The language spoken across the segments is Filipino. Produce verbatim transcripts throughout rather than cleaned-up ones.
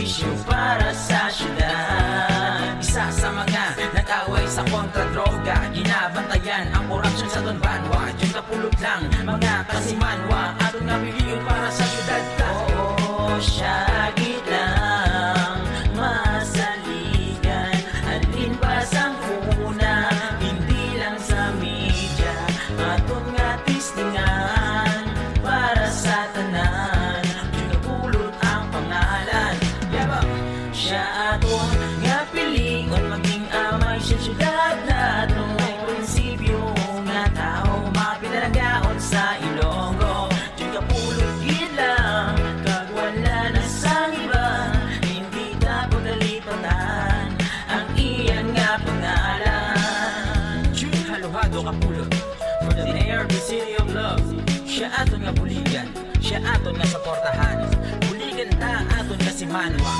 benepisyo para sa syudad. Isa sa mga nag-away sa kontra-droga, ginabantayan ang korupsyon sa Don Banwa. Yung kapulot lang mga kasimanwa, atong nabiliyon para sa syudad ka. Oo, syagit lang masaligan, atin pa sang kuna, hindi lang sa media, atong nga tistingan para sa tanan. Siya atong nga pilingon maging amay sa syudad na atong may prinsipyo nga tao mapinalagaon sa Ilonggo. Di ka pulot gilang kag wala na sang iba, hindi ka po nalipatan ang iyan nga pangalan. June Halohado Kapulot for the mayor of the city of love. Siya atong nga buligan, siya atong nga suportahan, buligan ta atong nga si Manwa.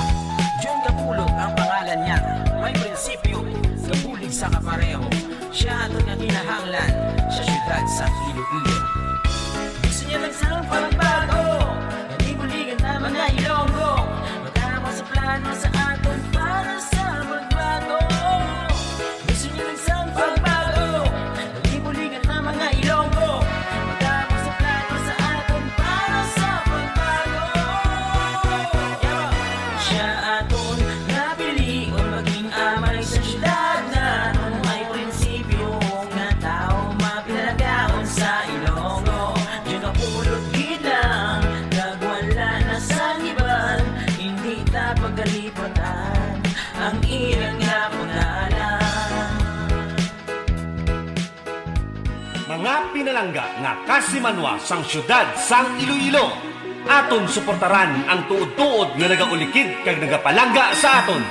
Jun Kapulot ang pangalan niya, may prinsipyo, kabulig sa kapareho. Siya ato na kinahanglan sa syudad sa Iloilo. Gusto niya nagsang pagbago, nalibuligan na mga Ilonggo. Magkama sa plano sa aton para sa magbago. Gusto niya nagsang pagbago, nalibuligan na mga Ilonggo. Magkama sa plano sa aton para sa magbago. Siya pagkalipatan ang iyang nga pangalan. Mga pinalangga nga kasimanwa sang syudad sang Iloilo, aton suportaran ang tuod-tuod nga nagaulikid kag nagapalangga sa aton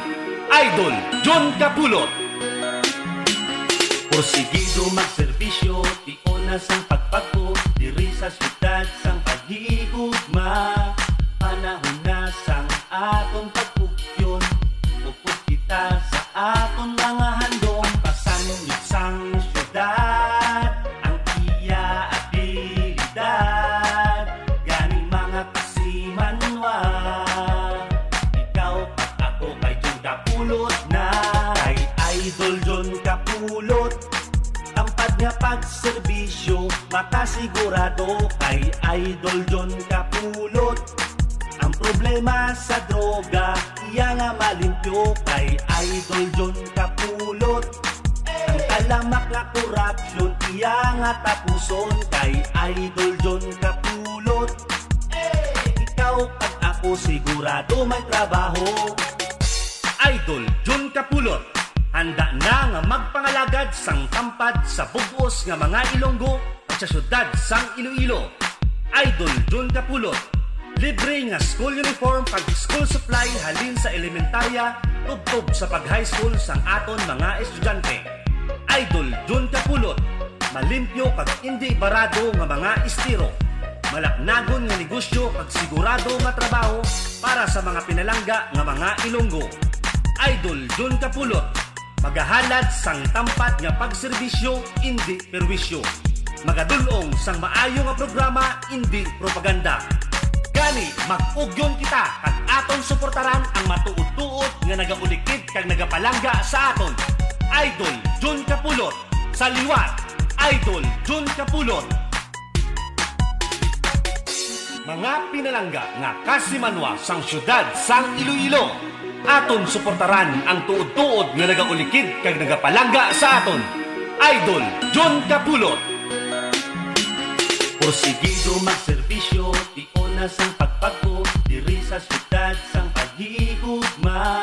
Idol Jun Kapulot. Porsigido magserbisyo, tiona sang pagpagko diri sa syudad sang paghigugma. Panahon na sang aton pagpagko, sa aton mga handong pasanong isang syudad ang iya abilidad. Ganing mga kasimanwa, ikaw at ako kay Jun Kapulot na. Kay Idol Jun Kapulot, tampad nga pagserbisyo, mata sigurado. Kay Idol Jun Kapulot, ang problema sa droga iya nga malimpyo. Kay Idol Jun Kapulot, ang kalamak na korupsyon iya nga tapuson. Kay Idol Jun Kapulot, ikaw at ako sigurado may trabaho. Idol Jun Kapulot, handa na nga magpangalagad sang tampad sa bugos nga mga Ilonggo at sa syudad sang Iloilo. Idol Jun Kapulot, libre nga school uniform pag school supply halin sa elementarya, tubtob sa pag high school sang aton mga estudyante. Idol Jun Kapulot, malimpyo kag hindi barado nga mga estiro. Malaknagon nga negosyo kag sigurado nga trabaho para sa mga pinalangga nga mga Ilonggo. Idol Jun Kapulot, magahalad sang tampad nga pagserbisyo indi perwisyo. Magadulong sang maayo nga programa indi propaganda. Gani, mag-ugyon kita at aton suportaran ang matuod-tuod nga nagaulikid kag nagapalangga sa aton Idol Jun Kapulot. Sa liwat, Idol Jun Kapulot. Mga pinalangga nga kasimanwa sang syudad sang Iloilo, aton suportaran ang tuod-tuod nga nagaulikid kag nagapalangga sa aton Idol Jun Kapulot. Porsigido magserbisyo, tiona sang pagpagko diri sa syudad sang paghigugma.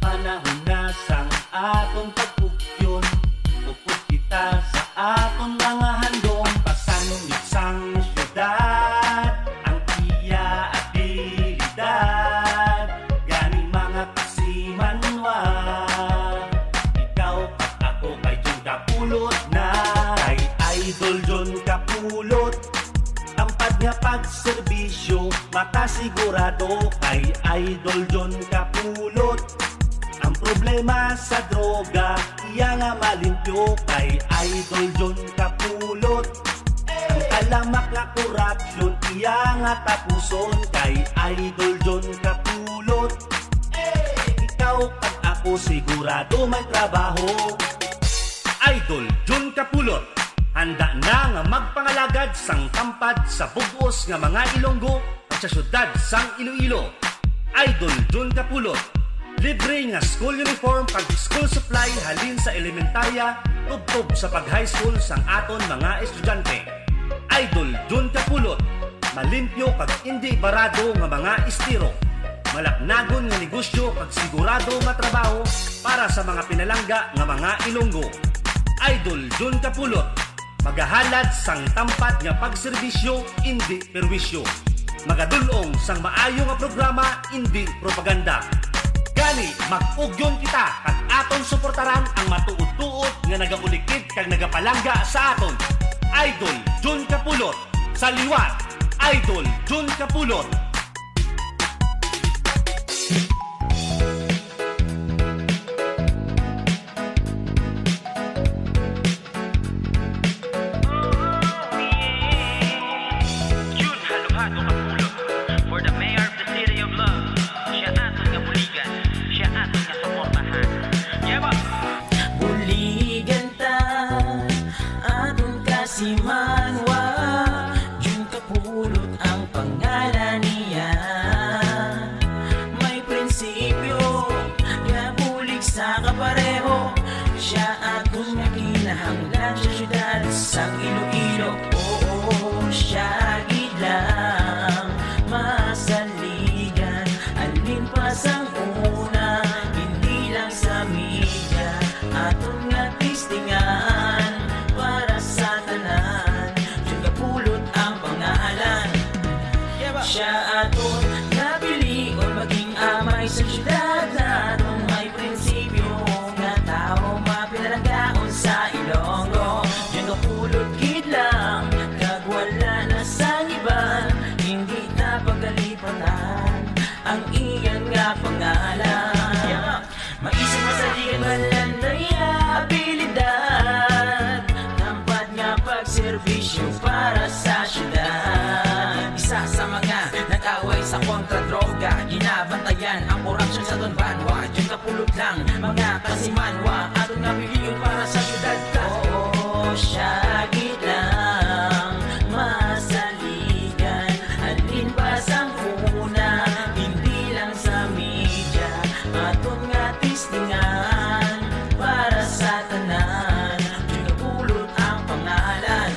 Panahon na sang aton pagpugyon, upos kita sa aton mga handong pasanong isang syudad ang iya abilidad. Ganing mga kasimanwa, ikaw at ako kay Jun Kapulot na. Kay Idol Jun Kapulot, tampad nga pagserbisyo, mata sigurado. Kay Idol Jun Kapulot, ang problema sa droga iya nga malimpyo. Kay Idol Jun Kapulot, ang kalamak na korupsyon iya nga tapuson. Kay Idol Jun Kapulot, ikaw, pag ako sigurado may trabaho. Idol Jun Kapulot, handa na nga magpangalagad sang kampad sa bugos nga mga Ilonggo at sa syudad sang Iloilo. Idol Jun Kapulot, libre nga school uniform pag school supply halin sa elementarya, tubtob sa pag high school sang aton mga estudyante. Idol Jun Kapulot, malimpyo pag hindi barado nga mga estiro. Malaknagon nga negosyo pag sigurado matrabaho para sa mga pinalangga nga mga Ilonggo. Idol Jun Kapulot, magahalad sang tampad nga pagserbisyo, hindi perwisyo. Magadulong sang maayo nga programa, hindi propaganda. Gani, mag-ugyon kita at atong suportaran ang matuot-tuot nga nagaulikid kag nagapalangga sa aton. Idol Jun Kapulot, sa liwat, Idol Jun Kapulot. Sang Iloilo, oo, siya gidlang masaligan. Alin pa sang una, hindi lang sa media. Atong nga tistingan para sa tanan. Jun Kapulot ang pangalan. Siya aton napili o maging amay sa syudad na atong may prinsipyo nga tao mapinalanggaon sa Ilonggo. Maisip masaligan malanday abilidad, tampad nga pagservisyo para sa syudad. Isa sa mga nag-away sa kontra-droga, ginabantayan ang korupsyon sa Don Banwa. Jun Kapulot lang mga kasimanwa, aton nga biliyon para sa syudad ka. Oo, siya gitlang masaligan, alin pa sang una, hindi lang sa media. Aton nga tingan para sa tanan, Jun Kapulot ang pangalan.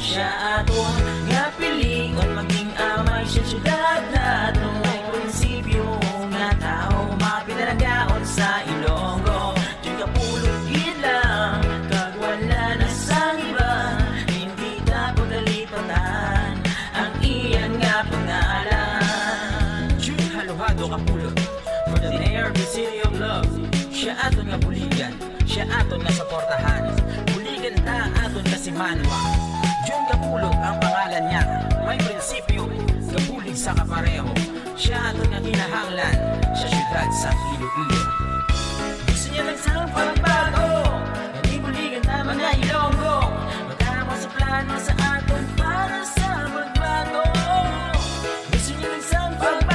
Siya aton nga pilion maging amay sa syudad na atong may prinsipyo nga tao mapinalanggaon sa Ilonggo. Jun Kapulot gid lang, kag wala na sang iba, hindi dapat kalipatan ang iyan nga pangalan. Jun Halohado Kapulot, for the mayor of the city of love. Siya aton nga buligan, siya aton nga suportahan. Buligan ta aton nga si Manwa. Jun Kapulot ang pangalan niya, may prinsipyo, kapulig sa kapareho. Siya aton nga kinahanglan sa syudad sa Iloilo. Gusto niya lang sang pagbago, hindi buligan ta mga Ilonggo. Matama sa plano sa aton para sa magbago. Gusto niya lang sang pagbago,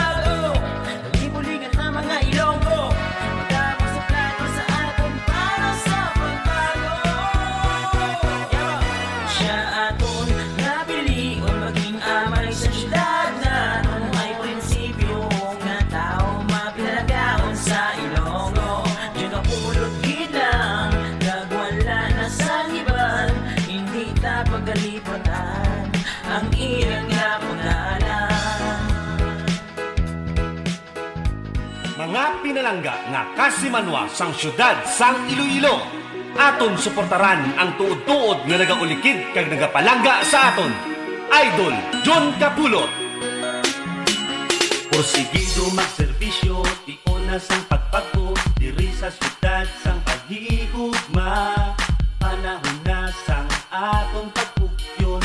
ang iyang nga pangalan. Mga pinalangga nga kasimanwa sang syudad sang Iloilo, aton suportaran ang tuod-tuod nga nagaulikid kag nagapalangga sa aton. Idol Jun Kapulot. Porsigido magserbisyo, tiona sang pagpagko, diri sa syudad sang paghigugma. Panahon na sang atong pagpugyon,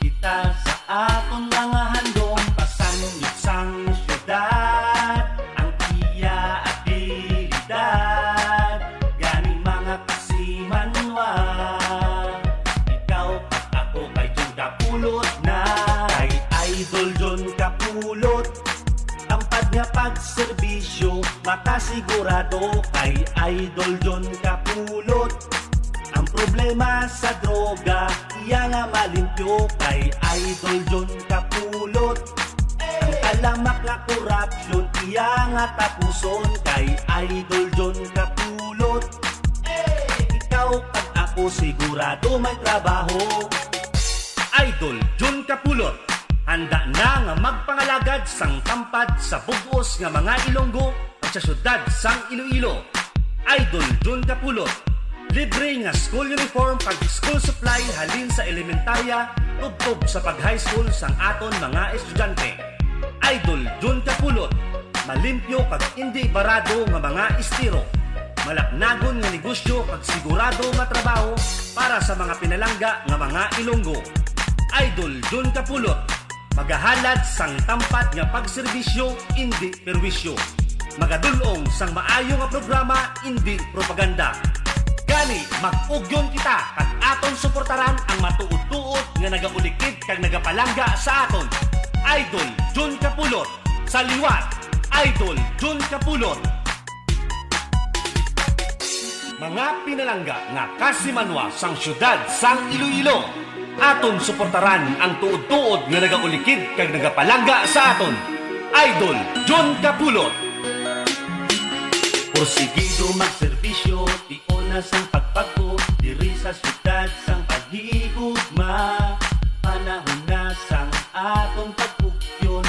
kita sa aton mga handong pasanib sang syudad, ang iya abilidad, gani mga kasimanwa. Ikaw at ako kay Jun Kapulot na, kay Idol Jun Kapulot, tampad nga pag serbisyo, makasigurado kay Idol John Kapulot. Ang problema sa droga, iya nga malimpyo kay Idol John Kapulot. Ang talamak na korupsyon, iya nga tapuson kay Idol John Kapulot. Ikaw at ako sigurado may trabaho. Idol John Kapulot, handa na nga magpangalagad sang tampad sa bugos nga mga Ilonggo at sa syudad sang Iloilo. Idol John Kapulot, libre nga school uniform pag school supply halin sa elementarya tubtob sa pag high school sang aton mga estudyante. Idol John Kapulot, malimpyo pag hindi barado nga mga estiro. Malaknagon nga negosyo pag sigurado matrabaho para sa mga pinalangga nga mga Ilonggo. Idol John Kapulot, magahalad sang tampat nga pagserbisyo, hindi perwisyo. Magadulong sang maayo nga programa, hindi propaganda. Gani, mag-ugyon kita kag aton suportaran ang matuod-tuod nga nagaulikid kag nagapalangga sa aton. Idol John Kapulot, sa liwat, Idol John Kapulot. Mga pinalangga nga kasimanwa sang syudad sang Iloilo, aton suportaran ang tuod-tuod nga nagaulikid kag nagapalangga sa aton. Idol John Kapulot. Porsigido magserbisyo, tiona sang pagpagko, diri sa syudad sang paghigugma. Panahon na sang aton pagpugyon,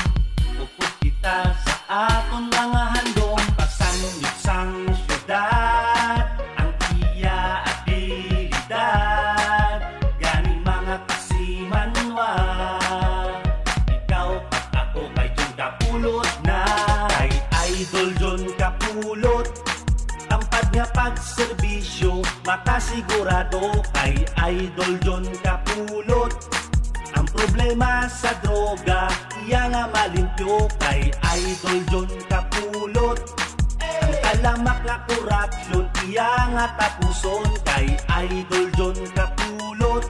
upod kita sa aton mga handong. Pasanod sang syudad, ang iya at dilidad. Idol John Kapulot, tampad nga pagserbisyo, makasigurado kay Idol John Kapulot. Ang problema sa droga, iya nga malimpyo kay Idol John Kapulot. Ang talamak na korupsyon, iya nga tapuson kay Idol John Kapulot.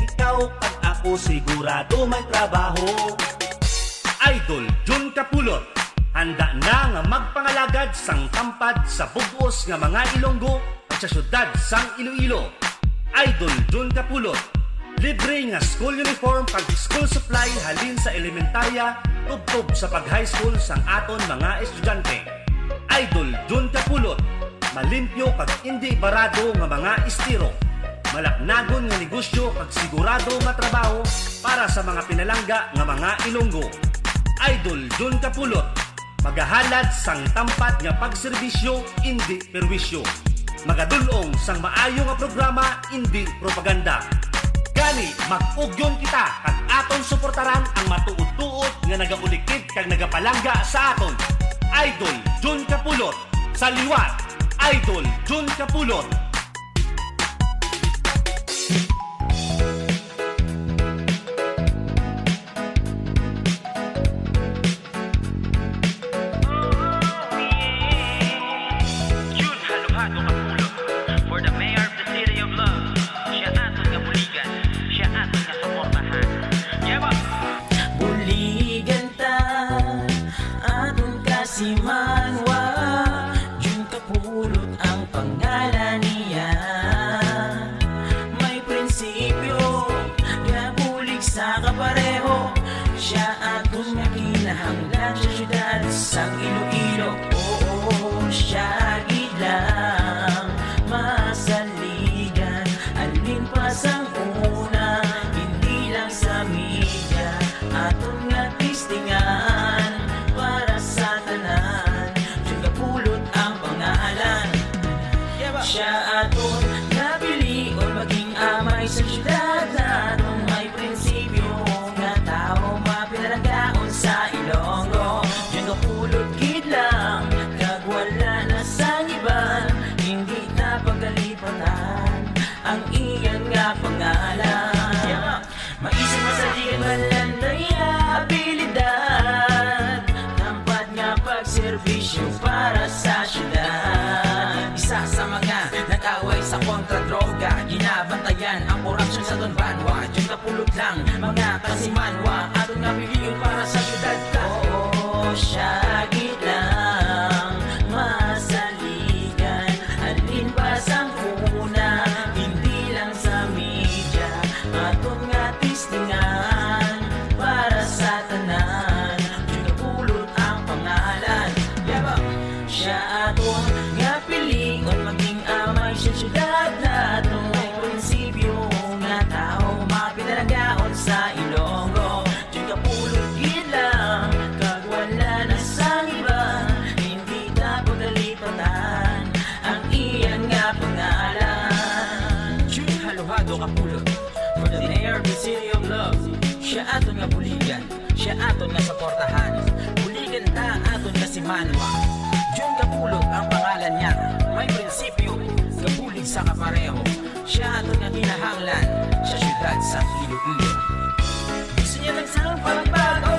Ikaw at ako sigurado may trabaho. Idol John Kapulot, handa na nga magpangalagad sang tampad sa bugos nga mga Ilonggo at sa syudad sang Iloilo. Idol John Kapulot, libre nga school uniform pag school supply halin sa elementarya tubtob sa pag high school sang aton mga estudyante. Idol John Kapulot, malimpyo pag hindi barado nga mga estiro. Malaknagon nga negosyo pag sigurado matrabaho para sa mga pinalangga nga mga Ilonggo. Idol John Kapulot, magahalad sang tampat nga pagserbisyo, hindi perwisyo. Magadulong sang maayo nga programa, hindi propaganda. Gani, mag-ugyon kita kag aton suportaran ang matuod-tuod nga nagaulikid kag nagapalangga sa aton. Idol John Kapulot, sa liwat, Idol John Kapulot. Mga kasimanwa, aton nga piliyon para sa syudad ka. Oo, siya City of Love. Siya aton nga buligan, siya aton nga suportahan. Buligan ta aton nga si Manwa. Jun Kapulog ang pangalan niya. May prinsipyo, kapulig sa kapareho. Siya aton nga kinahanglan sa syudad sa Iloilo. Gusto niya nagsang pagbago,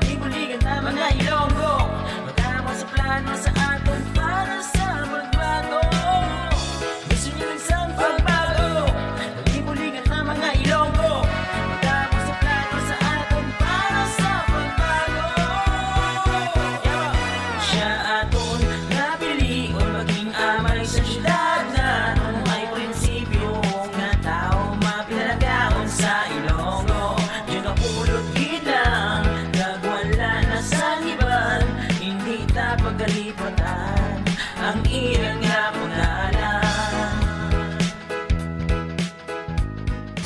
hindi buligan ta mga Ilonggo. Magkama sa plano sa aton para sa magbago. Gusto niya nagsang pagbago, hindi buligan ta mga Ilonggo. Ang ilang nga pangalan.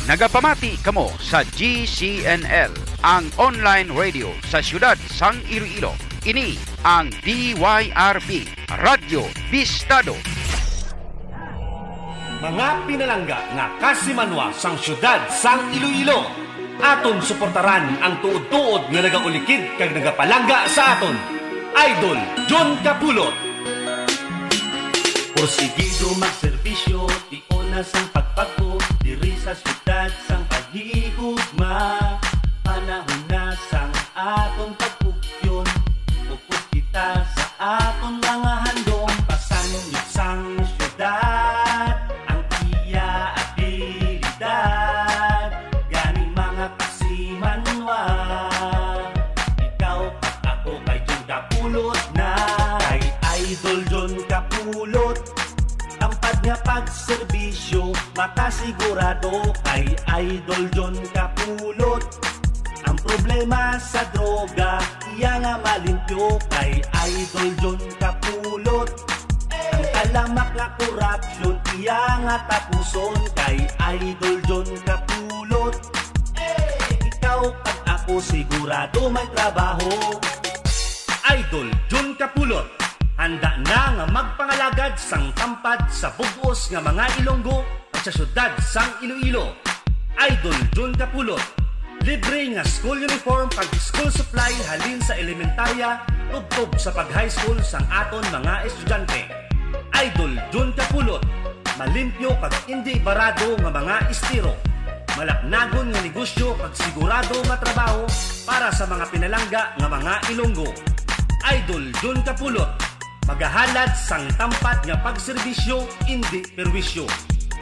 Nagapamati kamo sa G C N L, ang online radio sa siyudad sang Iloilo. Ini ang D Y R B, Radyo Bistado. Mga pinalangga nga kasimanwa sang siyudad sang Iloilo, aton suportaran ang tuod-tuod nga nagaulikid kag nagapalangga sa aton. Idol John Kapulot. Porsigido magservisyo, tiona sang pagpagpo, diri sa syudad sang paghigugma. Panahon na sang atong pagpugyon, upos kita sa atong mga handong. Pasanong isang syudad, ang iya at bilidad, ganing mga kasimanwa. Ikaw at ako kay John Kapulot na, kay Idol John Kapulot. Nga pagservisyo, makasigurado kay Idol John Kapulot. Ang problema sa droga, iya nga malimpyo kay Idol John Kapulot. Ang talamak nga korupsyon, iya nga tapuson kay Idol John Kapulot. Ikaw at ako sigurado may trabaho. Idol John Kapulot. Handa na nga magpangalagad sang tampad sa bugos nga mga Ilonggo at sa syudad sang Iloilo. Idol John Kapulot. Libre nga school uniform pag school supply halin sa elementarya, tubtob sa pag high school sang aton mga estudyante. Idol John Kapulot. Malimpyo pag hindi barado nga mga estiro. Malaknagon nga negosyo pag sigurado matrabaho para sa mga pinalangga nga mga Ilonggo. Idol John Kapulot. Magahalad sang tampat nga pagserbisyo, hindi perwisyo.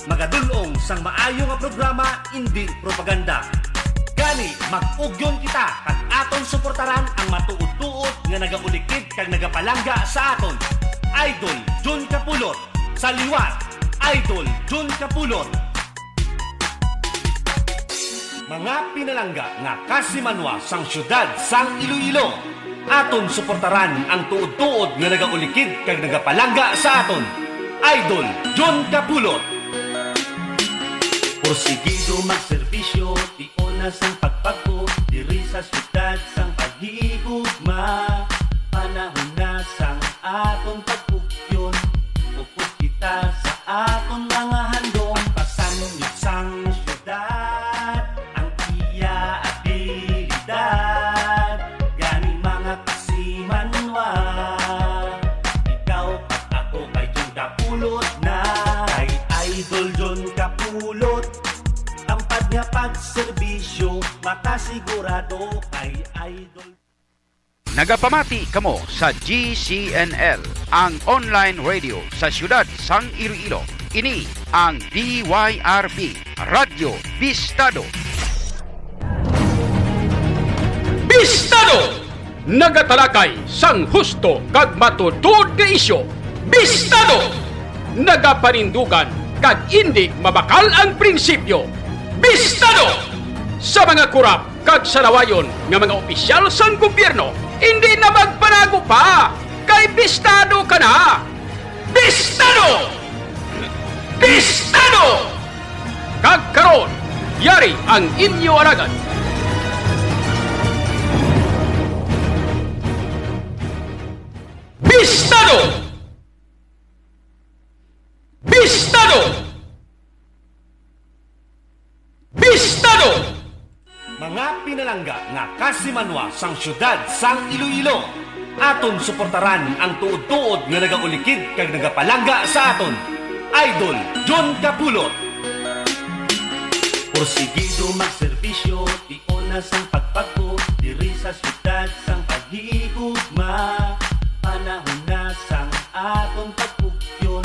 Magadulong sang maayo nga programa, hindi propaganda. Gani, mag-ugyon kita kag aton suportaran ang matuod-tuod nga nagaulikid kag nagapalangga sa aton. Idol John Kapulot. Sa liwat, Idol John Kapulot. Mga pinalangga nga kasimanwa sang syudad sang Iloilo, aton suportaran ang tuod-tuod nga nagaulikid kag nagapalangga sa aton. Idol John Kapulot. Porsigido magservisyo, tiona sang pagpagpo, diri sa syudad sang paghigugma. Panahon na sang aton pagpugyon, upos kita sa aton mga handong. Pasanong isang syudad, ang iya at bilidad, pagserbisyo, makasigurado kay Idol. Nagapamati kamo sa G C N L, ang online radio sa siyudad sang Iloilo. Ini ang D Y R B, Radyo Bistado. Bistado! Nagatalakay sang husto kag matutud nga isyu. Bistado! Nagaparindugan kag indi mabakal ang prinsipyo. Bistado! Sa mga kurap kag salawayon ng mga opisyal sa gobyerno, hindi na magpanago pa! Kay bistado ka na! Bistado! Bistado! Kagkaroon, yari ang inyo aragan. Bistado! Bistado! Bistado! mga pinalangga nga kasimanwa sang syudad sang Iloilo. Aton suportaran ang tuod-tuod nga nagaulikid kag nagapalangga sa aton. Idol John Capulot. Porsigido magserbisyo, tiona sang pagpagpo, diri sa syudad sang paghigugma. Panahon na sang aton pagpugyon,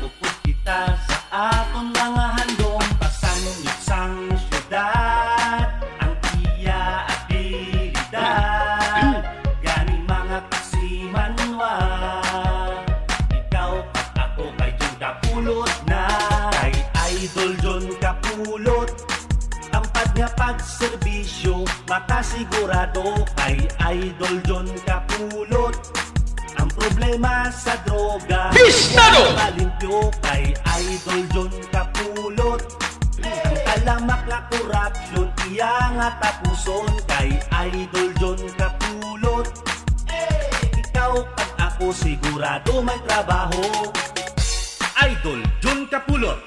upos kita sa aton mga handong pasangit sang syudad. Pagserbisyo, makasigurado kay Idol John Capulot. Ang problema sa droga, pistado! Malimpyo kay Idol John Capulot. Ang talamak na korupsyon, iya nga tapuson kay Idol John Capulot. Ikaw at ako sigurado may trabaho. Idol John Capulot.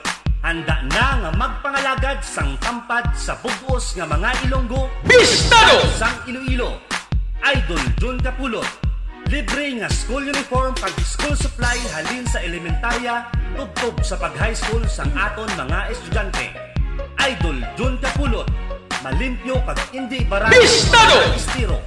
Handa na nga magpangalagad sang tampad sa bugos nga mga Ilonggo. Bistado! Sang Iloilo. Idol John Capulot. Libre nga school uniform pag school supply halin sa elementarya, tubtob sa pag high school sang aton mga estudyante. Idol John Capulot. Malimpyo pag hindi barang. Bistado! Istiro.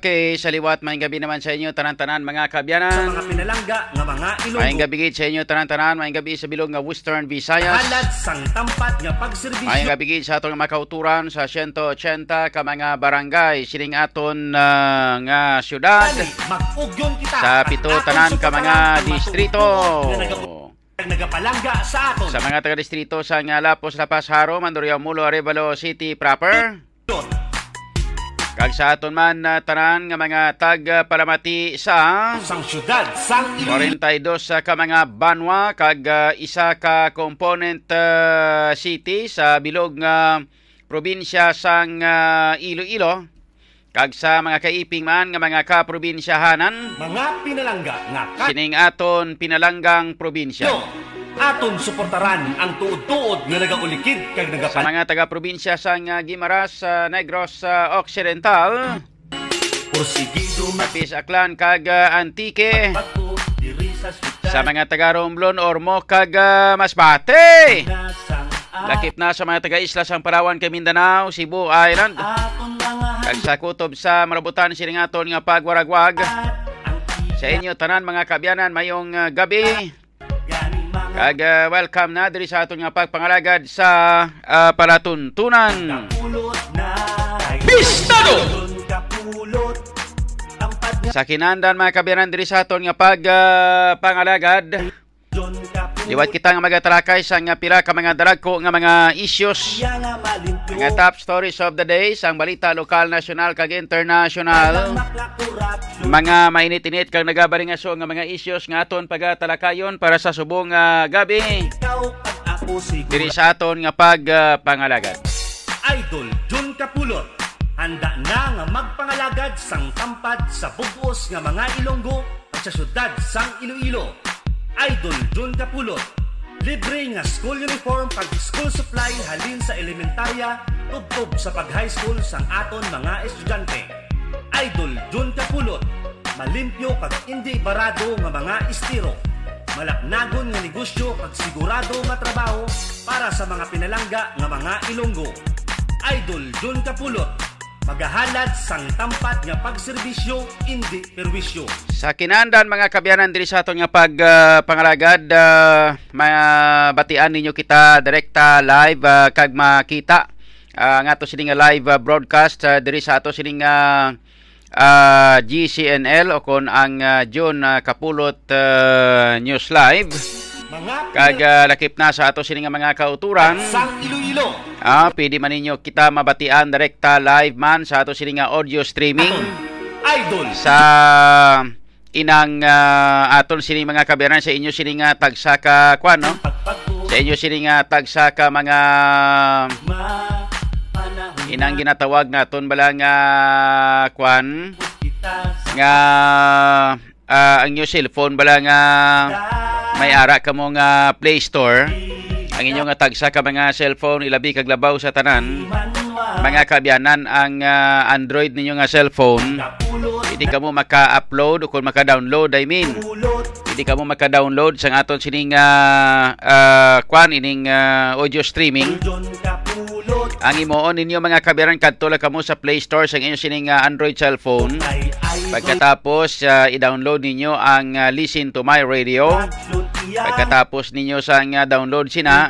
Okay, saliwat maayong gabi naman sa inyo tanan-tanan mga kabyanan. Sa mga pinalangga nga mga Ilonggo. Maayong gabi gid sa inyo tanan-tanan, maayong gabi sa bilog nga Western Visayas. Halad sang tampat nga pagserbisyo. Maayong gabi gid sa atong makauturan sa one eighty ka mga barangay sining aton uh, nga syudad. Mag-ugyon kita sa pito tanan ka mga distrito. Nagapalangga sa aton. Sa mga taga-distrito sa Lapos, Lapas, Haro, Mandurriao, Mulo, Arevalo City proper. Kag sa aton man uh, tanan nga mga tagpalamati sa sang syudad sang Iloilo. forty-two sa ka mga banwa kag uh, isa ka component uh, city sa bilog nga uh, probinsya sang uh, Iloilo. Kag sa mga kaiping man nga mga kaprobinsyahanan, mga pinalangga nga sining aton pinalanggang probinsya. Yo. Aton suportaran ang tuod-tuod nga nagaulikid kag nagapan sa mga taga-probinsya sang uh, Guimaras, uh, Negros uh, Occidental. Porsigido mapis aklan kag uh, Antique. Sa mga taga-Romblon, Ormoc kag uh, Masbate. Lakip na sa mga taga-isla sang Palawan kay Mindanao, Cebu Island. Kag sa kutob sa Marabutan sining aton nga pagwaragwag. Sa inyo tanan mga kabyanan mayong uh, gabi. Kag uh, welcome na diri sa aton nga pagpangalagad sa uh, palatuntunan. Bistado! Sa kinandan mga kabyanan diri sa aton nga pagpangalagad. Uh, Liwat kita nga magatalakay sa nga pila ka mga dalagko nga mga issues. Mga top stories of the day, sang balita lokal, nasyonal kag international. Mga mainit-init kang nagabaringaso nga mga issues nga aton pagatalakayon para sa subong uh, gabi. Diri sa aton nga pagpangalagad. Uh, Idol John Capulot. Handa na nga magpangalagad sang tampad sa bugos nga mga Ilonggo at sa syudad sang Iloilo. Idol John Capulot. Libre nga school uniform pag school supply halin sa elementarya, tubtob sa pag high school sang aton mga estudyante. Idol John Capulot. Malimpyo pag hindi barado nga mga estiro. Malaknagon nga negosyo pag sigurado matrabaho para sa mga pinalangga nga mga Ilonggo. Idol John Capulot. Magahalad sang tampat nga pagserbisyo indi perwisyo. Sa kinandan mga kabyanan diri sa aton nga pagpangalagad, uh, uh, mabatian ninyo kita direkta live uh, kag makita uh, nga ato sining live uh, broadcast uh, diri sa ato sining uh, uh, G C N L o kon ang uh, John uh, Capulot uh, News Live. Kag uh, lakip na sa ato sining mga kauturan sang Iloilo. Ah, pwede man ninyo kita mabatian direkta live man sa ato sining audio streaming. Idol sa inang uh, aton sining mga kabyanan sa inyo sining tagsaka kuan no. Sa inyo sining tagsaka mga inang ginatawag naton balang uh, kuan nga uh, ang inyo cellphone balang uh, may ara ka mo nga Play Store. Ang inyong nga tagsa ka mga cellphone ilabi kaglabaw sa tanan. mga kabyanan, ang uh, Android ninyo nga cellphone, hindi ka mo maka-upload o kung maka-download, I mean, hindi ka mo maka-download sa aton sining uh, uh, kwan, ining uh, audio streaming. Ang imoon ninyo mga kabyanan, kadtula ka mo sa Play Store sa inyo sining uh, Android cellphone. Pagkatapos, uh, i-download ninyo ang uh, Listen to My Radio. Pagkatapos ninyo sa uh, download sina,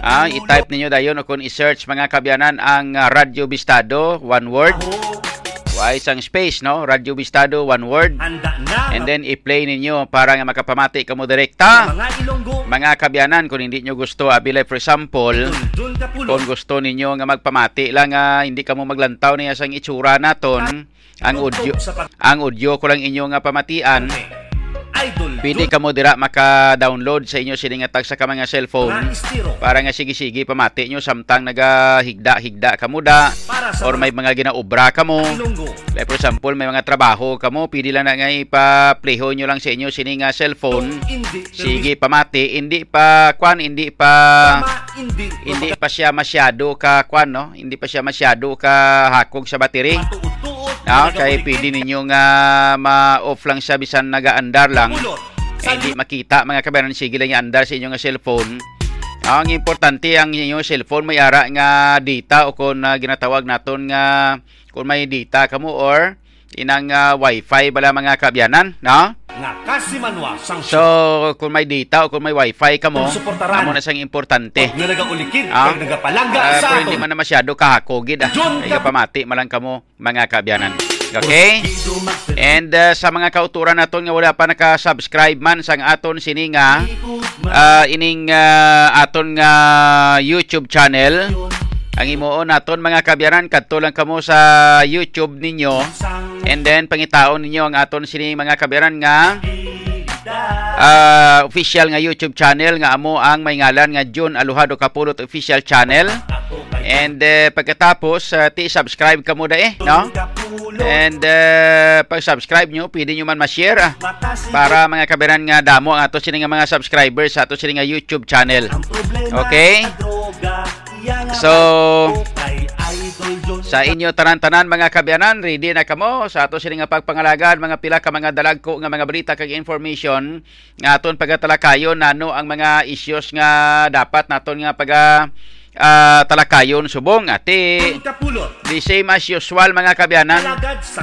uh, i-type ninyo dayon o kung i-search mga kabyanan ang uh, Radio Bistado, one word. Why, isang space, no? Radio Bistado, one word. And then, i-play ninyo para nga makapamati ka mo direkta. Mga kabyanan, kung hindi nyo gusto, abile, for example, kung gusto ninyo nga magpamati lang, uh, hindi ka mo maglantaw niya sa itsura naton. Ang audio, ang audio ko lang inyo nga pamatian. Pwede ka mo dira maka-download sa inyo siningatag sa mga cellphone. Para nga sige-sige pamati nyo samtang nagahigda-higda ka mo da or may mga ginaobra ka mo. Like for example, may mga trabaho ka mo, pwede lang na nga ipa-playho nyo lang sa inyo sining nga cellphone. Sige pamati, hindi pa kwan, hindi pa hindi pa siya masyado ka kwan, no? Hindi pa siya masyado ka hakog sa battery. Ah, kaya pwede ninyo nga ma-off lang siya bisan nagaandar lang. Hindi eh, makita mga kabayan, sige lang i-andar sa inyo nga cellphone. Ah, ang importante ang inyo cellphone may ara nga data o kung uh, ginatawag naton nga kung may data kamo or inang uh, wifi bala mga kabyanan, no? So, kung may data o kung may wifi ka mo, amo na siyang importante. Ah, uh, pero hindi man na masyado kahakogid. Ah. Kaya pamati malang ka mo, mga kabyanan. Okay? And uh, sa mga kauturan naton nga wala pa naka-subscribe man sang aton sininga, uh, ining uh, aton nga uh, YouTube channel. Ang imuon naton mga kabyanan, kadto lang kamo sa YouTube ninyo. And then pangitaon ninyo ang aton sining mga kabyanan nga uh, official nga YouTube channel nga amo ang may ngalan nga June Aluhado Kapulot official channel. And uh, pagkatapos uh, ti subscribe kamo da eh, no? And uh, pag subscribe nyo, pwede nyo man ma-share ah, para mga kabyanan nga damo ang aton sining mga subscribers sa aton sining nga YouTube channel. Okay? So, sa inyo tanan-tanan mga kabyanan, ready na kamo sa ato sining nga pagpangalagan mga pila ka mga dalagko nga mga berita kag information nga aton pagatalakayon nano ang mga issues nga dapat naton nga paga uh, talakayon subong ati the same as usual mga kabyanan.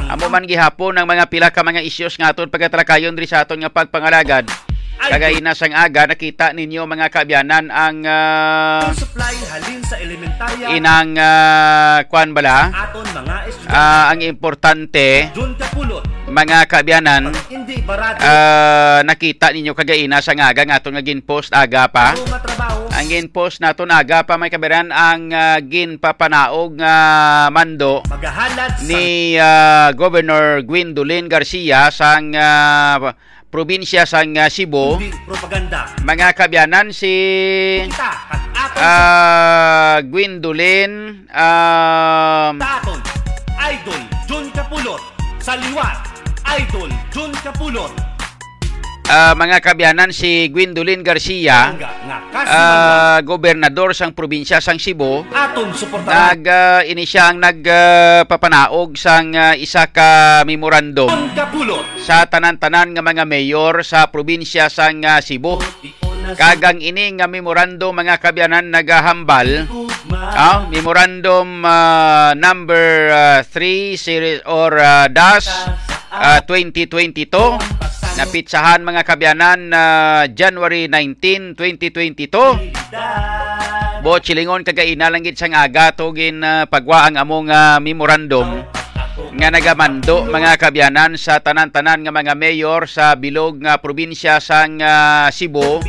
Amo man gihapon ang mga pila ka mga issues nga aton pagatalakayon diri sa aton nga pagpangalagad. Kagaya na sang aga, nakita ninyo mga kabyanan ang uh, inang uh, kuan bala uh, ang importante mga kabyanan uh, nakita ninyo kagaya na sang aga nga aton nga ginpost aga pa ang ginpost naton aga pa may kabyanan ang uh, ginpapanaog nga uh, mando ni uh, Governor Gwendolyn Garcia sang uh, probinsya sang uh, Cebu. Mga kabyanan si uh, Gwendolyn uh, Taton, Idol Jun Kapulot sa liwat, Idol Jun Kapulot. Uh, mga kabyanan si Gwendolyn Garcia, uh, gobernador sang probinsya sang Cebu, nag uh, ini siyang nagpapanaog uh, sang uh, isa ka memorandum sa tanan-tanan nga mga mayor sa probinsya sang uh, Cebu. Kagang ini nga memorandum mga kabyanan nagahambal uh, memorandum uh, number three uh, series or uh, dash uh, twenty twenty-two napitsahan mga kabyanan na uh, January nineteenth, twenty twenty-two. Bo chilingon kagaina lang gid sang aga to gin uh, pagwa ang among uh, memorandum nga nagamando mga kabyanan sa tanan-tanan nga mga mayor sa bilog nga probinsya sang uh, Cebu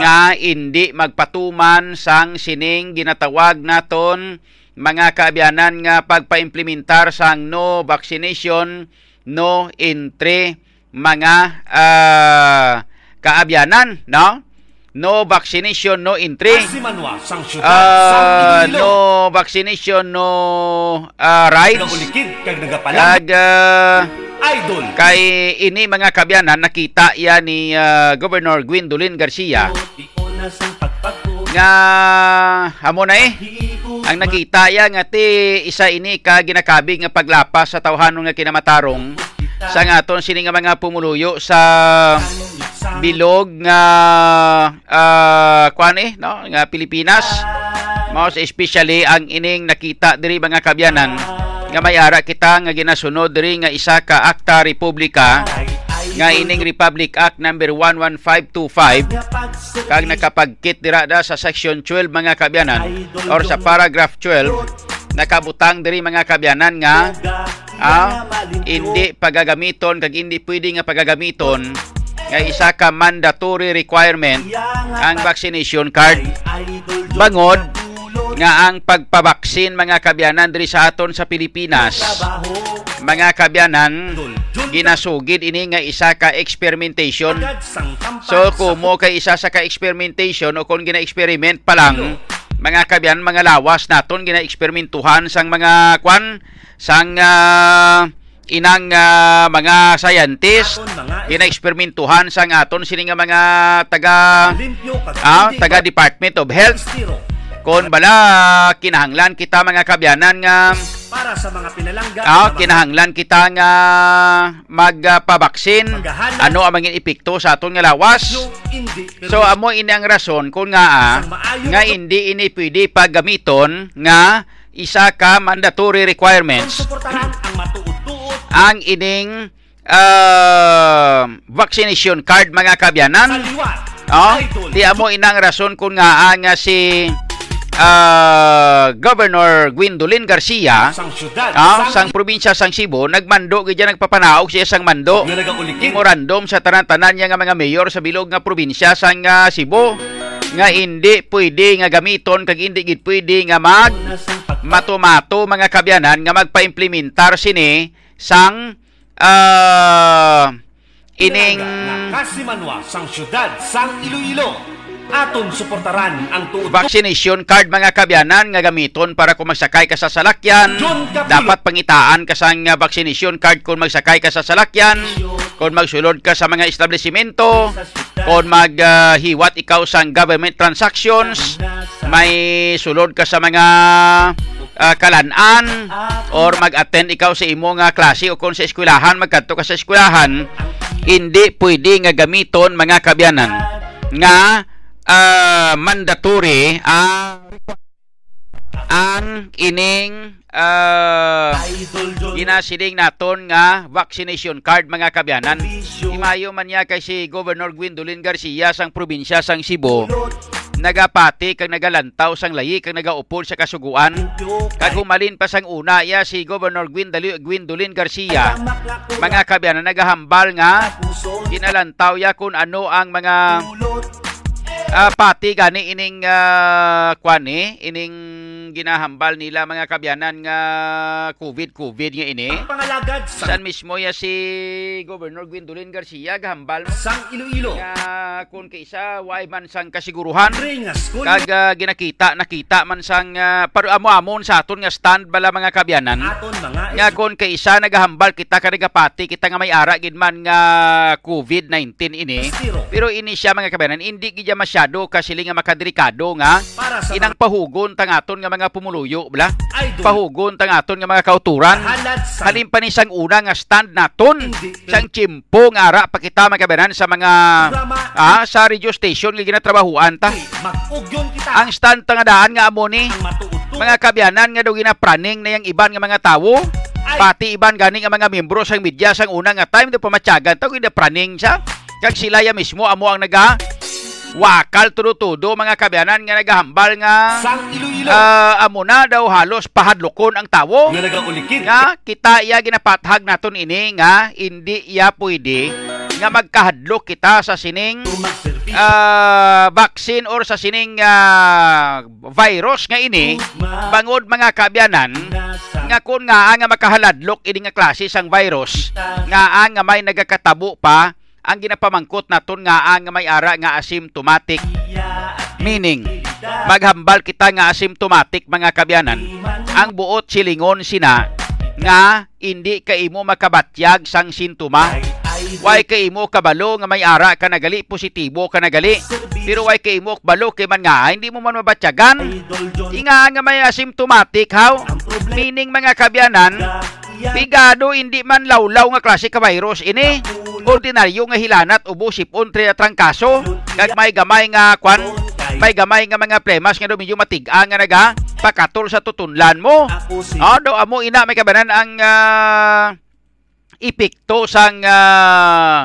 nga indi magpatuman sang sining ginatawag naton mga kabyanan nga pagpaimplementar sang no vaccination no entry mga uh, kaabyanan, no? No vaccination, no entry. Uh, no vaccination, no uh, rights. Kag, uh, kay ini mga kabyanan, nakita yan ni uh, Governor Gwendolyn Garcia. Nga, amo na eh. Ang nakita ya nga ti isa ini ka ginakabi nga paglapas sa tawhanon nga kinamatarong sa ngaton sini nga mga pumuluyo sa bilog nga uh, kuan eh no nga Pilipinas. Most especially ang ining nakita diri mga kabyanan nga may-ara kita nga ginasunod diri nga isa ka akta republika nga ining Republic Act number one one five two five kag nakapagkit dira da sa section twelve mga kabyanan or sa paragraph twelve nakabutang diri mga kabyanan nga ah, hindi pagagamiton kag hindi pwede nga pagagamiton nga isa ka mandatory requirement ang vaccination card bangod nga ang pagpabaksin mga kabyanan diri sa aton sa Pilipinas mga kabyanan ginasugid ini nga isa ka experimentation. So kumo kay isa sa ka experimentation o kung gina-experiment pa lang mga kabyan mga lawas naton gina-experimentuhan sang mga kwan sang uh, inang uh, mga scientist gina-experimentuhan sang aton sini nga mga taga ah, taga Department of Health kon bala kinahanglan kita mga kabyanan nga para sa mga pinalangga oh, kinahanglan kita nga magpabaksin ano ang mga epekto sa aton nga lawas. So amo ini ang rason kung nga nga hindi ini pwede paggamiton nga isa ka mandatory requirements ang ining uh, vaccination card mga kabyanan oh, di amo inang rason kung nga nga si Uh, Governor Gwendolyn Garcia sang, syudad, uh, sang, sang probinsya sang Cebu nagmando gidya nagpapanaog siya sang mando memorandum sa tanan-tanan niya nga mga mayor sa bilog nga probinsya sang uh, Cebu nga hindi pwede nga gamiton kag hindi gid pwede nga mag matumato mga kabyanan nga magpaimplementar sini sang uh, ining Kasimanwa sang syudad sang Iloilo aton suportaran ang tuod vaccination card mga kabyanan nga gamiton para kung magsakay ka sa salakyan dapat pangitaan ka sang vaccination card kung magsakay ka sa salakyan kung magsulod ka sa mga establishmento kung maghiwat uh, ikaw sang government transactions may sulod ka sa mga uh, kalanan or mag-attend ikaw sa imo nga klase o kung sa eskwelahan magkadto ka sa eskwelahan hindi pwede nga gamiton mga kabyanan nga Uh, mandatory uh, ang ining uh, ginasiling naton nga vaccination card mga kabyanan. Imayo man niya kay si Governor Gwendolyn Garcia sang probinsya sang Cebu nagapati kag nagalantaw sang layi kag nagaupol sa kasuguan kag humalin pa sang una ya si Governor Gwendolyn Garcia mga kabyanan nagahambal nga ginalantaw ya kun ano ang mga Uh, pati gani ining uh, kwani ining ginahambal nila mga kabyanan nga COVID COVID nga ini saan mismo ya si Governor Gwendolyn Garcia gahambal sang Iloilo nga kun kaysa way man sang kasiguruhan kag uh, ginakita nakita man sang uh, pero amo-amon sa aton nga stand bala mga kabyanan nga kun kaysa nagahambal kita ka nagapati kita nga may ara gid man nga COVID nineteen ini pero ini siya mga kabyanan indi gid masyado kasiling nga makadelikado nga inang pahugon tangaton nga mga pumuluyo bla pahugon tangaton nga mga kauturan halimpan isang una nga stand naton sang tiempo nga ara pakita makaberan sa mga ah, sa radio station nga ginatrabahuan ta ang stand tangadaan nga amo ni mga kabyanan nga daw ginapraning na yang iban nga mga tawo pati iban ganing nga mga miyembro sang media sang una nga time do pamatyagan ta gina praning sa kag sila ya mismo amo ang naga wakal tudo-tudo mga kabyanan nga nagahambal nga uh, amo na daw halos pahadlokon ang tawo nga kita iya ginapathag naton ini nga hindi iya pwede nga magkahadlok kita sa sining uh, vaccine or sa sining uh, virus nga ini bangod mga kabyanan nga kun nga nga makahaladlok ini nga klase sang virus nga nga may nagakatabo pa ang ginapamangkot naton nga ang may-ara nga asymptomatic meaning maghambal kita nga asymptomatic mga kabyanan ang buot silingon sina nga hindi kaimo makabatyag sang sintoma Way kay imo kabalo nga may ara ka nagali, positibo ka nagali. Pero way kay imo balo kay man nga hindi mo man mabatyagan. Inga nga may asymptomatic how meaning mga kabyanan bigado hindi man lawlaw nga klase ka virus ini. Ordinaryo nga hilanat ubo sipon tre trangkaso kag may gamay nga kwan, may gamay nga mga plemas nga do medyo matig-a nga naga pakatol sa tutunlan mo. Oh, do amo ina may kabanan ang uh, epekto sang uh,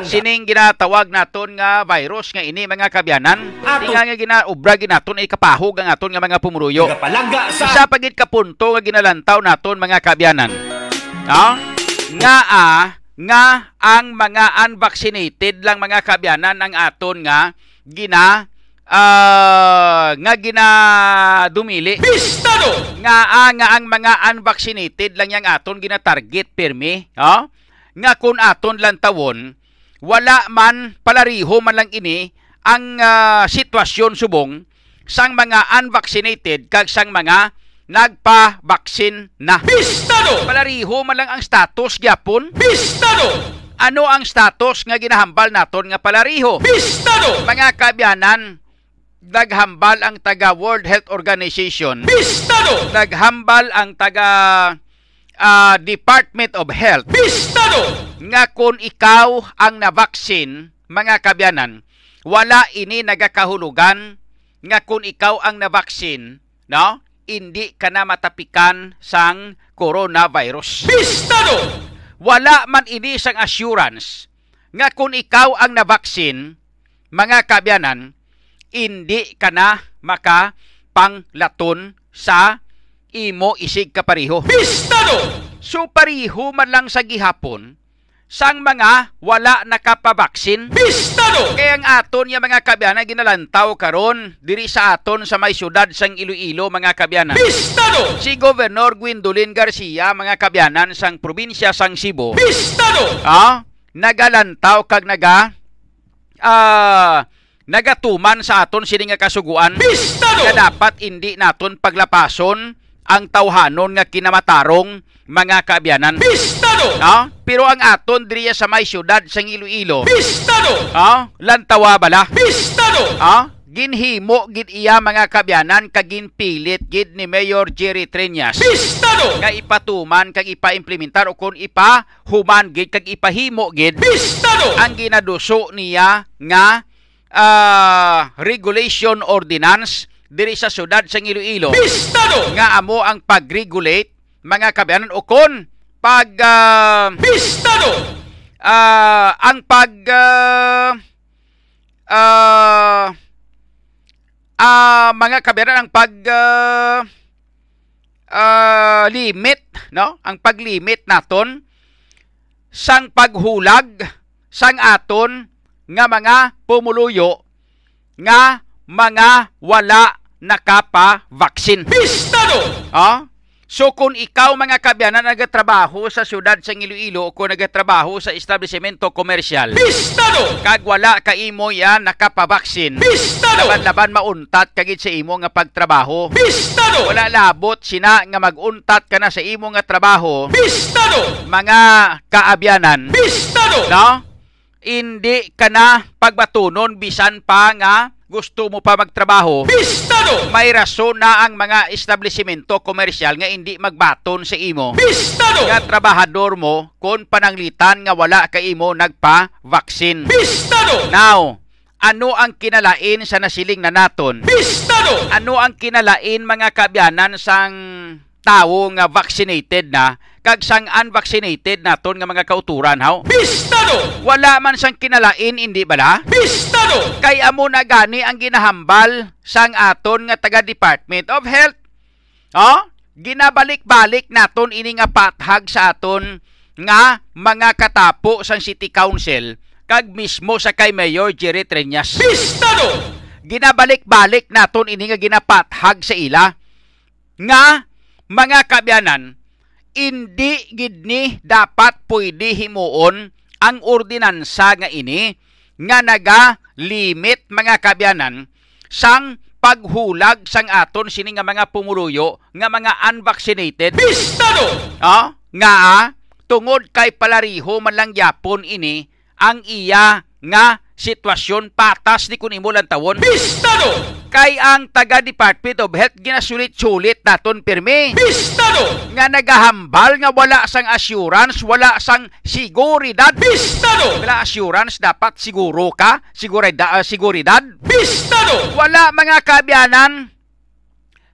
sining ginatawag naton nga virus nga ini mga kabyanan. Ato nga ginaobra ginaton ay kapahog ang aton nga mga pumuruyo. Sa pagit kapunto nga ginalantaw naton mga kabyanan. No? Nga a ah, nga ang mga unvaccinated lang mga kabyanan ang aton nga gina Uh, nga ginadumili nga ah, nga ang mga unvaccinated lang yang aton ginatarget pirmi oh? Nga kun aton lang tawon wala man palariho man lang ini ang uh, sitwasyon subong sang mga unvaccinated kag sang mga nagpa-vaccine na. Pistado! Palariho man lang ang status gyapon. Pistado! Ano ang status nga ginahambal naton nga palariho? Pistado! Mga kabyanan, naghambal ang taga World Health Organization. Pistado! Naghambal ang taga uh, Department of Health. Pistado! Nga kung ikaw ang nabaksin, mga kabyanan, wala ini nagakahulugan nga kung ikaw ang nabaksin, no? Hindi ka na matapikan sang coronavirus. Pistado! Wala man ini sang assurance nga kung ikaw ang nabaksin, mga kabyanan, hindi ka na maka panglaton sa imo isig kapariho. Pistado! So pariho man lang sa gihapon sang mga wala nakapabaksin. Pistado! Kaya ang aton yung mga kabyanan ginalantaw karon diri sa aton sa may syudad sang Iloilo mga kabyanan. Pistado! Si Governor Gwendolyn Garcia mga kabyanan sang probinsya sang Cebu. Pistado! Ah, nagalantaw kag naga ah uh, nagatuman sa aton sini nga kasuguan. Pistado! Nga dapat hindi naton paglapason ang tawhanon nga kinamatarong mga kabyanan. Pistado! No? Pero ang aton diriya sa may syudad sang Iloilo. Pistado! No? Lantawa bala. Pistado! No? Ginhimo gid iya mga kabyanan kagin pilit gid ni Mayor Jerry Treñas. Pistado! Nga ipatuman kag ipaimplementar o kun ipahuman gid kag ipahimo gid. Pistado! Ang ginaduso niya nga Uh, regulation ordinance diri sa syudad sang Iloilo. Pistado! Nga amo ang pag-regulate mga kabyanan o kon pag uh, Pistado! Uh, ang pag uh, uh, uh, mga kabyanan ang pag uh, uh, limit no? Ang paglimit naton sang paghulag sang aton nga mga pumuluyo nga mga wala nakapa-vaksin. Pistado! Oh? So kung ikaw mga kabyanan nagatrabaho sa syudad sang Iloilo o kung nagatrabaho sa establishmento komersyal. Pistado! Kag wala ka imo yan nakapa-vaksin. Pistado! Laban-laban mauntat kagid sa imo nga pagtrabaho. Pistado! Wala labot sina nga maguntat ka na sa imo nga trabaho. Pistado! Mga kaabyanan. Pistado! No? Hindi ka na pagbatunon bisan pa nga gusto mo pa magtrabaho. Pistado! May rason na ang mga establishmento komersyal nga hindi magbaton sa imo. Pistado! Nga trabahador mo kung pananglitan nga wala ka imo nagpa-vaksin. Pistado! Now, ano ang kinalain sa nasiling na naton? Pistado! Ano ang kinalain mga kabyanan sang tao nga vaccinated na kag sang unvaccinated naton nga mga kauturan haw? Pistado! Wala man sang kinalain indi bala? Pistado! Kay amo na gani ang ginahambal sang aton nga taga Department of Health. Oh? Ginabalik-balik naton ini nga pathag sa aton nga mga katapo sang City Council kag mismo sa kay Mayor Jerry Treñas. Pistado! Ginabalik-balik naton ini nga ginapathag sa ila nga mga kabyanan, hindi gid ni dapat pwede himuon ang ordinansa nga ini nga naga-limit mga kabyanan sang paghulag sang aton sini nga mga pumuluyo nga mga unvaccinated. Pistado! Oh, nga tungod kay palariho man lang yapon ini ang iya nga sitwasyon patas ni kun imo lang tawon. Pistado! Kay ang taga Department of Health ginasulit-sulit naton pirmi. Pistado! Nga nagahambal nga wala sang assurance, wala sang siguridad. Pistado! Wala assurance, dapat siguro ka, sigurida, uh, siguridad. Pistado! Wala mga kaabyanan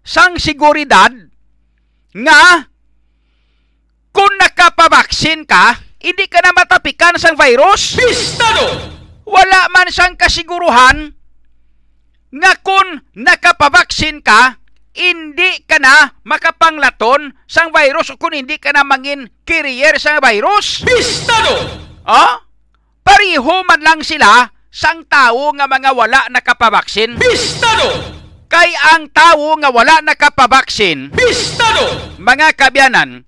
sang siguridad nga kung nakapabaksin ka, hindi ka na matapikan sang virus. Pistado! Wala man sang kasiguruhan nga kung nakapabaksin ka, hindi ka na makapanglaton sang virus o kung hindi ka na mangin carrier sang virus. Pistado! Oh? Pariho man lang sila sang tao nga mga wala nakapabaksin. Pistado! Kay ang tao nga wala nakapabaksin. Pistado! Mga kabyanan,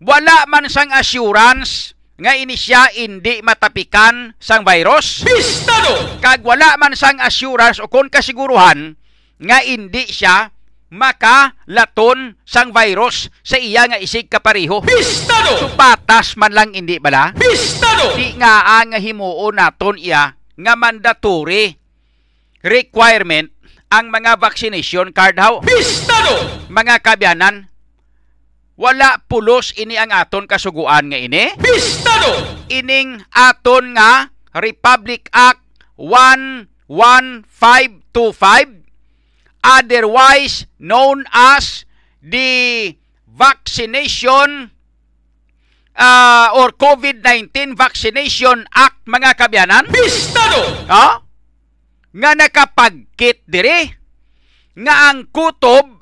wala man sang assurance nga ini siya hindi matapikan sang virus. Pistado! Kag wala man sang assurance o kon kasiguruhan nga hindi siya makalaton sang virus sa iya nga isig kapariho. Pistado! So patas man lang hindi bala. Pistado! Di nga nga himuon naton iya nga mandatory requirement ang mga vaccination card haw. Pistado! Mga kabyanan, wala pulos ini ang aton kasuguan nga ini. Pistado! Ining aton nga Republic Act one one five two five, otherwise known as the Vaccination uh, or COVID nineteen Vaccination Act, mga kabyanan. Pistado! Ha? Nga nakapagkit diri nga ang kutob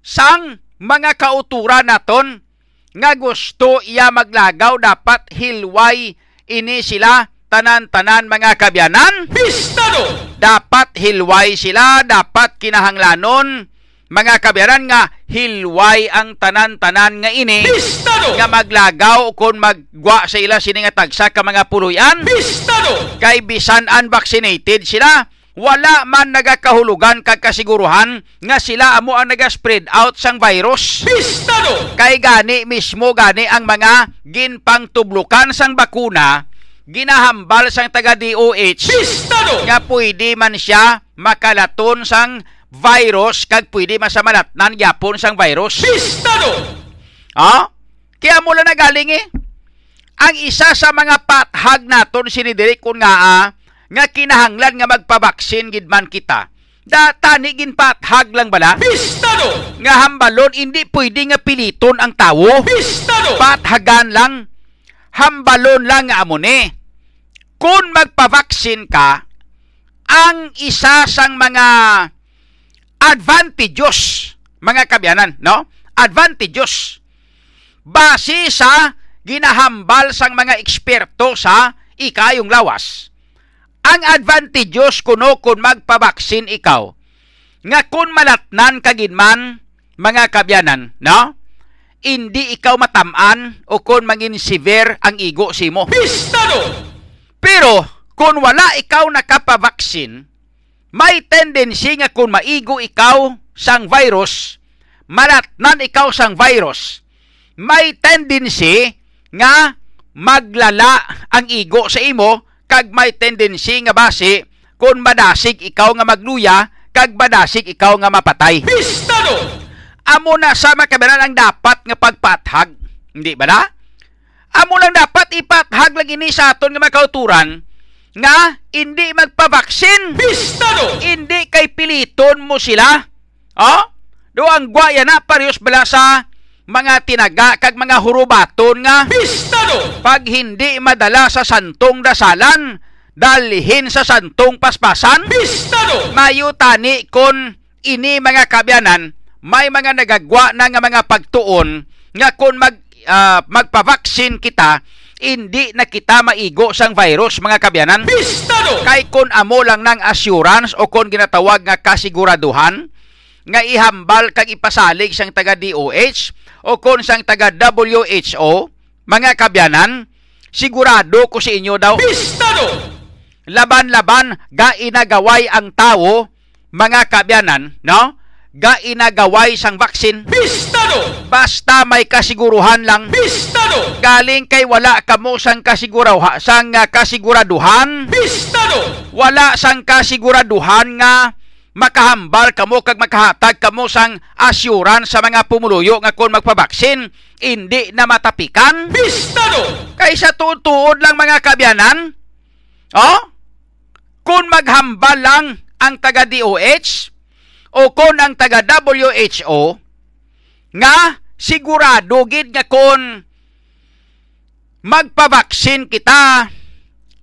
sang mga kautura naton nga gusto iya maglagaw dapat hilway ini sila tanan-tanan mga kabyanan. Pistado! Dapat hilway sila, dapat kinahanglanon mga kabyanan nga hilway ang tanan-tanan nga ini. Pistado! Nga maglagaw kung magwa sa ila sini nga tagsa ka mga puluyan. Pistado! Kay bisan unvaccinated sila, wala man nagakahulugan kagkasiguruhan nga sila amo ang nagaspread out sang virus. Pistado! Kay gani mismo gani ang mga ginpangtublukan sang bakuna, ginahambal sang taga D O H. Pistado! Nga pwede man siya makalaton sang virus kag pwede man sa malatnan yapon sang virus. Pistado! Ah? Kaya mula na galing eh. Ang isa sa mga pathag naton sinidiri kun nga ah, nga kinahanglan nga magpabaksin gidman kita. Datani ginpathag lang bala. Pistado! Nga hambalon hindi pwede nga piliton ang tawo. Pistado! Pathagan lang, hambalon lang nga amo ni. Kun magpabaksin ka, ang isa sang mga advantages, mga kabyanan, no? Advantages. Base sa ginahambal sang mga eksperto sa ikayong lawas. Ang advantages kuno kun magpabaksin ikaw nga kun malatnan kaginman mga kabyanan, no? Hindi ikaw matamaan o kun mangin severe ang igo simo. Pistado! Pero kun wala ikaw nakapabaksin, may tendency nga kun maigo ikaw sang virus, malatnan ikaw sang virus, may tendency nga maglala ang igo sa imo. Kag may tendency nga base kung madasig ikaw nga magluya, kag madasig ikaw nga mapatay. Pistado! Amo na sa makabiran ang dapat nga pagpathag. Hindi ba na? Amo lang dapat ipathag lang ini sa aton nga makauturan nga hindi magpabaksin. Pistado! Hindi kay piliton mo sila. Oh? Doang guaya na parehas bala sa mga tinaga kag mga hurubaton nga. Pistado! Pag hindi madala sa santong dasalan, dalhin sa santong paspasan. Pistado! Mayutani kun ini mga kabyanan, may mga nagagwa na nga mga pagtuon nga kun mag uh, magpabaksin kita, hindi na kita maigo sang virus mga kabyanan. Pistado! Kay kun amo lang ng assurance o kun ginatawag nga kasiguraduhan nga ihambal kag ipasalig sang taga D O H o kon sang taga W H O, mga kabyanan, sigurado ko sa inyo daw. Pistado! Laban-laban ga inagaway ang tao, mga kabyanan, no? gainagaway siyang vaccine. Bistado! Basta may kasiguruhan lang. Bistado! Galing kay wala kamo siyang kasiguraduhan, siyang kasiguraduhan. Bistado! Wala siyang kasiguraduhan nga makahambal kamo kag makahatag kamo sang assurance sa mga pumuluyo nga kung magpabaksin hindi na matapikan. Bistado! Kaysa tuod-tuod lang mga kabyanan, oh? Kung maghambal lang ang taga D O H o kung ang taga W H O nga sigurado gid nga kung magpabaksin kita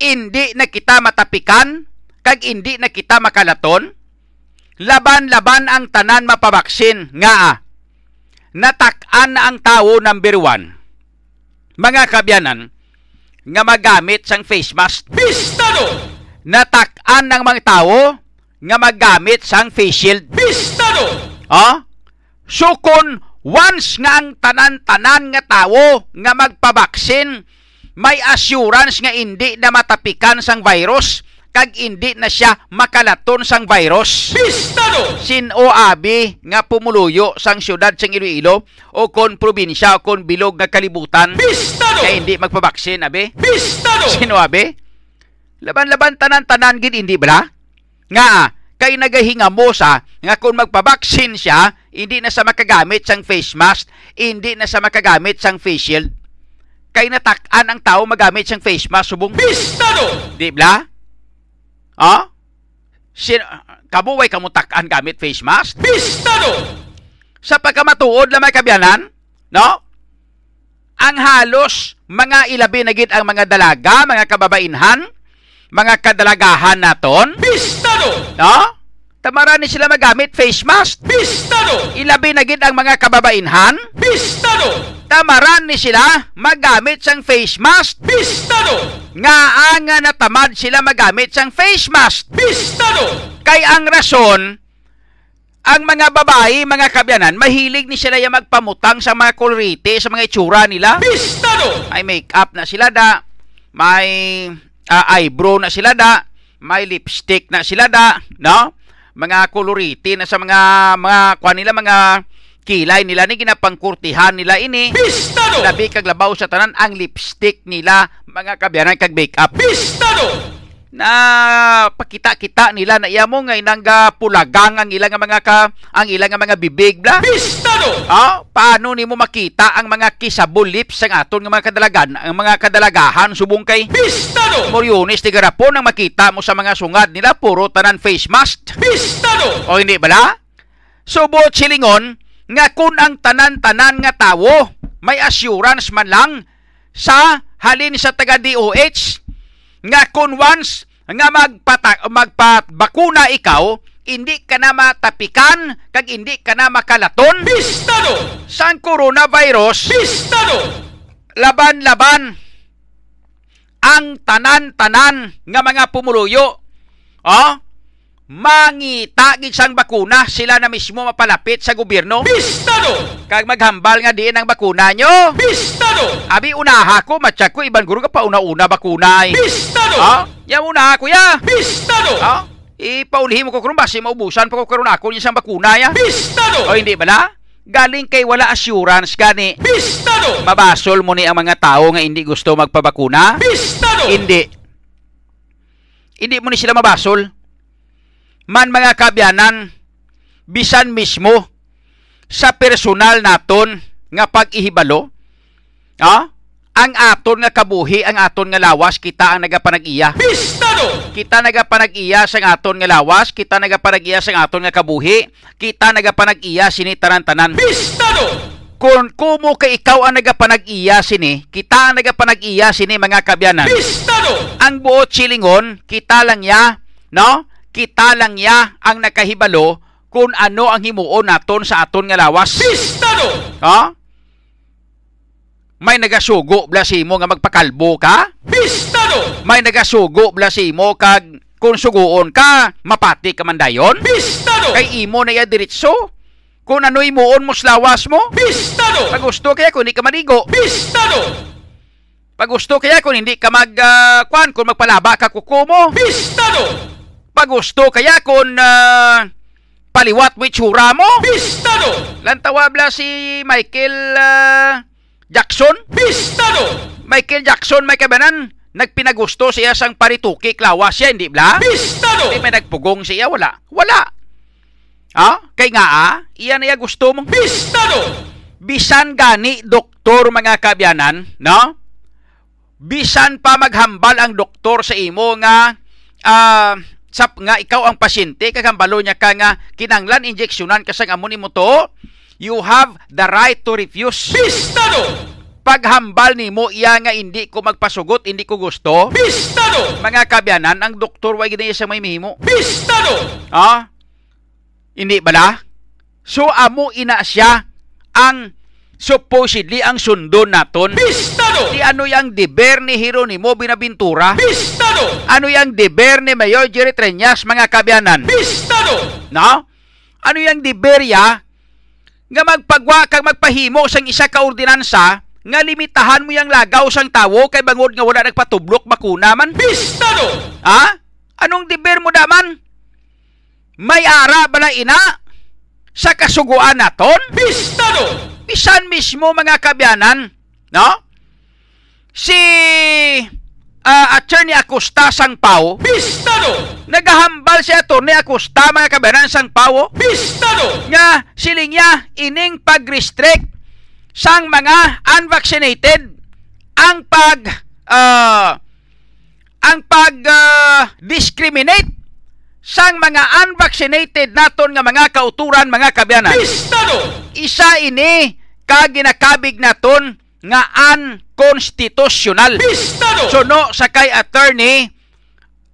hindi na kita matapikan kag hindi na kita makalaton. Laban-laban ang tanan mapabaksin nga natak-an na ang tao number one. Mga kabyanan nga magamit sang face mask. Bistado! Natak-an ng mga tao nga magamit sang face shield. Bistado! Oh? So kung once nga ang tanan-tanan nga tao nga magpabaksin, may assurance nga hindi na matapikan sang virus kag hindi na siya makalaton sang virus. Bistado! Sino abi nga pumuluyo sang syudad sang Iloilo o kon probinsya o kon bilog nga kalibutan. Bistado! Kaya hindi magpabaksin abi. Bistado! Sino abi? Laban-laban tanan-tanan gid hindi bala? Nga kay nagahinga mo sa nga kon magpabaksin siya, hindi na sa makagamit sang face mask, hindi na sa makagamit sang face shield. Kay natak-an ang tao magamit sang face mask subong. Bistado! Di bala? Ah? Sin kabuway ka mo tak-an gamit face mask? Bistado! Sa pagkamatuod na may kabyanan, no? Ang halos mga ilabi na gid ang mga dalaga, mga kababainhan, mga kadalagahan naton. Bistado! No? Tamaran ni sila magamit face mask. Bistado! Ilabi na gid ang mga kababainhan. Bistado! Tamaran ni sila magamit sang face mask. Bistado! Nga ang natamad sila magamit sang face mask. Bistado! Kay ang rason, ang mga babae, mga kabyanan, mahilig ni sila yung magpamutang sa mga kulrite, sa mga itsura nila. Bistado! May make-up na sila da, may uh, eyebrow na sila da, may lipstick na sila da, no? Mga kulrite na sa mga, mga kwa nila, mga kilay nila ni ginapangkurtihan nila ini. Bistado! Labi kag labaw sa tanan ang lipstick nila mga kabyanan kag makeup. Bistado! Na pakita-kita nila na iya mo nga inangga pulagang ang ilang mga ka ang ilang mga bibig bla. Bistado! Oh, paano nimo makita ang mga kissable lips sang aton nga mga kadalagan, ang mga kadalagahan subong kay? Bistado! Moryones ti garapon ang makita mo sa mga sungad nila puro tanan face mask. Bistado! O hindi bala? Subot silingon nga kun ang tanan-tanan nga tawo may assurance man lang sa halin sa taga D O H nga kun once nga magpata magpabakuna ikaw hindi ka na matapikan kag hindi ka na makalaton. Bistado! Sang coronavirus. Bistado! Laban-laban ang tanan-tanan nga mga pumuluyo, oh? Mangita gid sang bakuna, sila na mismo mapalapit sa gobyerno. Bistado! Kag maghambal nga diin ang bakuna nyo. Bistado! Abi unaha ko matya ko ibang guru ka pa una-una bakuna. Eh. Bistado! Oh, yan unaha ko ya. Bistado! Oh, ipaulihin mo ko kung basi maubusan pa ko karon ako yung sang bakuna ya. Bistado! O oh, hindi bala? Galing kay wala assurance gani. Bistado! Mabasol mo ni ang mga tao nga hindi gusto magpabakuna. Bistado! Hindi. Hindi mo ni sila mabasol. Man mga kabyanan, bisan mismo sa personal naton nga pag-ihibalo, ah, ang aton nga kabuhi, ang aton nga lawas, kita ang nagapanag-iya. Bistado! Kita nagapanag-iya sang aton nga lawas, kita nagapanag-iya sang aton nga kabuhi, kita nagapanag-iya sini tanan-tanan. Bistado! Kung kumo ka ikaw ang nagapanag-iya sini, kita ang nagapanag-iya sini mga kabyanan. Bistado! Ang buot silingon, kita lang ya, no? Kita lang ya ang nakahibalo kung ano ang himuon naton sa aton nga lawas. Bistado! Ha? May nagasugo blasimo nga magpakalbo ka? Bistado! May nagasugo blasimo kag kung suguon ka, mapati ka man dayon? Bistado! Kay imo na ya diretso? Kung ano himuon mo sa lawas mo? Bistado! Pag gusto kaya kung hindi ka manigo? Bistado! Pag gusto kaya kung hindi ka mag uh, kwan, kung magpalaba ka kuko mo? Bistado! Pagusto kaya kung uh, Paliwat with tsura mo. Bistado! Lantawabla si Michael uh, Jackson. Bistado! Michael Jackson, may kabanan, nagpinagusto siya sang parituki, klawas siya, hindi bla? Bistado! Hindi may nagpugong siya, wala. Wala. Ha? Kaya nga, ah, iyan niya gusto mong bistado! Bisan gani, doktor, mga kabyanan, no? Bisan pa maghambal ang doktor sa imo nga, ah, uh, sap nga ikaw ang pasyente, kagambalo niya ka nga kinanglan injeksyonan kasang amuni mo to, you have the right to refuse. Bistado! Paghambal ni mo, iya nga hindi ko magpasugot, hindi ko gusto. Bistado! Mga kabyanan, ang doktor wag na sa may mimo. Bistado! Ah? Hindi bala? So, amo ina siya ang supposedly ang sundo naton. Bistado! Di ano yung deber ni Jeronimo Binabintura? Bistado! Ano yung deber ni Mayor Jerry Treñas, mga kabyanan? Bistado! No? Ano yung deber ya nga magpagwa kag magpahimo sang isa ka ordinansa nga limitahan mo yung lagaw sang tawo kay bangod nga wala nagpatublok bakuna man? Bistado! Ha? Anong deber mo daman? May ara bala ina sa kasuguan naton? Bistado! Bisan mismo, mga kabyanan, no? Si uh, Attorney Acosta Sangpao, bistado! Nagahambal si Attorney Acosta, mga kabyanan, Sangpao, bistado! Nga siling niya ining pag-restrict sang mga unvaccinated ang pag uh, ang pag uh, discriminate sang mga unvaccinated naton nga mga kauturan, mga kabyanan. Bistado! Isa ini kaginakabig naton nga unconstitutional. Bistado! So no sakay attorney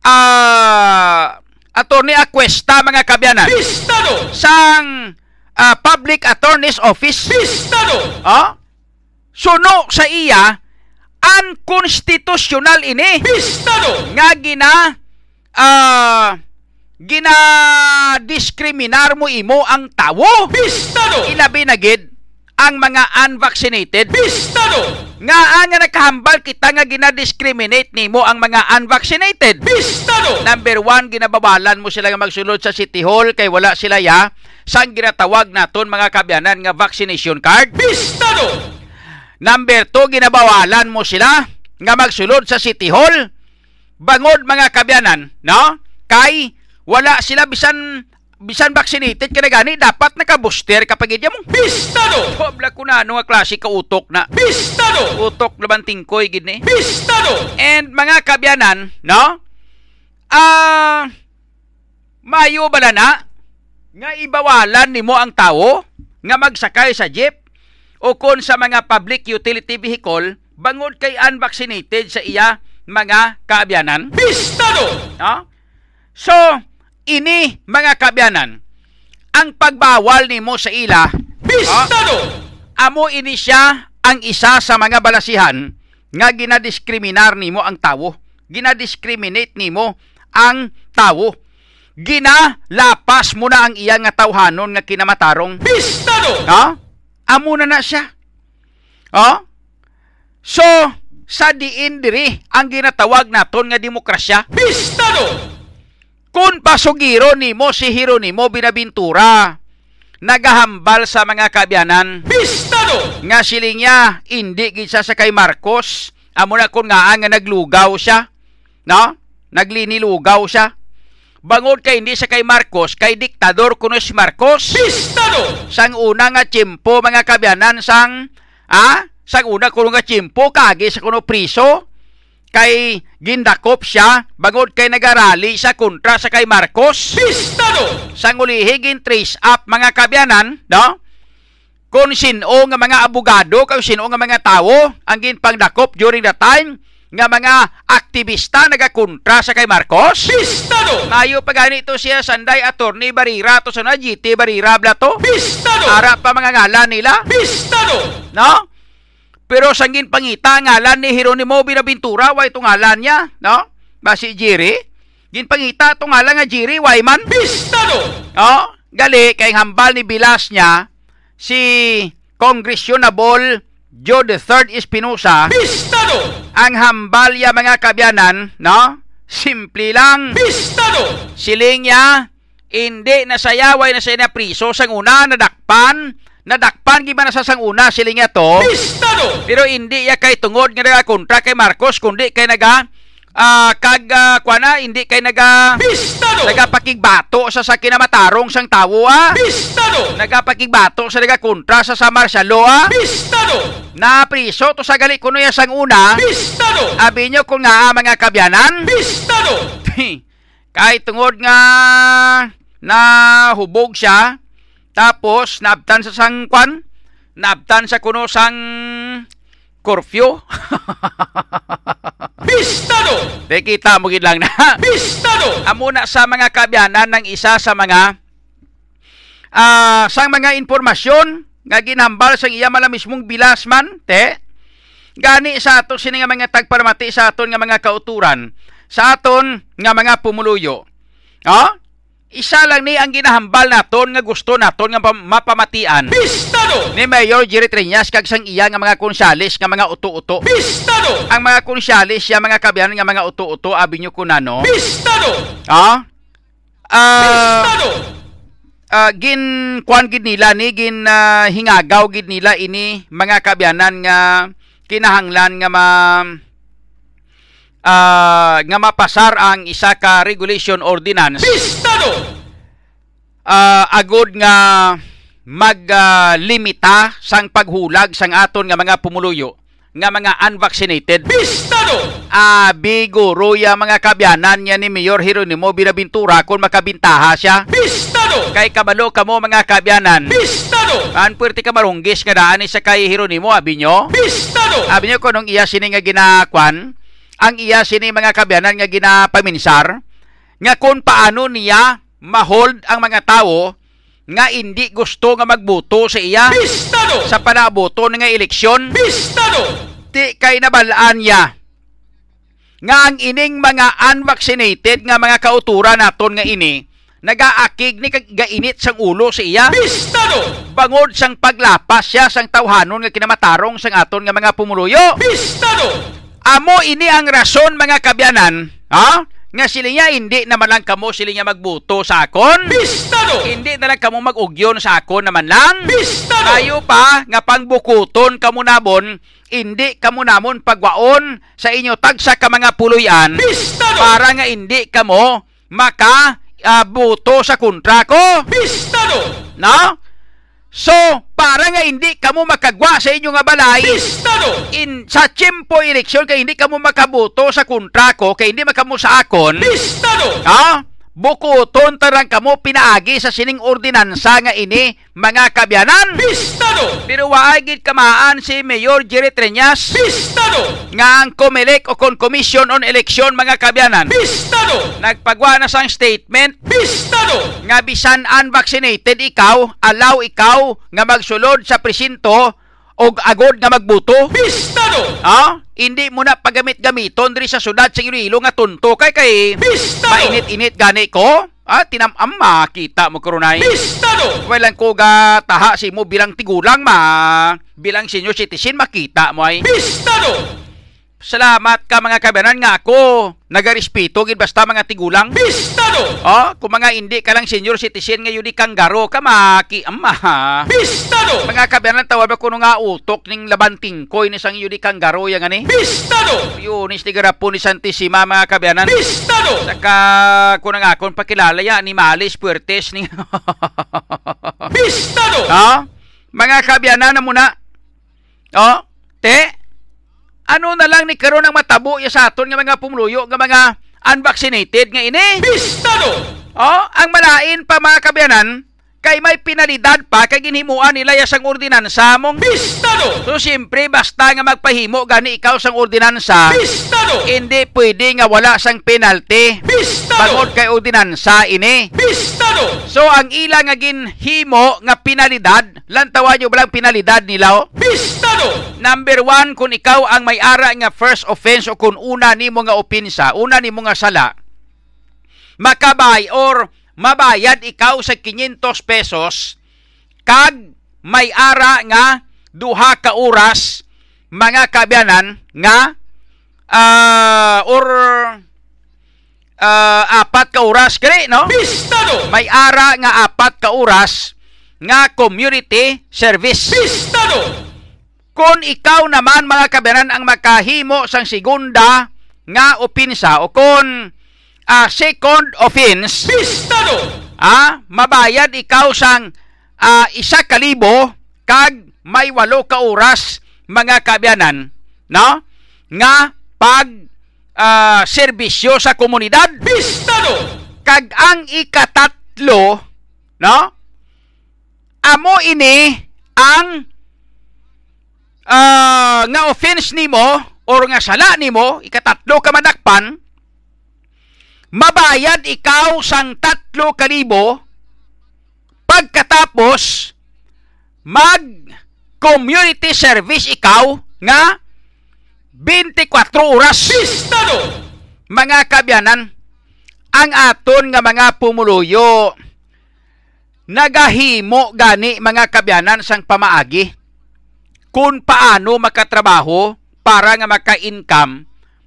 uh, attorney Acosta, mga kabyanan. Bistado! Sang uh, public attorney's office. Bistado! Uh? So no sa iya unconstitutional ini. Bistado! Nga gina ah uh, gina-diskriminar mo imo ang tawo. Bistado! Ilabi na gid ang mga unvaccinated. Bistado! Nga ang nakahambal kita nga gina-discriminate nimo ang mga unvaccinated. Bistado! Number one, ginababalan mo sila nga magsulod sa City Hall kay wala sila ya sang ginatawag naton, mga kabyanan, nga vaccination card. Bistado! Number two, ginabawalan mo sila nga magsulod sa City Hall bangod, mga kabyanan, no? Kay wala sila bisan bisan vaccinated kaya gani dapat naka-booster kapag idya mong bistado. Sobla ko na ano nga klase ka utok na bistado. Utok laban tingkoy gid ni bistado. And mga kabyanan, no? Ah uh, mayo bala na nga ibawalan nimo ang tawo nga magsakay sa jeep o kon sa mga public utility vehicle bangod kay unvaccinated sa iya, mga kabyanan. Bistado. No? So ini, mga kabyanan, ang pagbawal nimo sa ila, bistado! Oh, amo ini siya ang isa sa mga balasihan nga ginadiskriminar nimo ang tawo. Ginadiscriminate nimo ang tawo. Ginalapas mo na ang iya nga tawhanon nga kinamatarong. Bistado! Oh, amo na na siya. Oh? So, sa diin diri ang ginatawag naton nga demokrasya. Bistado! Kung pasugiro nimo si Jeronimo Binabintura, nagahambal sa mga kabyanan. Bistado! Nga siling niya, hindi gitsa sa kay Marcos. Amo na kung nga nga naglugaw siya, no? Naglinilugaw siya. Bangod kay hindi sa kay Marcos, kay diktador kuno si Marcos. Bistado! Sang una nga tiyempo, mga kabyanan, sang, ah, sang una kuno nga tiyempo, kagi sa kuno priso, kay gindakop siya bangod kay nagarali sa kontra sa kay Marcos. Bistado! Sangulihigin trace up, mga kabyanan, no? Kung sino nga mga abogado, kung sino nga mga tao ang ginpangdakop during the time nga mga aktivista nagakontra sa kay Marcos. Bistado! Mayo pa ganito siya sanday attorney Barira to sa na G T Barira bla to. Bistado! Ara pa mga ngalan nila. Bistado! No? Pero sang ginpangita ngalan ni Jeronimo Binabintura, why itong ngalan niya, no? Ba si Jiri? Ginpangita itong ngalan nga Jiri, why man? Bistado! No? Gali, kay hambal ni Bilas niya, si Congressionable Joe the third Espinosa. Bistado! Ang hambal niya, mga kabyanan, no? Simple lang. Bistado! Siling niya, Indi na sayaway na sa ina priso sang una nadakpan, nadakpan giba na sa sang una sila nga to. Pistado! Pero hindi ya kay tungod nga nagakontra kay Marcos kundi kay naga uh, kag uh, kuana hindi kay naga Pistado! Nagapakigbato sa sa kinamatarong sang tawo ah. Pistado! Nagapakigbato sa nagakontra sa sa martialo ah. Pistado! Na priso to sa gali kuno ya sang una. Pistado! Abi nyo kung nga mga kabyanan. Pistado! Kay tungod nga na hubog siya tapos nabtan sa sangkwan, nabtan sa kuno sang curfew. Pistado! Nakita mo gid lang na. Pistado! Amo na sa mga kabyanan ng isa sa mga uh, sang mga impormasyon nga ginhambal sang iya mala mismong bilasman te gani sa ato sini nga mga tagparamati sa aton nga mga kauturan sa aton nga mga pumuluyo. Ha? Oh? Isa lang ni ang ginahambal naton nga gusto naton nga mapamatian. Pistado! Ni Mayor Jerry Triñas kag sang iya nga mga konsyales nga mga uto-uto. Pistado! Ang mga konsyales ya mga kabyanan nga mga uto-uto abi nyo kunano. Pistado! Ha? Ah. Uh, Pistado! Uh, gin kuan gid nila ni gin uh, hingagaw gid nila ini mga kabyanan nga kinahanglan nga ma Uh, nga mapasar ang isa ka regulation ordinance. Pistado! Uh, agod nga maglimita uh, sang paghulag sang aton nga mga pumuluyo nga mga unvaccinated. Pistado! Abi guro ya mga kabyanan niya ni Mayor Geronimo Binabintura kung makabintaha siya. Pistado! Kay kabalo kamo mga kabyanan. Pistado! An puwerte ka marunggis nga daan isa kay Geronimo abi nyo. Pistado! Abi nyo kung nung iya sini nga ginakwan ang iya sini mga kabyanan nga ginapaminsar nga kung paano niya mahold ang mga tao nga hindi gusto nga magboto sa iya. Pistado! Sa panaboto nga eleksyon. Pistado! Di kay nabalaan niya nga ang ining mga unvaccinated nga mga kautura naton nga ini nagaakig ni kagainit sang ulo sa iya. Pistado! Bangod sang paglapas siya sang tawhanon nga kinamatarong sang aton nga mga pumuluyo. Pistado! Amo ini ang rason mga kabyanan, ha? Nga sila niya hindi naman lang kamo sila niya magbuto sa akon. Pistado! Hindi na lang kamo mag-ugyon sa akon naman lang. Pistado! Tayo pa nga pangbukuton kamo namon, hindi kamo namon pagwaon sa inyo tagsa ka mga puluyan. Pistado! Para nga hindi kamo maka uh, buto sa kontra ko. Pistado! No? So, para nga hindi kamo makagwa sa inyo nga balay. Pistado! In, sa tiyempo eleksyon, kaya hindi kamo makaboto sa kontra ko, kaya hindi makamo sa akon. Pistado! Ha? Bukuton tarang kamo pinaagi sa sining ordinansa nga ini, mga kabyanan. Pistado! Pero waagid kamaan si Mayor Jerry Triñas. Pistado! Nga ang Comelec o kon Commission on Election, mga kabyanan. Pistado! Nagpagwa na sang statement. Pistado! Nga bisan unvaccinated ikaw, allow ikaw nga magsulod sa presinto o agod nga magbuto. Pistado! Ha? Hindi mo na paggamit-gamiton diri sa sudad sa Iloilo nga tunto kay kay mainit-init gani ko. Ah, tinamama, kita mo karunay. Pistado! Walang ko ga taha si mo bilang tigulang ma, bilang senior citizen makita mo ay. Pistado! Salamat ka mga kabyanan nga ako nagarespeto gid basta mga tigulang. Pistado! Oh, kung mga hindi ka lang senior citizen nga yun ikang garo ka maki ama. Pistado! Mga kabyanan tawag ko nga utok ning labanting koy ni sang yun ikang garo yang ani. Pistado! Yun is tigarapo ni Santisima mga kabyanan. Pistado! Saka ko nga akong pakilala ya ni Malis Puertes ni Pistado! Oh, mga kabyanan na muna. Oh, te ano na lang ni karon ang matabo ya sa aton nga mga pumuluyo nga mga unvaccinated nga ini. Pistado! Oh, ang malain pa mga kabyanan kay may penalidad pa kay ginhimuan nila ya sang ordinansa mong. Pistado! So siyempre basta nga magpahimo gani ikaw sang ordinansa. Pistado! Hindi pwede nga wala sang penalty. Pistado! Bangod kay ordinansa ini. Pistado! So ang ila nga ginhimo nga penalidad lantawa nyo ba lang penalidad nila o? Pistado! Number one, kung ikaw ang may-ara nga first offense o kung una ni mo nga opinsa, una ni mo nga sala, makabay or mabayad ikaw sa quinientos pesos kag may-ara nga duha ka oras mga kabyanan nga uh, or uh, apat ka oras kani, no? Pistado. May ara nga apat ka oras nga community service. Pistado. Kung ikaw naman mga kaberan ang makahimo sang segunda nga opinsa o kung uh, second offense, pistado. Ah, mabayad ikaw sang uh, isa kalibo kag may walo ka oras mga kabiyanan, no? Nga pag uh, serbisyo sa komunidad, pistado. Kag ang ikatatlo, no? Amo ini ang uh, nga offense nimo or nga sala nimo, ikatatlo ka madakpan, mabayad ikaw sang tatlo kalibo pagkatapos mag-community service ikaw nga twenty-four oras. Pistado! Mga kabyanan, ang aton nga mga pumuluyo nagahimo gani mga kabyanan sang pamaagi kung paano makatrabaho para nga maka-income,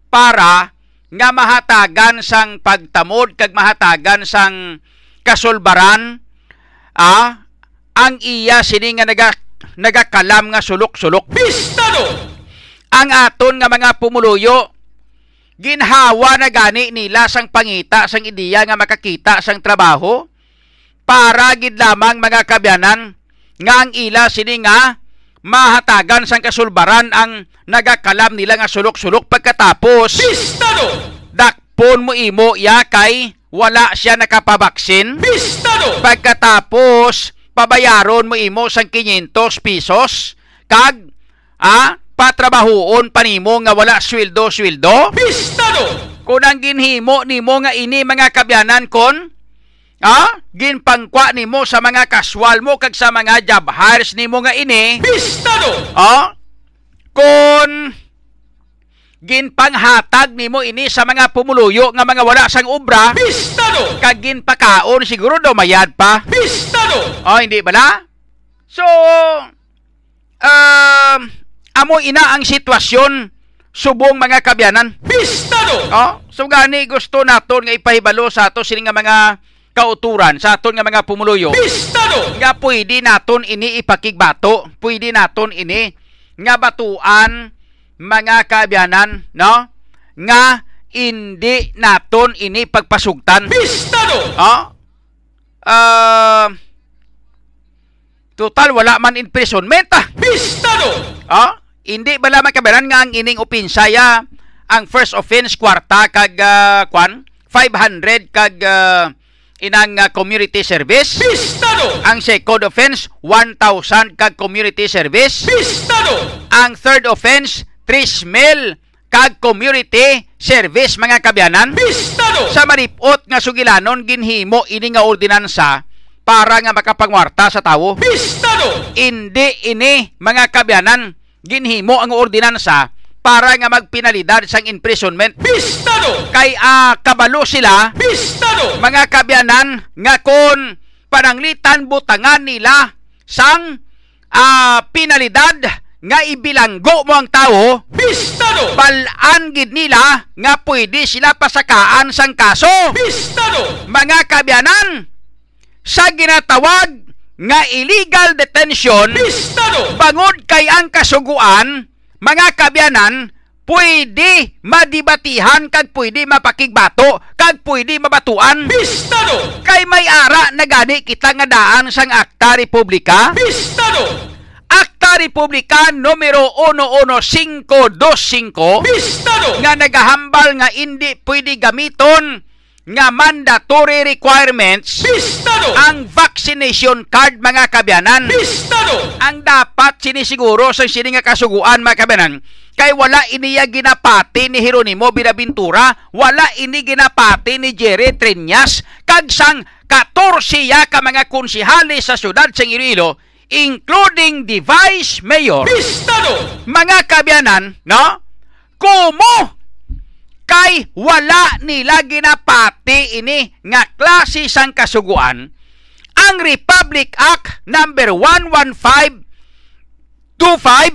para nga mahatagan sang pagtamod kag mahatagan sang kasulbaran ah ang iya sini nga naga nagakalam nga sulok-sulok. Pistado. Ang aton nga mga pumuluyo ginhawa na gani nila sang pangita sang ideya nga makakita sang trabaho para gid lamang mga kabyanan nga ang ila sini nga mahatagan sang kasulbaran ang nagakalam nila nga sulok-sulok pagkatapos. Pistado! Dakpon mo imo ya kay wala siya nakapabaksin. Pistado! Pagkatapos, pabayaron mo imo sang five hundred pesos kag ah, patrabahoon pa nimo nga wala sweldo-sweldo. Pistado! Kung ang ginhimo nimo nga ini mga kabyanan kon ah, ginpangkwa nimo sa mga kaswal mo kag sa mga job hires nimo nga ini. Pistado. Ah, kun ginpanghatag nimo ini sa mga pumuluyo nga mga wala sang obra. Pistado. Kag ginpakaon siguro do mayad pa. Pistado. Oh, hindi bala? So um amo ina ang sitwasyon subong mga kabyanan. Pistado. Oh, so gani gusto naton nga ipahibalo sa ato sini nga mga kauturan sa aton nga mga pumuluyo. Pistado! Nga pwede naton ini ipakigbato, pwede naton ini nga batuan mga kaabyanan, no? Nga hindi naton ini pagpasugtan. Pistado! Oh? Uh, total wala man imprisonment. Ah. Pistado! Oh? Hindi bala makabaran nga ang ining opinsaya ang first offense kwarta kag uh, kwan five hundred kag uh, inang uh, community service. Pistado! Ang second offense one thousand kag community service. Pistado! Ang third offense three mil kag community service mga kabyanan. Pistado! Sa maripot nga sugilanon ginhimo ini nga ordinansa para nga makapangwarta sa tawo. Pistado! Indi ini mga kabyanan ginhimo ang ordinansa para nga magpinalidad sang imprisonment. Pistado! Kay uh, kabalo sila. Pistado! Mga kabyanan nga kon pananglitan butangan nila sang uh, pinalidad nga ibilanggo mo ang tao. Pistado! Balaan gid nila nga pwede sila pasakaan sang kaso. Pistado! Mga kabyanan sa ginatawag nga illegal detention. Pistado! Bangod kay ang kasuguan mga kabyanan, pwede madibatihan kag pwede mapakigbato kag pwede mabatuan. Pistado! Kay may ara na gani kita nga daan sang Akta Republika. Pistado! Akta Republika numero one one five two five. Pistado! Nga nagahambal nga hindi pwede gamiton nga mandatory requirements. Pistado! Ang vaccination card mga kabyanan. Pistado! Ang dapat sinisiguro sa sini nga kasuguan mga kabyanan kay wala iniya ginapati ni Jeronimo Binabintura, wala ini ginapati ni Jerry Trinas kag sang fourteen ya ka mga konsihali sa syudad sang Iloilo including the vice mayor. Pistado! Mga kabyanan, no? Kumo kay wala nila ginapati ini nga klase sang kasuguan ang Republic Act number one one five two five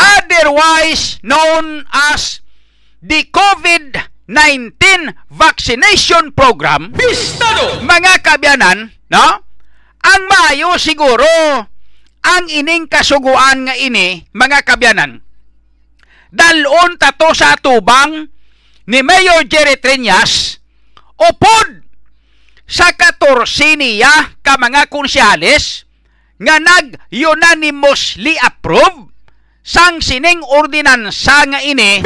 otherwise known as the COVID vaccination program, Bistado! Mga kabyanan, no? Ang maayo siguro ang ining kasuguan nga ini, mga kabyanan. Dalon tato sa tubang ni Mayor Jerry Triñas upod sa katorse niya ka mga konsyales nga nag-unanimously approve sang sining ordinansa nga ini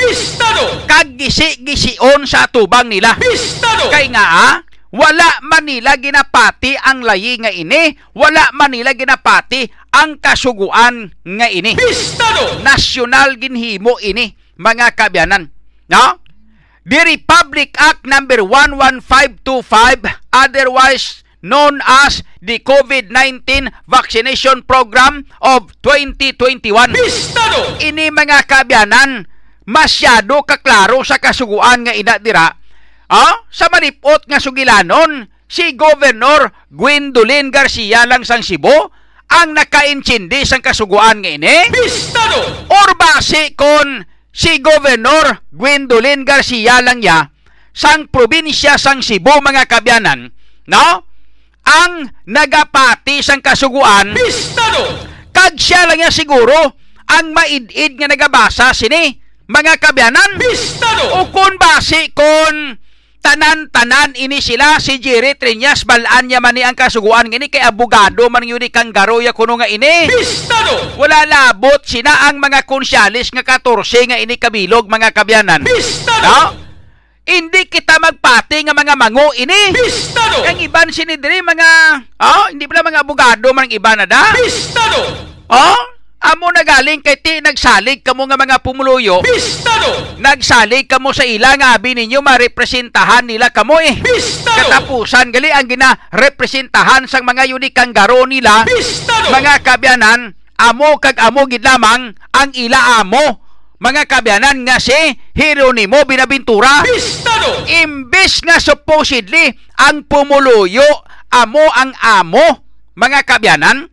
kag gisi-gision sa tubang nila. Bistado! Kay nga ah, wala man nila ginapati ang layi nga ini, wala man nila ginapati ang kasuguan nga ini. Bistado! Nasyonal ginhimo ini, mga kabyanan, no? The Republic Act number one one five two five, otherwise known as the COVID nineteen Vaccination Program of twenty twenty-one. Bistado! Ini mga kabyanan, masyado kaklaro sa kasuguan nga inadira. Ah, sa manipot nga sugilanon, si Governor Gwendolyn Garcia lang sang Cebu ang nakaintindi sang kasuguan nga ini. Bistado! Or base kon si Governor Gwendolyn Garcia lang ya sang probinsya sang Cebu, mga kabyanan, no? Ang nagapati sang kasuguan. Bistado! Kag siya lang yan siguro ang maidid nga nagabasa sini, mga kabyanan. Bistado! O kun base kon tanan-tanan ini sila si Jerry Triñas balaan niya man ni ang kasuguan ini kay abogado man yun ni Kanggaro ya kuno nga ini. Bistado! Wala labot sina ang mga konsyalis nga katorse nga ini kabilog, mga kabyanan. Bistado! No? Hindi kita magpati nga mga mango ini. Bistado! Ang iban sinidiri mga, oh, hindi pala mga abogado man ang iba na da. Bistado! Oh, amo nagaling kay ti nagsalig kamo nga mga pumuluyo. Bistado! Nagsalig kamo sa ila nga abi ninyo marepresentahan nila kamo eh. Bistado! Katapusan gali ang ginarepresentahan sang mga yuni Kanggaro nila. Bistado! Mga kabyanan, amo kag amo gid lamang ang ila amo, mga kabyanan, nga si Geronimo Binaventura. Bistado! Imbes nga supposedly ang pumuluyo amo ang amo, mga kabyanan,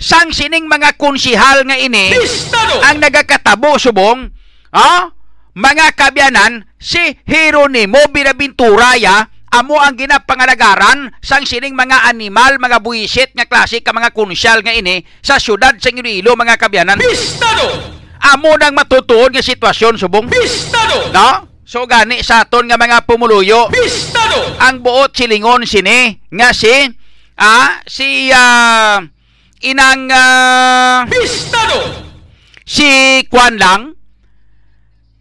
sang sining mga konsihal nga ini. Bistado! Ang nagakatabo subong, ah, mga kabyanan, si Geronimo Binaventura ya amo ang ginapangalagaan sang sining mga animal, mga buisit nga klase ka mga konsyal nga ini sa syudad sang Iloilo, mga kabyanan. Bistado! Amo nang matutuon nga sitwasyon subong. Bistado! No? So gani sa aton nga mga pumuluyo. Bistado! Ang buot silingon sini nga si ah si uh, inang uh, Bistado! Si Kwan lang,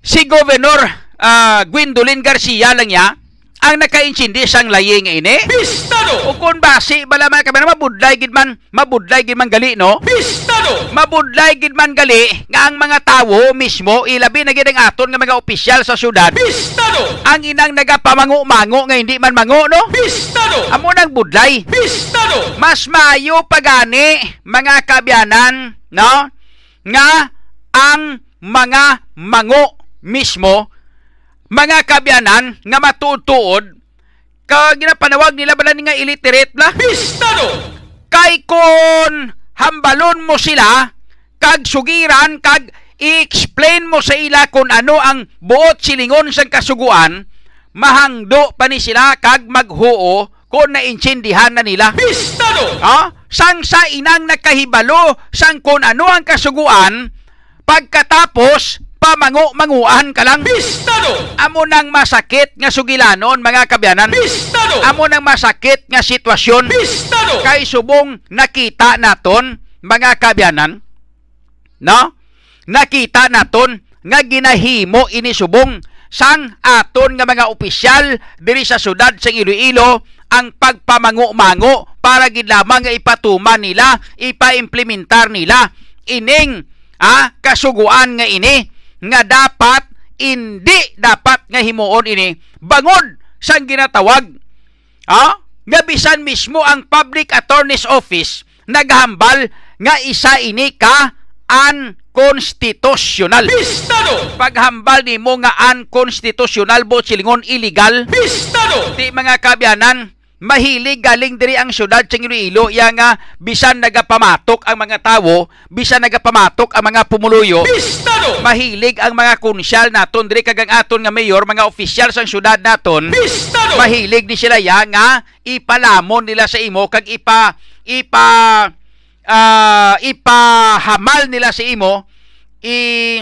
si Governor uh, Gwendolyn Garcia lang ya ang nakaintindi sang layi nga ini. Bistado! O kun base bala man kabana mabudlay gid man, mabudlay gid man gali, no? Bistado! Mabudlay gid man gali nga ang mga tawo mismo ilabi na gid ang aton nga mga opisyal sa syudad. Bistado! Ang inang nagapamango-mango nga hindi man mango, no? Bistado! Amo nang budlay. Bistado! Mas maayo pagani, mga kabyanan, no? Nga ang mga mango mismo, mga kabyanan, nga matutuod ka ginapanawag nila bala nga illiterate na. Bistado! Kay kon hambalon mo sila kag sugiran kag i-explain mo sa ila kung ano ang buot silingon sang kasuguan, mahangdo pa ni sila kag maghuo kung naintindihan na nila. Bistado! Ah, sang sa inang nakahibalo sang kung ano ang kasuguan, pagkatapos pamangu-manguan ka lang. Bistado! Amo nang masakit nga sugilanon, mga kabyanan. Bistado! Amo nang masakit nga sitwasyon. Bistado! Kay subong nakita naton, mga kabyanan, no? Nakita naton nga ginahimo ini subong sang aton nga mga opisyal diri sa syudad sa Iloilo ang pagpamangu-mangu para gid lamang nga ipatuman nila, ipaimplementar nila ining ah kasuguan nga ini nga dapat hindi dapat nga himuon ini bangod sa ginatawag ah nga bisan mismo ang Public Attorney's Office naghambal nga isa ini ka unconstitutional. Bistado! Paghambal nimo nga unconstitutional, bo silingon illegal. Bistado! Di, mga kabyanan, mahilig galing diri ang syudad sa Iloilo, iya nga bisan nagapamatok ang mga tawo, bisan nagapamatok ang mga pumuluyo. Bistado! Mahilig ang mga kunsyal naton diri kagang aton nga mayor, mga opisyal sa syudad naton. Bistado! Mahilig ni sila iya nga ipalamon nila sa imo kag ipa ipa uh, ipahamal nila sa imo, i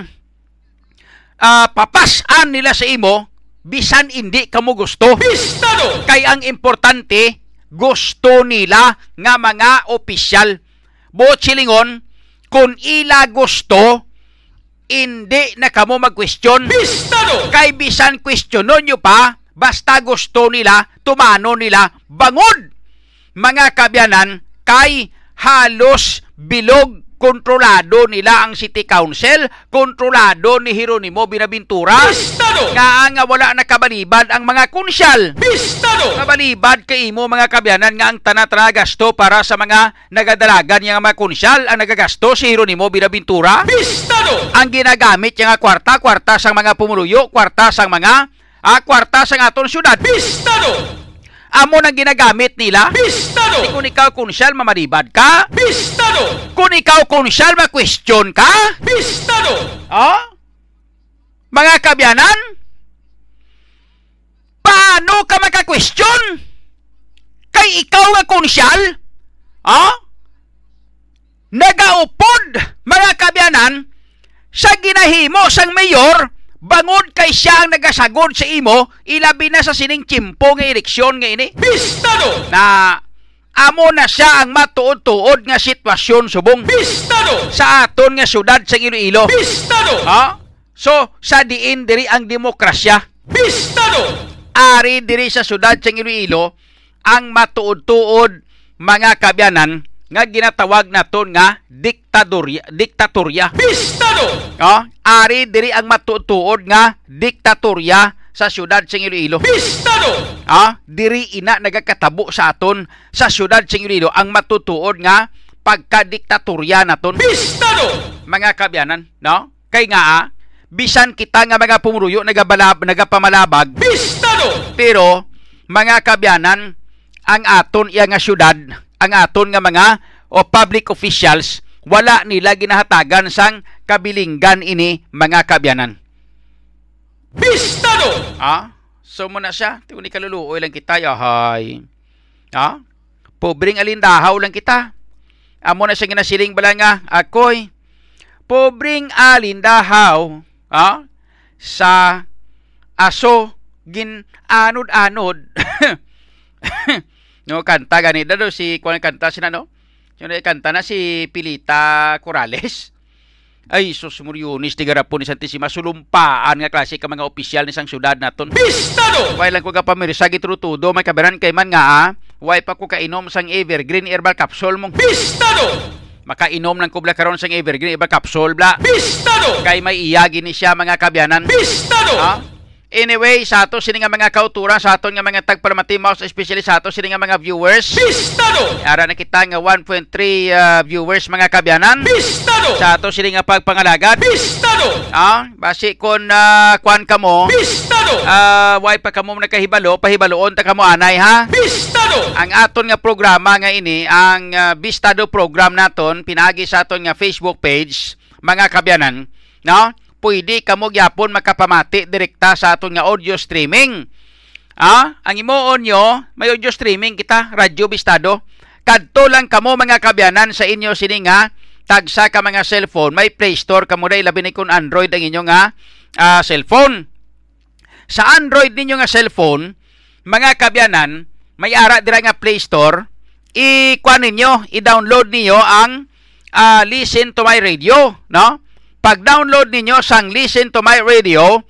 uh, papasan nila sa imo. Bisan hindi kamo gusto. Bistado! Kay ang importante, gusto nila nga mga opisyal. Buot silingon, kung ila gusto, hindi na kamo mag-question. Bistado! Kay bisan questionon nyo pa, basta gusto nila, tumano nila, bangod. Mga kabyanan, kay halos bilog kontrolado nila ang City Council, kontrolado ni Geronimo Binaventura. Bistado! Nga nga wala nakabalibad ang mga kunsyal. Bistado! Kabalibad kay imo mga kabyanan nga ang tanatana gasto para sa mga nagadalagan nga mga kunsyal ang nagagasto si Geronimo Binaventura. Bistado! Ang ginagamit nga kwarta, kwarta sang mga pumuluyo, kwarta sang mga ah, kwarta sang aton syudad. Bistado! Amo nang ginagamit nila. Bistado! Di kung ikaw kunsyal, mamalibad ka. Bistado! Kung ikaw kunsyal, ma-question ka. Bistado! Oh? Mga kabyanan, paano ka maka-question? Kay ikaw nga kunsyal, oh? Nagaupod, mga kabyanan, sa ginahimo sang mayor, bangod kay siya ang nagasagod sa imo, ilabi na sa sining timpo nga eleksyon nga ini. Bistado! Na amo na siya ang matuod-tuod nga sitwasyon subong. Bistado! Sa aton nga syudad sa Iloilo. Bistado! Ha? So, sa diin diri ang demokrasya. Bistado! Ari diri sa syudad sa Iloilo ang matuod-tuod mga kabyanan nga ginatawag naton nga diktadorya, diktatorya. Bistado! Oh, ari diri ang matutuod nga diktatorya sa syudad sa Iloilo. Bistado! Oh, diri ina nagakatabo sa aton sa syudad sa Iloilo ang matutuod nga pagkadiktatorya naton. Bistado! Mga kabyanan, no? Kay nga ah, bisan kita nga mga pumuruyo nagabalab, nagapamalabag. Bistado! Pero mga kabyanan, ang aton iya nga syudad, ang aton nga mga o public officials, wala nila ginahatagan sang kabilinggan ini mga kabyanan. Bistado! Ah, so muna siya, tiuni kaluluoy lang kita, yahay. Ah, pobring alindahaw lang kita. Amo na siya ginasiling bala nga, ako'y pobring alindahaw, ah, sa aso ginanod-anod. No, kanta ganito do si kuan kanta sina no. Yung kanta na si Pilita Corrales. Ay, sus muriunis tigarapon ni Santisima sulumpaan nga klase ka mga opisyal ni sang syudad naton. Bistado! Way lang ko ka pamirsa gitrutudo may kaberan kay man nga ah. Way pa ko kainom sang Evergreen Herbal Capsule mong. Bistado! Makainom lang ko bla karon sang Evergreen Herbal Capsule bla. Bistado! Kay may iyagi ni siya mga kabyanan. Bistado! Ha? Anyway, sa ato sini nga mga kauturan, sa aton nga mga tagpalamati mouse, especially sa ato sini nga mga viewers. Bistado! Ara na kita nga one point three uh, viewers mga kabyanan. Bistado! Sa ato sini nga pagpangalagan. Bistado! Ah, basi kun uh, kuan kamo. Bistado! Ah, uh, way pa kamo nakahibalo, pahibaloon ta kamo anay ha. Bistado! Ang aton nga programa nga ini, ang uh, Bistado program naton pinaagi sa aton nga Facebook page mga kabyanan, no? Pwede kamo gyapon makapamati direkta sa aton nga audio streaming. Ah, ang imuon nyo, may audio streaming kita, Radyo Bistado. Kadto lang kamo mga kabyanan sa inyo sini nga tagsa ka mga cellphone, may Play Store kamo dai labi ni kun Android ang inyo nga uh, cellphone. Sa Android ninyo nga cellphone, mga kabyanan, may ara dira nga Play Store, i-kuan ninyo, i-download niyo ang uh, Listen to My Radio, no? Pag-download ninyo sang Listen to My Radio,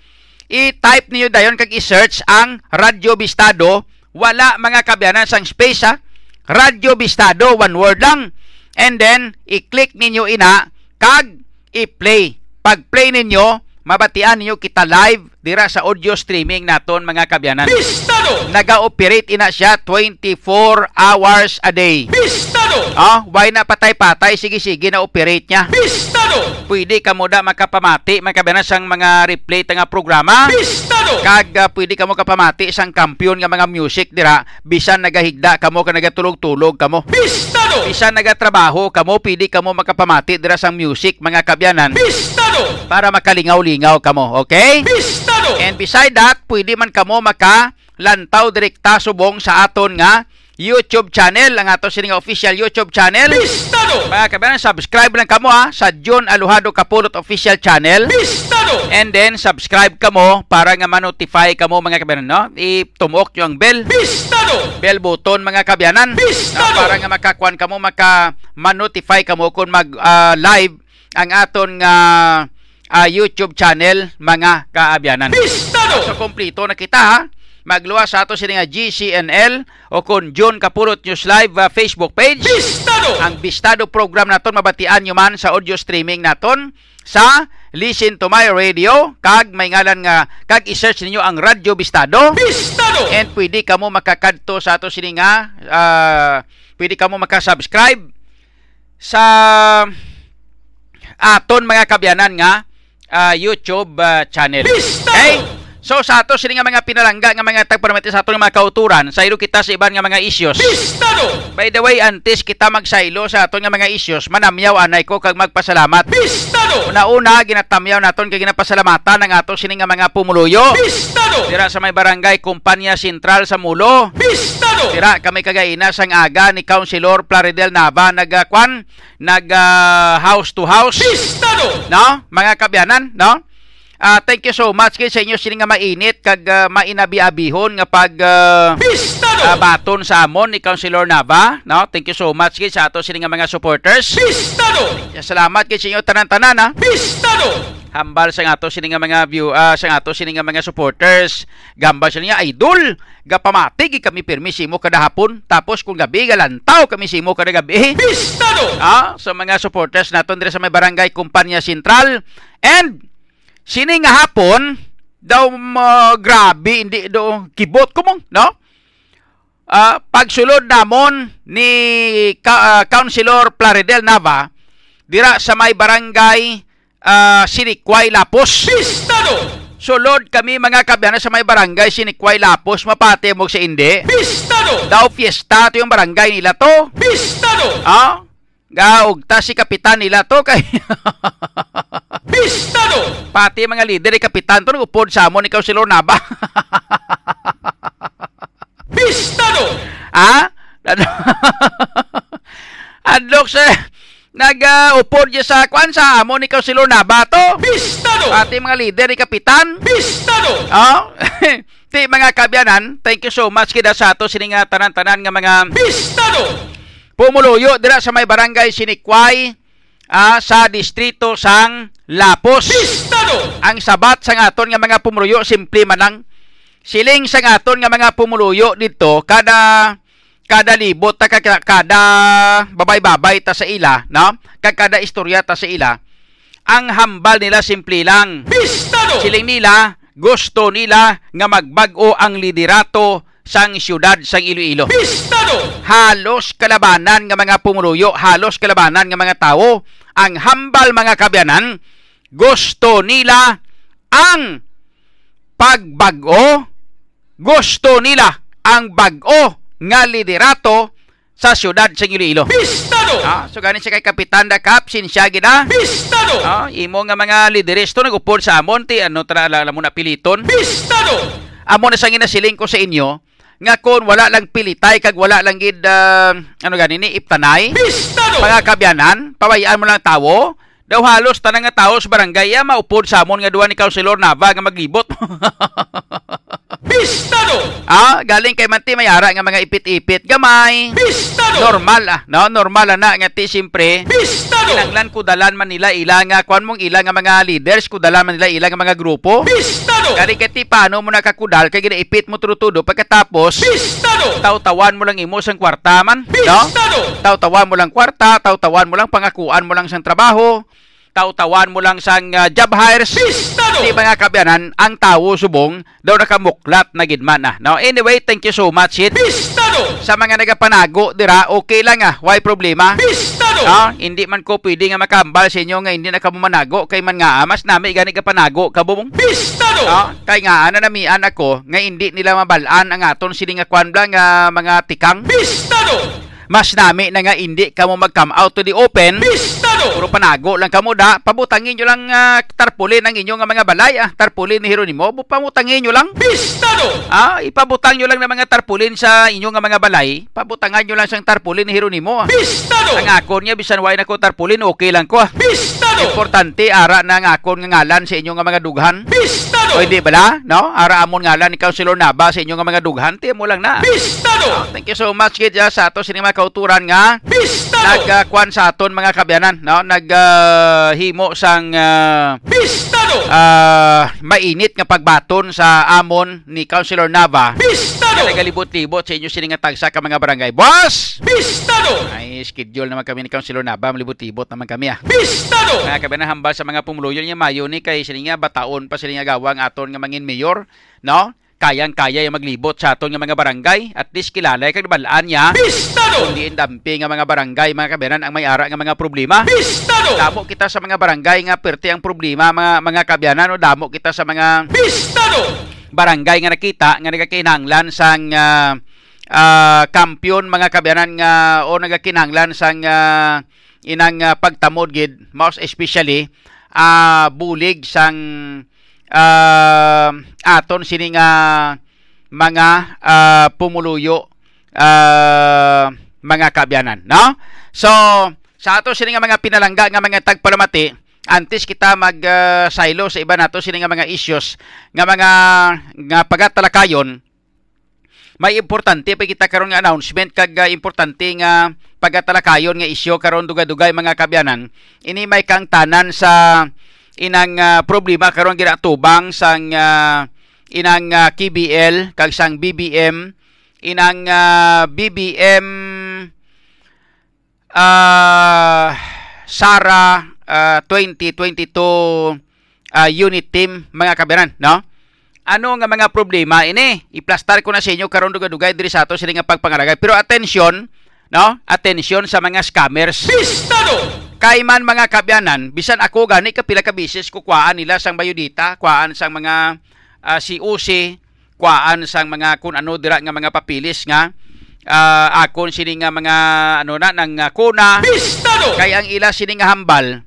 i-type niyo dayon kag i-search ang Radyo Bistado. Wala mga kabyanan sang space ha. Radyo Bistado, one word lang. And then, i-click ninyo ina kag i-play. Pag-play ninyo, mabatian niyo kita live dira sa audio streaming naton mga kabyanan. Bistado! Naga-operate ina siya twenty-four hours a day. Bistado! Oh, why na patay-patay? Sige-sige na-operate niya. Bistado! Pwede ka mo da makapamati mga kabyanan sang mga replay nga programa. Bistado! Kag uh, pwede ka mo kapamati sang kampiyon nga mga music dira bisan nagahigda kamo ka nagatulog-tulog kamo. Bistado! Bisan nagatrabaho kamo pwede ka mo makapamati dira sang music mga kabyanan. Bistado! Para makalingaw-lingaw kamo, okay? Bistado! And beside that, pwede man kamo makalantaw direkta subong sa aton nga YouTube channel, ang aton sining official YouTube channel. Bistado! Mga kabayan, subscribe lang kamo ha sa John Aluhado Kapulot official channel. Bistado! And then subscribe kamo para nga ma-notify kamo mga kabayan, no? I-tumok nyo ang bell. Bistado! Bell button mga kabayanan. Bistado! Na, para nga makakuan kamo, maka ma-notify kamo kung mag uh, live ang aton nga uh, Uh, YouTube channel mga kaabyanan. Bistado! So kompleto na kita ha. Magluwas sa ato sini nga G C N L o kun John Kapulot News Live uh, Facebook page. Bistado! Ang Bistado program naton mabatian nyo man sa audio streaming naton sa Listen to My Radio kag may ngalan nga kag i-search ninyo ang Radyo Bistado. Bistado! And pwede kamo makakadto sa ato sini nga uh, pwede kamo makasubscribe sa aton mga kabyanan nga Uh, YouTube uh, channel. Bistado! Okay? So sa ato sini nga mga pinalangga nga mga tagpamati sa ato nga mga kauturan, saylo kita sa iban nga mga isyos. Bistado! By the way, antes kita magsaylo sa ato nga mga isyos, manamyaw anay ko kag magpasalamat. Bistado! Una-una ginatamyaw naton kag ginapasalamatan ang ato sini nga mga pumuluyo. Bistado! Dira sa may barangay Kumpanya Sentral sa Mulo. Bistado! Dira kami kagaina sang aga ni Councilor Plaridel Nava nagakwan, nag uh, house to house. Bistado! No? Mga kabyanan, no? Uh, thank you so much kay sa inyo sini nga mainit kag uh, mainabi-abihon nga pag uh, uh, baton sa amon ni Councilor Nava, no? Thank you so much kay sa ato sini nga mga supporters. Bistado! Salamat kay sa inyo tanan-tanan ha. Bistado! Hambal sa ato sini nga mga view uh, sa ato sini nga mga supporters. Gambal sa niya idol, gapamati kami pirmi simo kada hapon tapos kung gabi galantaw kami simo kada gabi. Bistado! Ah, sa mga supporters naton dire sa may barangay Kumpanya Sentral and sini nga hapon daw uh, grabe hindi do kibot kumong no? Uh, pagsulod namon ni ka, uh, Councilor Plaridel Nava dira sa may barangay uh, Sinikway Lapos. Bistado! Sulod kami mga kabyanan sa may barangay Sinikway Lapos mapati mo sa indi. Bistado! Daw fiesta to yung barangay nila to. Bistado! Ah? Gaugta si kapitan nila to kay Bistado! Pati mga leader ni kapitan to nagupod sa amon ni Councilor Nava. Bistado! Ah? Adlok sa nag-upod uh, sa kwan sa amon ni Councilor Nava to. Bistado! Pati mga leader ni kapitan. Bistado! Oh? Ti mga kabyanan, thank you so much kida sa ato sini nga tanan-tanan nga mga Bistado! Pumuluyo dira sa may barangay Sinikway ah, sa distrito sang Lapos. Bistado! Ang sabat sang aton nga mga pumuluyo simple man lang siling sang aton nga mga pumuluyo dito kada kada libot ta kada, kada babay-babay ta sa ila, no? Kag kada istorya ta sa ila. Ang hambal nila simple lang. Bistado! Siling nila gusto nila nga magbag-o ang liderato sang siyudad sang Iloilo. Bistado! Halos kalabanan nga mga pumuluyo, halos kalabanan nga mga tao, ang hambal mga kabyanan, gusto nila ang pagbag-o, gusto nila ang bag-o nga liderato sa siyudad sang Iloilo. Bistado! Ah, so ganin siya kay Kapitan da Cap, sinsya gina. Bistado! Ah, imo nga mga lideresto nagupod sa amon ti ano tra alam mo na piliton. Bistado! Amo na sang inasiling ko sa inyo nga kon wala lang pilitay kag wala lang gid uh, ano ganin ni iptanay. Bistado! Mga kabyanan, pabayaan mo lang tawo. Daw halos tanang nga tawo sa barangay ya maupod sa amon nga duha ni Councilor Nava nga maglibot. Bistado! Ah, galing kay manti mayara nga mga ipit-ipit gamay. Bistado! Normal ah, no? Normal na nga ti simpre. Bistado! Kinanglan ko dalan man nila ila nga kuan mong ila nga mga leaders ko dalan man nila ila nga mga grupo. Bistado! Galing kay ti paano mo nakakudal kay ginaipit mo turutudo pagkatapos. Bistado! Tawtawan mo lang imo sang kwarta man, no? Bistado! Tawtawan mo lang kwarta, tawtawan mo lang pangakuan mo lang sang trabaho. tautawan mo lang sang uh, job hires ni mga kabyanan ang tawo subong daw nakamuklat na gidman ah. Now anyway, thank you so much it. Pistado! Sa mga nagapanago dira, okay lang ah, why problema? Pistado! No, hindi man ko pwede nga makambal sa inyo nga hindi nakamumanago kay man nga amas nami gani ka panago kabubong. Pistado! No, kay nga ana namian ako nga hindi nila mabalaan ang aton sini nga kwan blang uh, mga tikang. Pistado! Mas nami na nga hindi ka mo mag-come out to the open. Pistado! Puro panago lang ka mo da. Pabutangin nyo lang uh, tarpulin ang inyong mga balay. Ah. Tarpulin ni Heronimo. Pabutangin nyo lang. Pistado! Ah, ipabutang nyo lang ng mga tarpulin sa inyong mga balay. Pabutangan nyo lang sa tarpulin ni Heronimo. Ah. Pistado! Ang akon niya, bisan way na ko tarpulin, okay lang ko. Ah. Pistado! Importante, ara na ang akon nga ngalan sa inyong mga dughan. Pistado! O hindi bala? No? Ara amon ngalan ni Councilor Naba sa inyong mga dughan. Tiyan mo lang na. Pistado! Ah, thank you so much, Gidya, sa ato sinima kauturan nga nagkuan uh, sa aton mga kabyanan, no, naghimo uh, sang uh, uh, mainit nga pagbaton sa amon ni Councilor Nava. Nagalibot-libot sa inyo sini nga tagsa ka mga barangay boss. Pistado! Ay schedule naman kami ni Councilor Nava, malibot-libot naman kami ah. Pistado! Mga kabyanan, hambal sa mga pumuluyon niya mayo ni kay sini nga bataon pa sini nga gawang aton nga mangin mayor, no? Kayang-kaya yung maglibot sa aton nga mga barangay. At least kilala yung kagbalaan niya. Pistado! Hindi indampi nga mga barangay, mga kabyanan, ang may ara nga mga problema. Pistado! Damo kita sa mga barangay nga perti ang problema, mga mga kabyanan, o damo kita sa mga Pistado! Barangay nga nakita, nga nagakinanglan sang uh, uh, kampiyon, mga kabyanan, nga o nagakinanglan sang uh, inang uh, pagtamod, gid, most especially, uh, bulig sang Uh, aton sini nga mga uh, pumuluyo uh, mga kabyanan, no? So sa aton sini nga mga pinalangga nga mga tagpalamati, antes kita mag uh, silo sa iba nato sini nga mga issues nga mga nga pagatalakayon, may importante pa kita karon nga announcement kag uh, importante nga pagatalakayon nga isyu karon duga-dugay mga kabyanan. Ini may kang tanan sa inang uh, problema karon ginatubang sang uh, inang uh, K B L kag sang B B M, inang uh, B B M uh, Sara uh, twenty twenty-two uh, unit team mga kabyanan, no? Ano nga mga problema ini? Iplastar ko na sa inyo karon dugay-dugay diri sa ato sini nga pagpangalagay. Pero atensyon, no? Atensyon sa mga scammers. Pistado! Kaiman mga kabyanan, bisan ako gani kapila ka bisis ko kuhaan nila sang bayodita, kuhaan sang mga uh, C O C, kuhaan sang mga kun ano dira nga mga papilis nga uh, akon sini nga mga ano na nang uh, kuna. Pistado! Kay ang ila sini nga hambal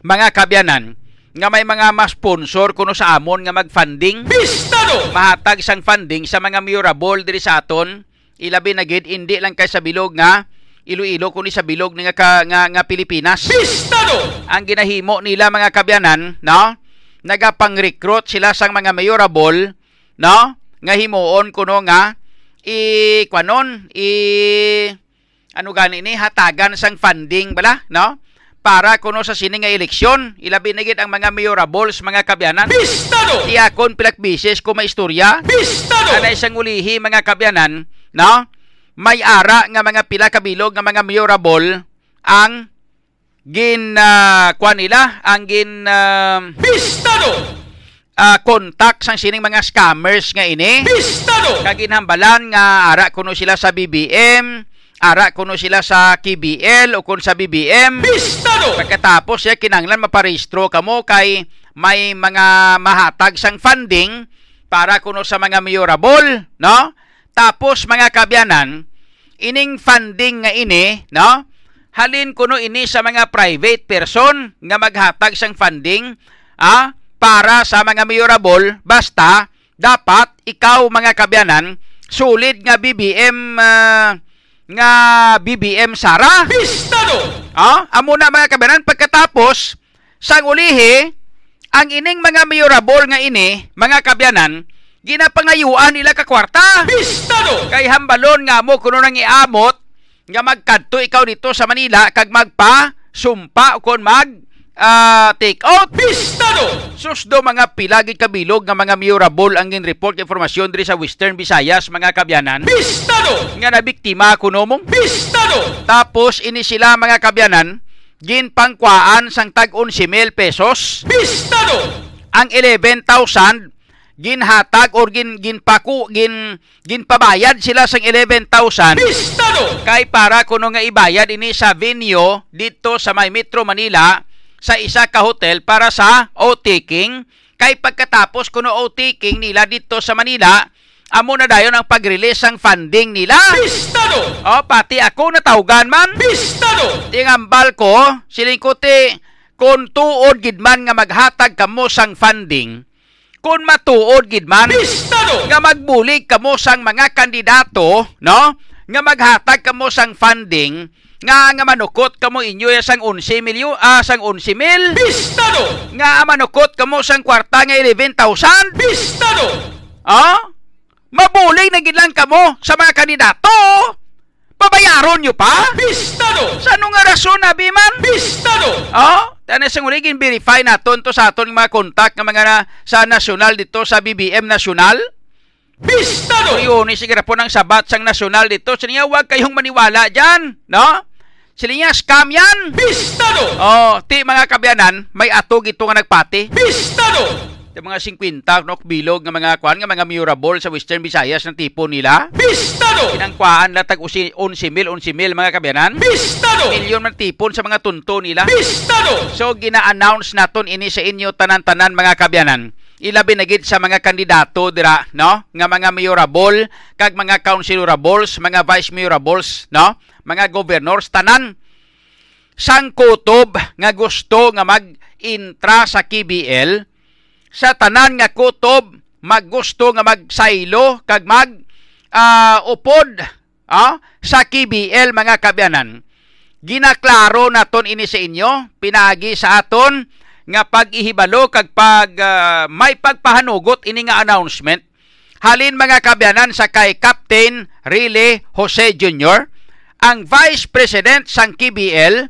mga kabyanan nga may mga ma-sponsor kuno sa amon nga mag-funding. Pistado! Mahatag sang funding sa mga murable diri sa aton, ilabi na gid indi lang kay sa bilog nga Iloilo kuno sa bilog nga, nga nga Pilipinas. Pistado! Ang ginahimo nila mga kabyanan, no? Nagapang-recruit sila sang mga mayorable, no? Nga himuon kuno nga i kwanon i ano gani ni hatagan sang funding bala, no? Para kuno sa sini nga eleksyon, ilabi na gid ang mga mayorables mga kabyanan. Pistado! Iakon pilak bisis ko maistorya. Pistado! Anay sang ulihi mga kabyanan, no? May ara nga mga pila kabilog nga mga mayorable ang gin uh, kuan nila ang gin uh, Pistado! Uh, contact sang sining mga scammers nga ini. Pistado! Kaginhambalan nga ara kuno sila sa B B M, ara kuno sila sa K B L o kun sa B B M. Pistado! Pagkatapos ya kinanglan maparehistro kamo kay may mga mahatag sang funding para kuno sa mga mayorable, no? Tapos mga kabyanan, ining funding nga ini, no? Halin kuno ini sa mga private person nga maghatag sang funding ah, para sa mga mayorable, basta dapat ikaw mga kabyanan sulit nga B B M uh, nga B B M Sara. Pistado! Ah, amo na mga kabyanan, pagkatapos sang ulihi ang ining mga mayorable nga ini, mga kabyanan, ginapangayuan nila ka kwarta. Pistado! Kay hambalon nga mo kuno nang iamot nga magkadto ikaw dito sa Manila kag magpa sumpa kon mag uh, take out. Pistado! Susdo mga pilagid kabilog nga mga mayorable ang gin-report informasyon diri sa Western Visayas mga kabyanan. Pistado! Nga nabiktima kuno mong Pistado! Tapos ini sila mga kabyanan ginpangkuaan sang tag-on si mil pesos. Pistado! Ang eleven thousand ginhatag or gin ginpaku gin ginpabayad sila sang eleven thousand. Pistado! Kay para kuno nga ibayad ini sa venue dito sa may Metro Manila sa isa ka hotel para sa outtaking. Kay pagkatapos kuno outtaking nila dito sa Manila, amo na dayon ang pag-release ang funding nila. Pistado! O, pati ako natawgan man. Pistado! Tingambal ko, silingkuti, kung tuod gidman nga maghatag kamo sang funding, kung matuod gidman, pistado! Nga magbulig kamo sang mga kandidato, no? Nga maghatag kamo sang funding, nga nga manukot kamo inyo sang eleven milyon, ah, sang eleven mil. Pistado! Nga manukot kamo sang kwarta nga eleven thousand. Pistado! O? Mabuling na gilang kamo sa mga kandidato. Pabayaron nyo pa? Pistado! Sa anong rason, abi man? Pistado! Oh, tanas ang uligin, verify natin to sa aton mga kontak ng mga na, sa nasyonal dito, sa B B M Nasyonal. Pistado! So, yun, isigira po ng sabat sang nasyonal dito. Sila nga, huwag kayong maniwala dyan, no? Sila nga, scam yan. Pistado! Oh, ti mga kabyanan, may atog ito nga nagpati. Pistado! Yung mga fifty nokbilog ng mga kuan nga mga murable sa Western Visayas ng tipo nila. Pistado! Pinangkuan latag eleven mil, eleven mil mga kabyanan. Pistado! Milyon man tipon sa mga tunto nila. Pistado! So gina-announce naton ini sa inyo tanan-tanan mga kabyanan. Ilabi na gid sa mga kandidato dira, no? Nga mga murable, kag mga councilorables, mga vice murables, no? Mga governors tanan sang kutob nga gusto nga mag-intra sa K B L. Sa tanan nga kutob maggusto nga magsaylo kag mag uh, upod ah, sa K B L mga kabyanan. Ginaklaro naton ini sa inyo, pinagi sa aton nga pag-ihibalo kag pag uh, may pagpahanugot ini nga announcement halin mga kabyanan sa kay Captain Rile Jose Junior ang Vice President sang K B L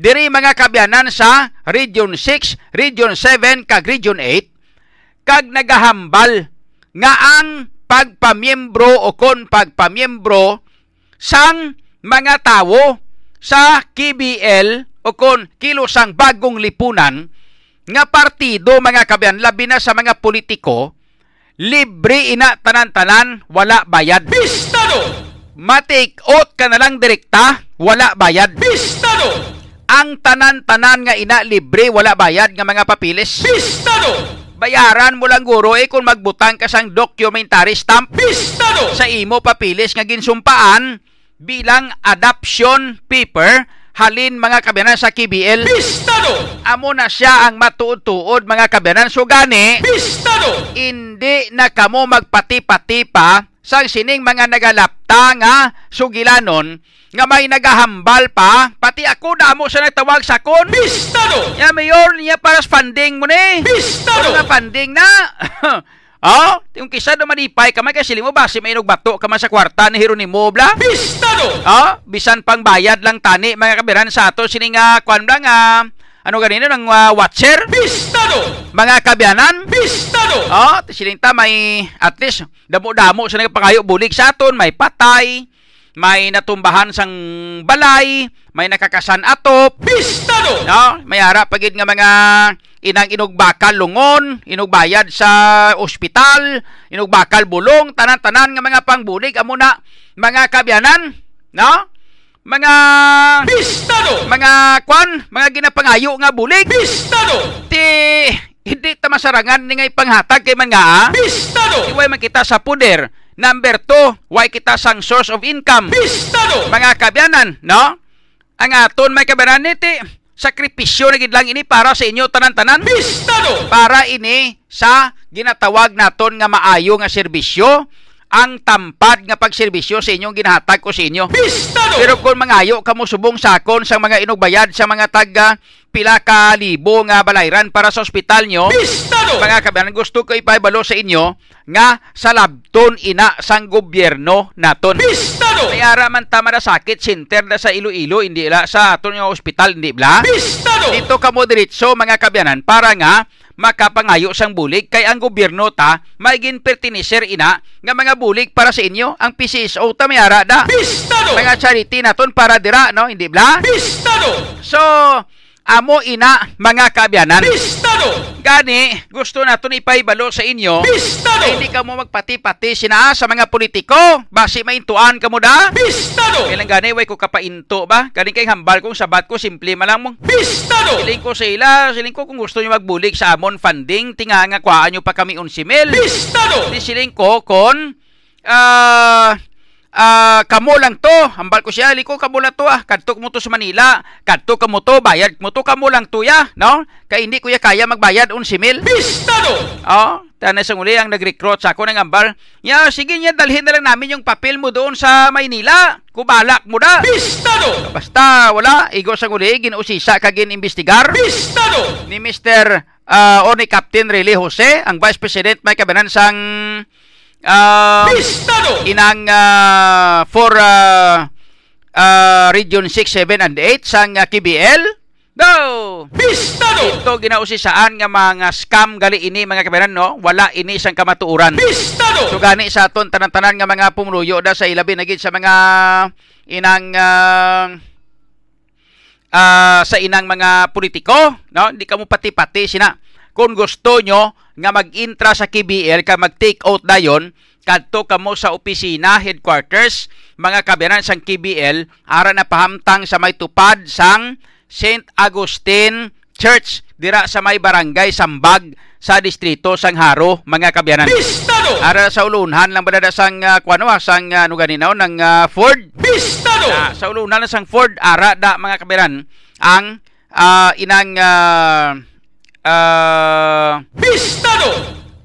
diri mga kabyanan sa Region six, Region seven kag Region eight. Kag nagahambal nga ang pagpamiyembro o kon pagpamiyembro sang mga tawo sa K B L o kon kilosang bagong lipunan nga partido mga kabyan labi na sa mga politiko libre ina tanan-tanan wala bayad. Pistado! Matake-out ka na lang direkta wala bayad. Pistado! Ang tanan-tanan nga ina libre wala bayad nga mga papilis. Pistado! Bayaran mo lang guro eh kung magbutang ka sang documentary stamp. Pistado! Sa imo papilis nga ginsumpaan bilang adoption paper halin mga kabyanan sa K B L. Pistado! Amo na siya ang matuod-tuod mga kabyanan. So gani, pistado! Hindi na kamo magpati-pati pa sang sining mga nagalapta nga sugilanon nga may nagahambal pa. Pati ako na amo sa nagtawag sa kon. Pistado! Ya mayor niya para sa funding mo ni. Pistado! Para funding na. Oh, yung kisa dumanipay kamay kasi limo base may nagbato kamay sa kwarta ni Heronimo bla. Pistado! Oh, bisan pang bayad lang tani mga kabyanan sa ato sini nga kuan bla nga ano ganino nang uh, watcher. Pistado! Mga kabyanan. Pistado! Oh, siling ta may at least damo-damo sa nagpakayo bulig sa aton, may patay, may natumbahan sang balay, may nakakasan ato. Pistado! No, may ara pagid nga mga inang inugbakal lungon, inugbayad sa ospital, inugbakal bulong, tanan-tanan nga mga pangbulig amo na mga kabyanan, no? Mga pistado, mga kwan, mga ginapangayo nga bulig. Pistado! Ti hindi ta masarangan ni ngay panghatag kay man nga. Pistado! Iway man kita sa puder. Number two, why kita sang source of income. Pistado! Mga kabyanan, no? Ang aton may kabyanan niti, sakripisyo na gid lang ini para sa inyo tanan-tanan. Pistado! Para ini sa ginatawag naton nga maayo nga serbisyo, ang tampad nga pagserbisyo sa inyong ginahatag ko sa inyo. Pistado! Pero kung mangayo kamo subong sakon sa mga inugbayad sa mga taga pila ka libo nga balayran para sa ospital nyo. Pistado! Mga kabyanan, gusto ko ipaibalo sa inyo nga sa labton ina sang gobyerno naton. Pistado! Mayara man tama na sakit center na sa Iloilo hindi la sa aton nga ospital hindi bla. Pistado! Dito kamo diretso mga kabyanan para nga makapangayo sang bulig kay ang gobyerno ta maigin pertiniser ina nga mga bulig para sa inyo ang P C S O ta mayara da Pistado! Mga charity naton para dira no hindi bla Pistado! So amo ina mga kaabyanan Pistado! Gani gusto naton ipaibalo sa inyo Pistado! Ay, hindi ka mo magpati-pati sina sa mga politiko basi maintuan ka mo da Pistado! Kailan gani way ko kapainto ba gani kay hambal kong sabat ko simple malang mong Pistado! Siling ko sa ila siling ko kung gusto nyo magbulig sa amon funding tinga nga kwaan nyo pa kami unsimil Pistado! Siling ko kon ah uh, Ah, uh, kamo lang to. Hambal ko siya, liko kamo lang to ah. Kadto mo to sa Manila. Kadto kamo to, bayad mo to, kamo lang to ya, no? Kay hindi ko ya kaya magbayad unsimil. Pistado! Oh, tanay sang uli ang nag-recruit sa ako ng ambal. Ya, sige niya, dalhin na lang namin yung papel mo doon sa Maynila. Kubalak mo na. Pistado! Basta, wala. Igo sang uli, ginusisa ka ginimbestigar. Pistado! Ni Mister Uh, o ni Captain Relly Jose, ang Vice President may kabinan sang Uh, inang uh, for uh, uh, Region six, seven, and eight sang uh, K B L no Pistado! Ito ginausisaan nga mga scam gali ini mga kabinan no wala ini sang kamatuuran Pistado! So gani sa aton tanan-tanan nga mga pumuluyo da sa ilabi nagid sa mga inang uh, uh, sa inang mga politiko no hindi ka mo pati-pati sina kung gusto nyo nga mag-intra sa K B L ka mag-take out dayon kadto kamo sa opisina headquarters mga kabiyanan sang K B L ara na pahamtang sa may tupad sang Saint Augustine Church dira sa may barangay Sambag sa distrito sang Haro mga kabiyanan. Pistado! Ara sa ulunhan lang badada sang uh, kuno sang uh, ano ganinaw ng uh, Ford. Pistado! Uh, sa ulunhan sang Ford ara da mga kabiyanan ang uh, inang uh, Uh, Pistado!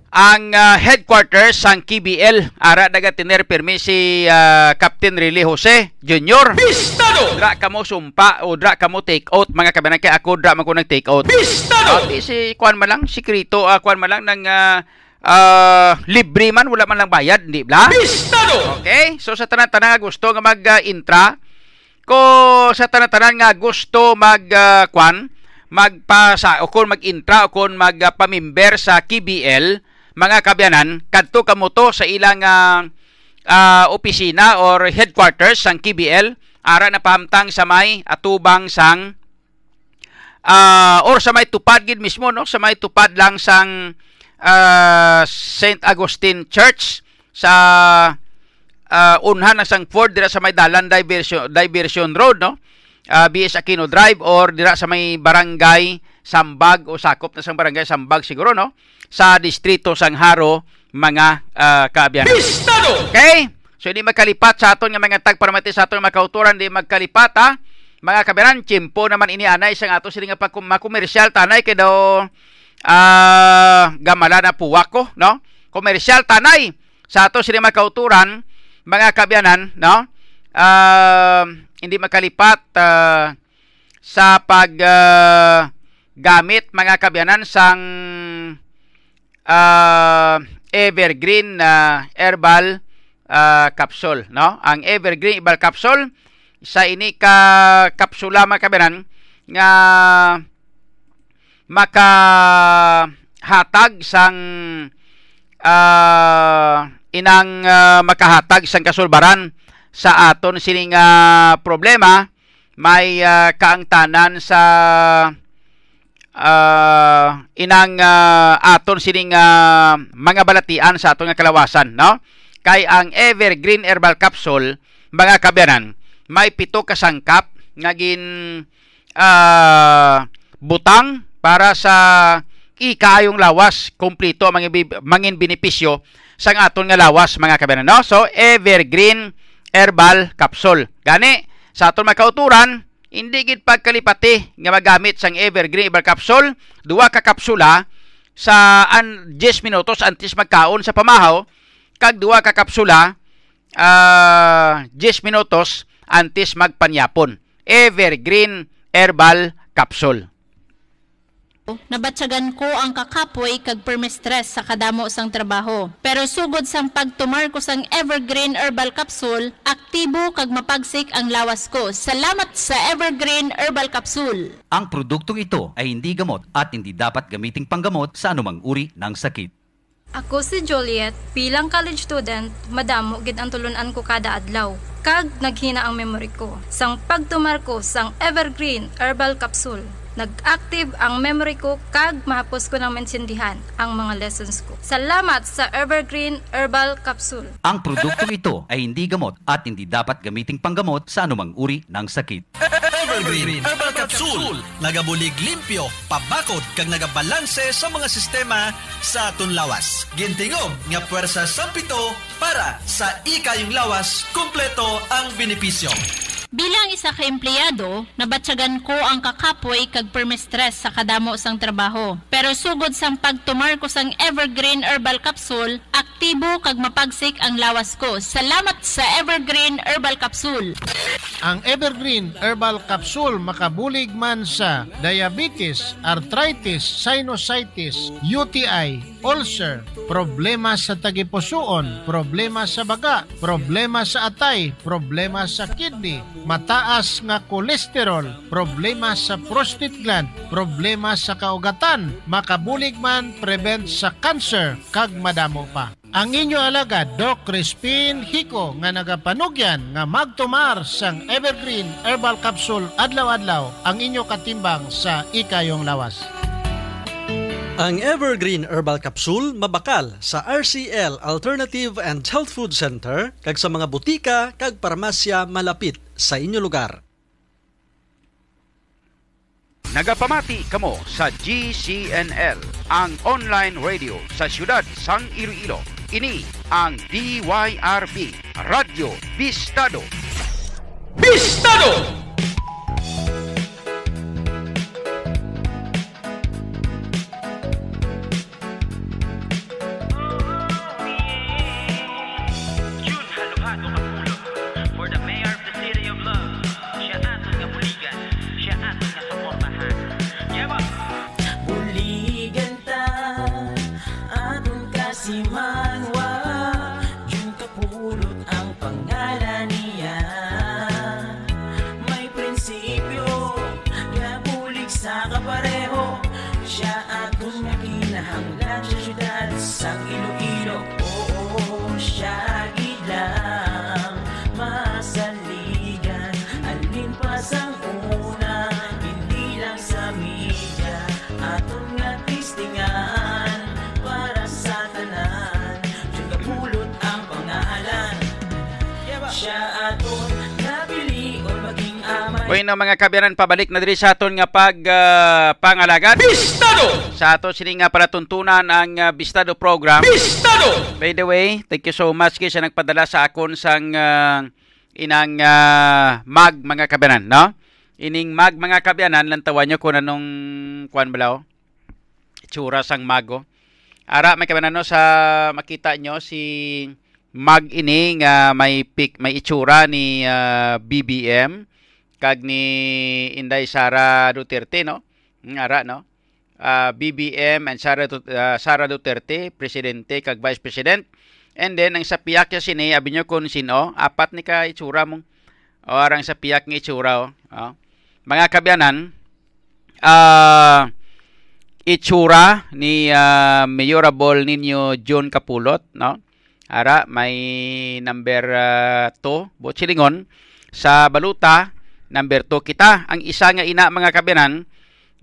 Ang uh, headquarters sang K B L ara daga tiner permi si uh, Captain Relly Jose Junior Pistado! Dra kamo sumpa o dra kamo take out mga kabinan kay ako dra man ko nag take out. Pistado! Okay, si kuan man lang sikrito uh, kuan man lang ng uh, uh, libre man wala man lang bayad di bla. Pistado! Okay, so sa tanan-tanan gusto nga mag-intra uh, ko sa tanan-tanan nga gusto mag uh, kuan magpasa o kung mag-intra o kung magpamimber sa K B L mga kabyanan kadto kamo to sa ilang uh, uh, opisina or headquarters sang K B L ara na pahamtang sa may atubang sang uh, or sa may tupad gid mismo no sa may tupad lang sang uh, Saint Augustine Church sa uh, unhan ng sang Ford dira sa may dalan diversion diversion road no Uh, B S Aquino Drive or dira sa may barangay Sambag o sakop na sang barangay Sambag siguro no sa distrito sang Haro mga uh, kaabyanan. Pistado! Okay? So hindi magkalipat sa aton nga mga tag para mati sa aton mga kauturan di magkalipat ha. Mga kaabyanan, tiempo naman ini anay sang ato sila nga pagkumakomersyal tanay kay daw uh, gamala na puwak ko no. Komersyal tanay sa ato sila mga kauturan mga kaabyanan no. Uh, hindi makalipat uh, sa pag uh, gamit mga kabyanan sang uh, evergreen na uh, herbal uh, capsule no ang evergreen herbal capsule sa ini ka kapsula mga kabyanan nga maka hatag sang uh, inang uh, makahatag sang kasulbaran sa aton sining uh, problema may uh, kaangtanan sa uh, inang uh, aton sining uh, mga balatian sa aton nga kalawasan no kay ang evergreen herbal capsule mga kabyanan may pito ka sangkap nga gin uh, butang para sa ikayong lawas kumpleto mangin, mangin benepisyo sang aton nga lawas mga kabyanan no so evergreen herbal capsule. Gani, sa aton makauturan, hindi gid pagkalipati nga magamit sang evergreen herbal capsule, duwa ka kapsula sa an ten minutos antes magkaon sa pamahaw, kag duwa ka kapsula uh, ten minutos antes magpanyapon. Evergreen herbal capsule. Nabatsagan ko ang kakapoy kag permistress sa kadamo sang trabaho. Pero sugod sang pagtumar ko sang Evergreen Herbal Capsule, aktibo kag mapagsik ang lawas ko. Salamat sa Evergreen Herbal Capsule. Ang produktong ito ay hindi gamot at hindi dapat gamiting panggamot sa anumang uri ng sakit. Ako si Juliet, bilang college student, madamo gid ang tulunan ko kada adlaw. Kag naghina ang memory ko. Sang pagtumar ko sang Evergreen Herbal Capsule, nag-active ang memory ko kag mahapos ko ng mensindihan ang mga lessons ko. Salamat sa Evergreen Herbal Capsule. Ang produktong ito ay hindi gamot at hindi dapat gamiting panggamot sa anumang uri ng sakit. Evergreen Herbal Capsule, nagabulig limpyo, pabakod kag nagabalanse sa mga sistema sa aton lawas. Gintingog nga puwersa sa pito para sa ikayong lawas, kumpleto ang benepisyo. Bilang isa ka empleyado, nabatsagan ko ang kakapoy kag permistress sa kadamo sang trabaho. Pero sugod sang pagtumar ko sang Evergreen Herbal Capsule, aktibo kag mapagsik ang lawas ko. Salamat sa Evergreen Herbal Capsule. Ang Evergreen Herbal Capsule makabulig man sa diabetes, arthritis, sinusitis, U T I, ulcer, problema sa tagipusuon, problema sa baga, problema sa atay, problema sa kidney, mataas nga kolesterol, problema sa prostate gland, problema sa kaugatan, makabulig man prevent sa cancer kag madamo pa. Ang inyo alagad Doc Crispin Hico nga nagapanugyan nga magtumar sang Evergreen Herbal Capsule adlaw-adlaw ang inyo katimbang sa ikayong lawas. Ang Evergreen Herbal Capsule mabakal sa R C L Alternative and Health Food Center kag sa mga butika kag parmasya malapit sa inyo lugar. Nagapamati kamo sa G C N L, ang online radio sa siyudad sang Iloilo. Ini ang D Y R B, Radyo Bistado. Bistado! Uy na mga kabiyanan, pabalik na diri sa aton nga pag uh, pangalagan Bistado! Sa aton sini nga para tuntunan ang uh, Bistado program. Bistado! By the way, thank you so much kay sa nagpadala sa akon sang uh, inang uh, mag mga kabiyanan, no? Ining mag mga kabiyanan, lantawan nyo kung anong kuan balaw. Itsura sang mago. Ara may kabiyanan no, sa makita nyo si mag ining uh, may pic, may itsura ni uh, B B M. Kag ni Inday Sara Duterte, no? Ngara, no? Uh, B B M and Sara, uh, Sara Duterte, Presidente, kag Vice President. And then, ang sa piyak niya sini, abi nyo kung sino, apat ni ka itsura mong. O, arang sa piyak ni itsura, o. Oh. Mga kabiyanan, uh, itsura ni uh, Mayorable Nino June Capulot, no? Ara, may number two, uh, Bochilingon, sa baluta, number two kita ang isa nga ina mga kabiyanan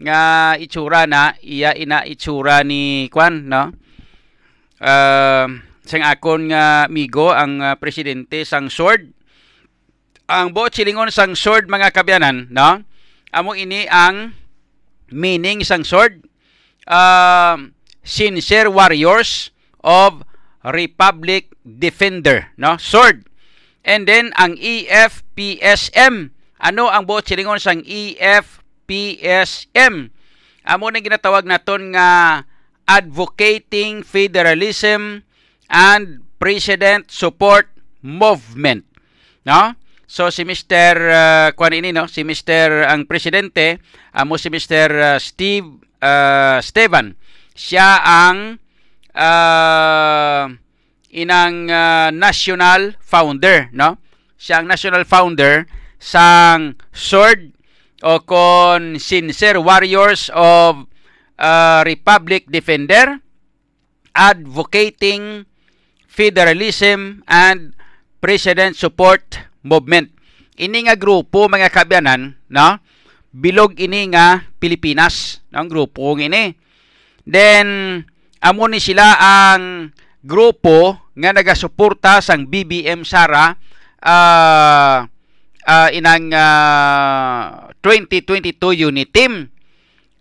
nga itsura na iya ina itsura ni kwan, no? Uh, sang akon nga amigo ang uh, presidente sang sword ang Bochilingon sang sword mga kabiyanan, no? Amo ini ang meaning sang sword, uh, sincere warriors of Republic Defender, no? Sword. And then ang E F P S M, ano ang Bochilingon sang E F P S M? Amo na ginatawag naton nga Advocating Federalism and President Support Movement, no? So si Mister uh, kuan ini, no, si Mister ang presidente, amo si Mister uh, Steve uh, Esteban, siya ang uh, inang uh, national founder, no? Siya ang national founder sang S W O R D o kon Sincere Warriors of uh, Republic Defender, advocating federalism and president support movement. Ini nga grupo mga kabyanan, no? Bilog ini nga Pilipinas, ang grupo ini. Then amo ni sila ang grupo nga nagasuporta sang B B M Sara uh, uh, inang uh, twenty twenty-two unit team.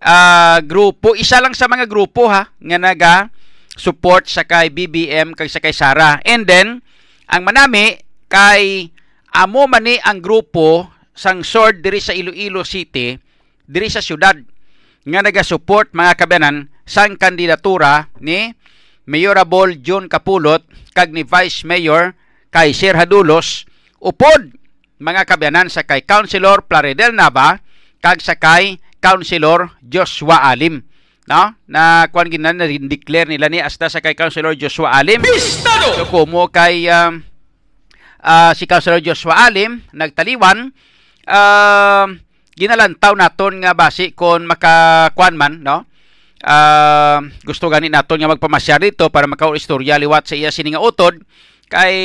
Uh, grupo, isa lang sa mga grupo ha nga naga support sa kay B B M kay sa kay Sara. And then ang manami kay amo mani ang grupo sang S W O R D diri sa Iloilo City, diri sa syudad nga naga-support mga kabyanan sang kandidatura ni Mayorable June Capulot kag ni Vice Mayor kay Sir Hadulos upod mga kabyanan sa kay Councilor Plaridel Nava kag sa kay Councilor Joshua Alim. No? Na kuan ginan na declare nila ni asta sa kay Councilor Joshua Alim. So kumo kay um, uh, si Councilor Joshua Alim nagtaliwan uh, ginalantaw naton nga basi kon makakuan man, no? Uh, gusto gani naton nga magpamasyar dito para makaw istorya liwat sa iya sini nga utod kay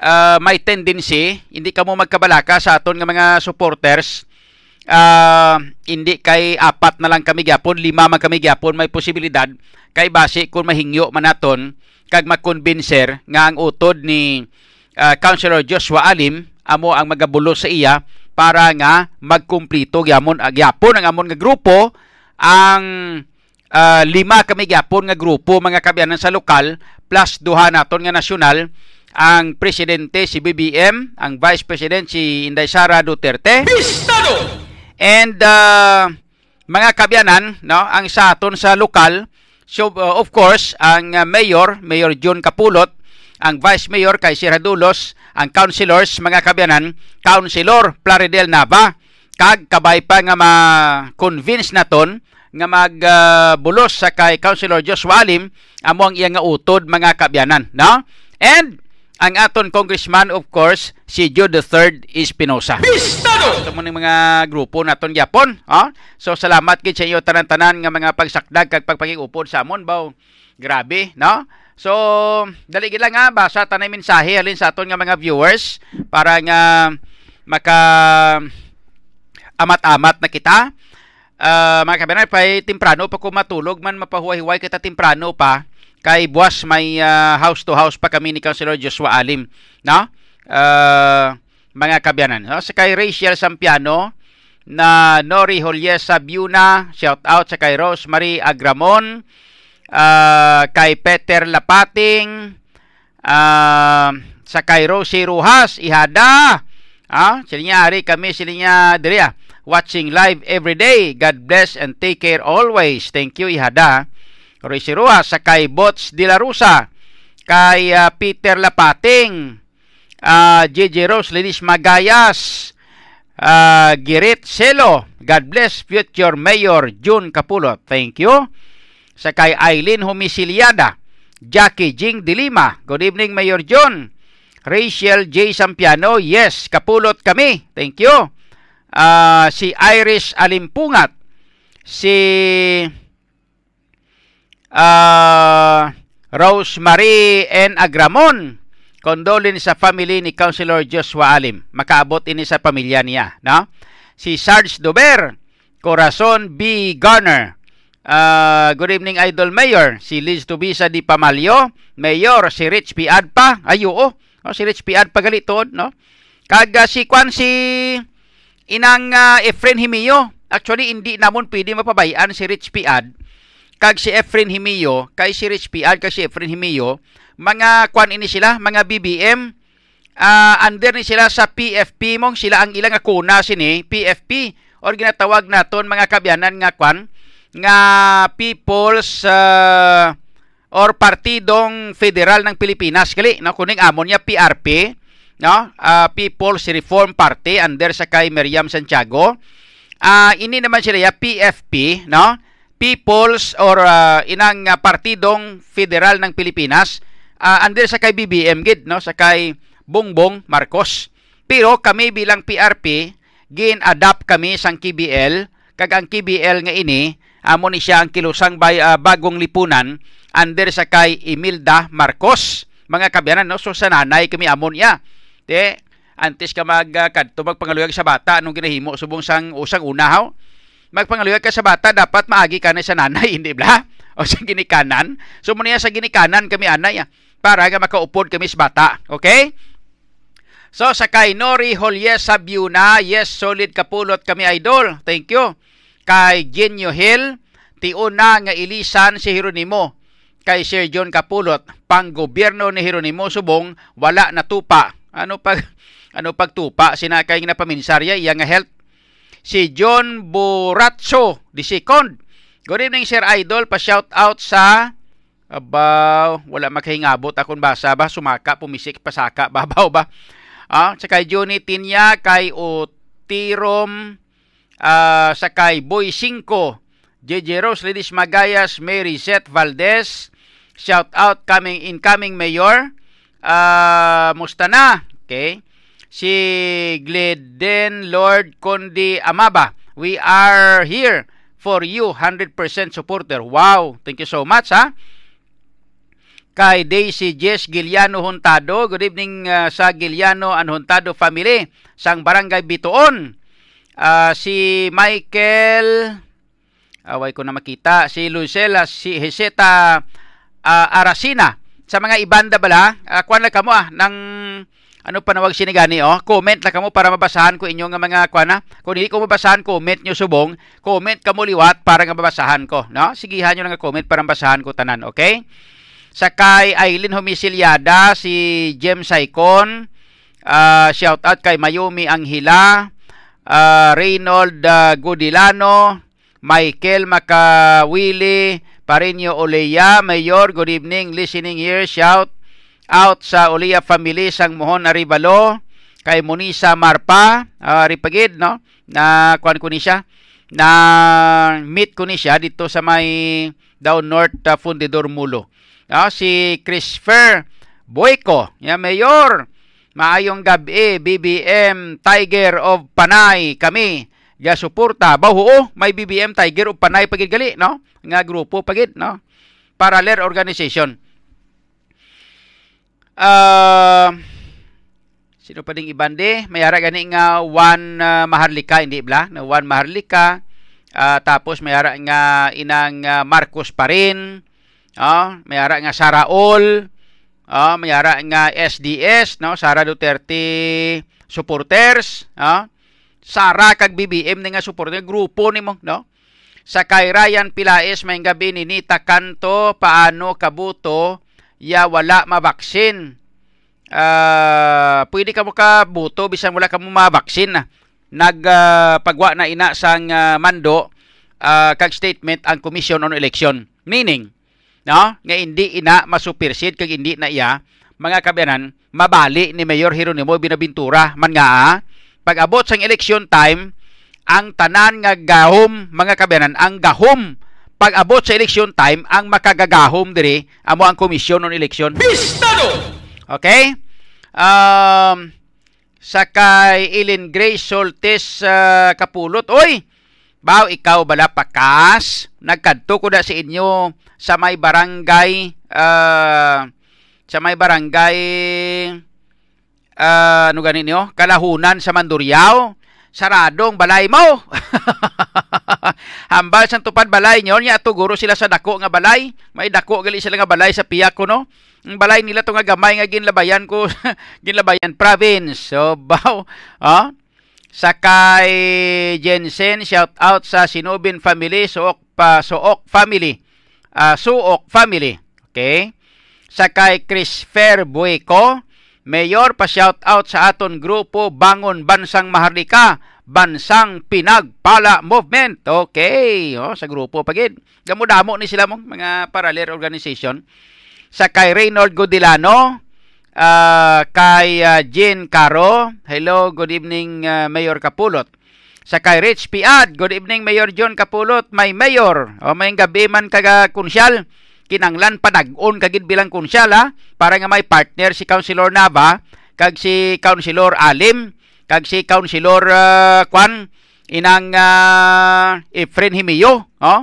uh, may tendency hindi kamo magkabalaka sa aton nga mga supporters. Uh, hindi kay apat na lang kami gyapon, lima man kami gyapon, may posibilidad kay base kung mahingyo man naton kag makonbinser nga ang utod ni uh, Councilor Joshua Alim amo ang magabulo sa iya para nga magkumplito gyapon gyapon ang amon nga grupo ang uh, lima kami gyapon nga grupo mga kabyanan sa lokal plus duha naton nga nasyonal, ang presidente si B B M, ang vice president si Inday Sara Duterte. Pistado! And uh, mga kabyanan, no, ang sa aton sa lokal, so uh, of course, ang uh, mayor, Mayor June Capulot, ang vice mayor kay Sir Hadulos, ang councilors, mga kabyanan, Councilor Plaridel Nava, kag kabay pa nga ma-convince naton nga magbulos uh, sa kay Councilor Joshua Alim amo ang iya nga utod mga kabyanan, no? And ang aton congressman, of course, si Jude the third Espinosa. Pistado! Ito muna mga grupo naton gyapon. Oh? So, salamat gid sa iyo tanan-tanan nga mga pagsakdag kag pagpakigupod sa amon ba. Grabe, no? So, dali gid lang nga basa tanay mensahe halin sa aton nga mga viewers para nga maka amat-amat na kita. Uh, mga kabyanan, pa timprano pa ko matulog man mapahuwa-hiway kita timprano pa. Kay buwas may uh, house to house pa kami ni Councilor Joshua Alim, no? Uh, mga kabyanan. So, sa kay Rachel Sampiano, na Nori Holiesa Biuna, shout out sa kay Rosemary Agramon, uh, kay Peter Lapating, uh, sa kay Rosie Ruhas, ihada. Ah, uh, sila ari kami sila niya watching live every day. God bless and take care always. Thank you, ihada. Rosie Ruas, sa kay Bots de la Rusa, kay uh, Peter Lapating, uh, J J Rose, Linis Magayas, uh, Girit Selo, God bless future Mayor June Capulot, thank you. Sa kay Aileen Humisiliada, Jackie Jing de Lima, good evening Mayor June. Rachel J. Sampiano, yes, Capulot kami, thank you. Uh, si Iris Alimpungat, si... Uh, Rosemary N. Agramon, condolence sa family ni Councilor Joshua Alim. Makaabot ini sa pamilya niya, no? Si Sarge Dober, Corazon B. Garner, uh, good evening Idol Mayor. Si Liz Tubisa Di Pamalio, Mayor. Si Rich P. Adpa, ay oo, oh, si Rich P. Adpa galitod, no? Kaga si Kwan, si Inang uh, Efren Himio. Actually, hindi namun pwede mapabayaan si Rich P. Ad kag si Efren Himio, kay si Rich P R, kay si Efren Himio, mga kwan ini sila, mga B B M, uh, under ni sila sa P F P mong sila ang ilang akuna sini, P F P, or ginatawag naton mga kabyanan nga kwan, nga people's uh, or partidong federal ng Pilipinas, kali, no, kuning amon niya P R P, no, uh, People's Reform Party, under sa kay Miriam Santiago, uh, ini naman sila ya P F P, no, People's or uh, inang uh, partidong federal ng Pilipinas, uh, under sa kay B B M gid, no, sa kay Bongbong Marcos. Pero kami bilang P R P gin-adapt kami sang K B L, kag ang K B L nga ini amo ni siya ang kilusang bay, uh, bagong lipunan under sa kay Imelda Marcos, mga kabyanan, no. So sa nanay kami amon ya. Te antes ka magkadto uh, magpangaluyag sa bata nung ginahimo subong sang usang unahaw. Magpangaluyag ka sa bata, dapat maagi ka na sa nanay, hindi bla? O sa ginikanan. So, muna yan, sa ginikanan kami, anay, para makaupod kami sa bata. Okay? So, sa kay Nori Holyesa Biuna, yes, solid kapulot kami, idol. Thank you. Kay Genyo Hill, tiuna nga ilisan si Jeronimo. Kay Sir John Kapulot, pang gobyerno ni Jeronimo subong, wala na tupa. Ano pag, ano pag tupa? Sinakay na paminsarya, iya nga health. Si John Buratso, the second. Good evening, Sir Idol. Pa-shout out sa... Abaw, wala makahingabot. Akong basa ba? Sumaka, pumisik, pasaka. Babaw ba? Ah, sa kay Johnny Tinya, kay Otirom, ah, sa kay Boy Cinco, J J Rose, Lidis Magayas, Mary Zeth Valdez. Shout out, coming, incoming mayor. Ah, musta na? Okay. Si Gleden Lord Condi Amaba, we are here for you, one hundred percent supporter. Wow, thank you so much, ha? Kay Daisy Jess Giliano Hontado, good evening uh, sa Giliano and Hontado family, sang Barangay Bituon. Uh, si Michael, away ko na makita, si Lucela, si Heseta uh, Aracina. Sa mga ibanda bala, uh, kuwan lang kamo, ah, ng... Ano panawag sinigani, oh? Comment lang kamo para mabasahan ko inyong mga kuana. Kung hindi ko mabasahan, comment nyo subong. Comment kamo liwat para nga mabasahan ko, no? Sigihan nyo lang comment para mabasahan ko tanan, okay? Sa kay Aileen Homisilyada, si James Saicon, uh, shout out kay Mayumi Anghila, uh, Reynold uh, Godilano, Michael Macawili, Parinyo Oleya, Mayor, good evening, listening here, shout out sa Olea family sang Mohon Arivalo, kay Monisa Marpa, uh, ripagid, no, na kuan ko ni siya, na meet ko ni siya dito sa may down north uh, Fundidor Mulo, uh, si Christopher Boyko, yeah, mayor, maayong gabi, B B M Tiger of Panay kami ga suporta ba, oo, may B B M Tiger of Panay pagid gali, no, nga grupo pagid, no, parallel organization. Uh, sino pa ding ibande? Mayara gani nga Juan uh, Maharlika, hindi bla? Na Juan Maharlika. Uh, tapos mayara nga inang uh, Marcos pa rin. Uh, mayara nga Saraol. Uh, mayara nga S D S, no? Sara Duterte supporters. Uh, Sara kag B B M na nga supporter grupo nimo, no? Sa kay Ryan Pilaes, may gabi ni Nita Kanto, paano kabuto? Ya wala mabaksin. Uh, pwede ka mo ka buto bisan wala ka mo mabaksin. Nagpagwa uh, na ina sang uh, mando uh, kag statement ang Commission on Election. Meaning, no, nga hindi ina masupirsid kag hindi na iya, mga kabyanan, mabali ni Mayor Jeronimo Binabintura man nga ah, pag-abot sang election time, ang tanan nga gahom, mga kabyanan, ang gahom pag-abot sa election time, ang makagagahom dire amo ang Commission on Election. Pistado! Okay? Um, sa kay Ellen Grace Soltis uh, Kapulot, oy! Baw, ikaw bala pakas? Nagkadto ko na sa si inyo sa may barangay, uh, sa may barangay, uh, ano ganin niyo? Kalahunan sa Mandurriao. Saradong balay mo. Hambal sang tupad balay nyo nya ato guro sila sa dako nga balay. May dako gali sila nga balay sa piyak ko, no. Ang balay nila to nga gamay nga ginlabayan ko ginlabayan province. So baw, ah? Sa kay Jensen, shout out sa Sinubin family, Suok pa Suok family. Ah uh, Suok family. Okay? Sa kay Christopher Bueco, Mayor, pa-shout out sa aton grupo Bangon Bansang Maharlika, Bansang Pinagpala Movement. Okay, oh, sa grupo pagid. Damo-damo ni sila mong mga parallel organization. Sa kay Reynold Godilano, uh, kay uh, Jean Caro, hello, good evening uh, Mayor Kapulot. Sa kay Rich Piad, good evening Mayor John Kapulot, may mayor. O may gabi man kaga kunsyal, kinanglan padag-on kagid bilang kunsyal ha, para nga may partner si Councilor Nava, kag si Councilor Alim, kag si Councilor uh, Kwan, inang uh, Efren Himiyo, oh.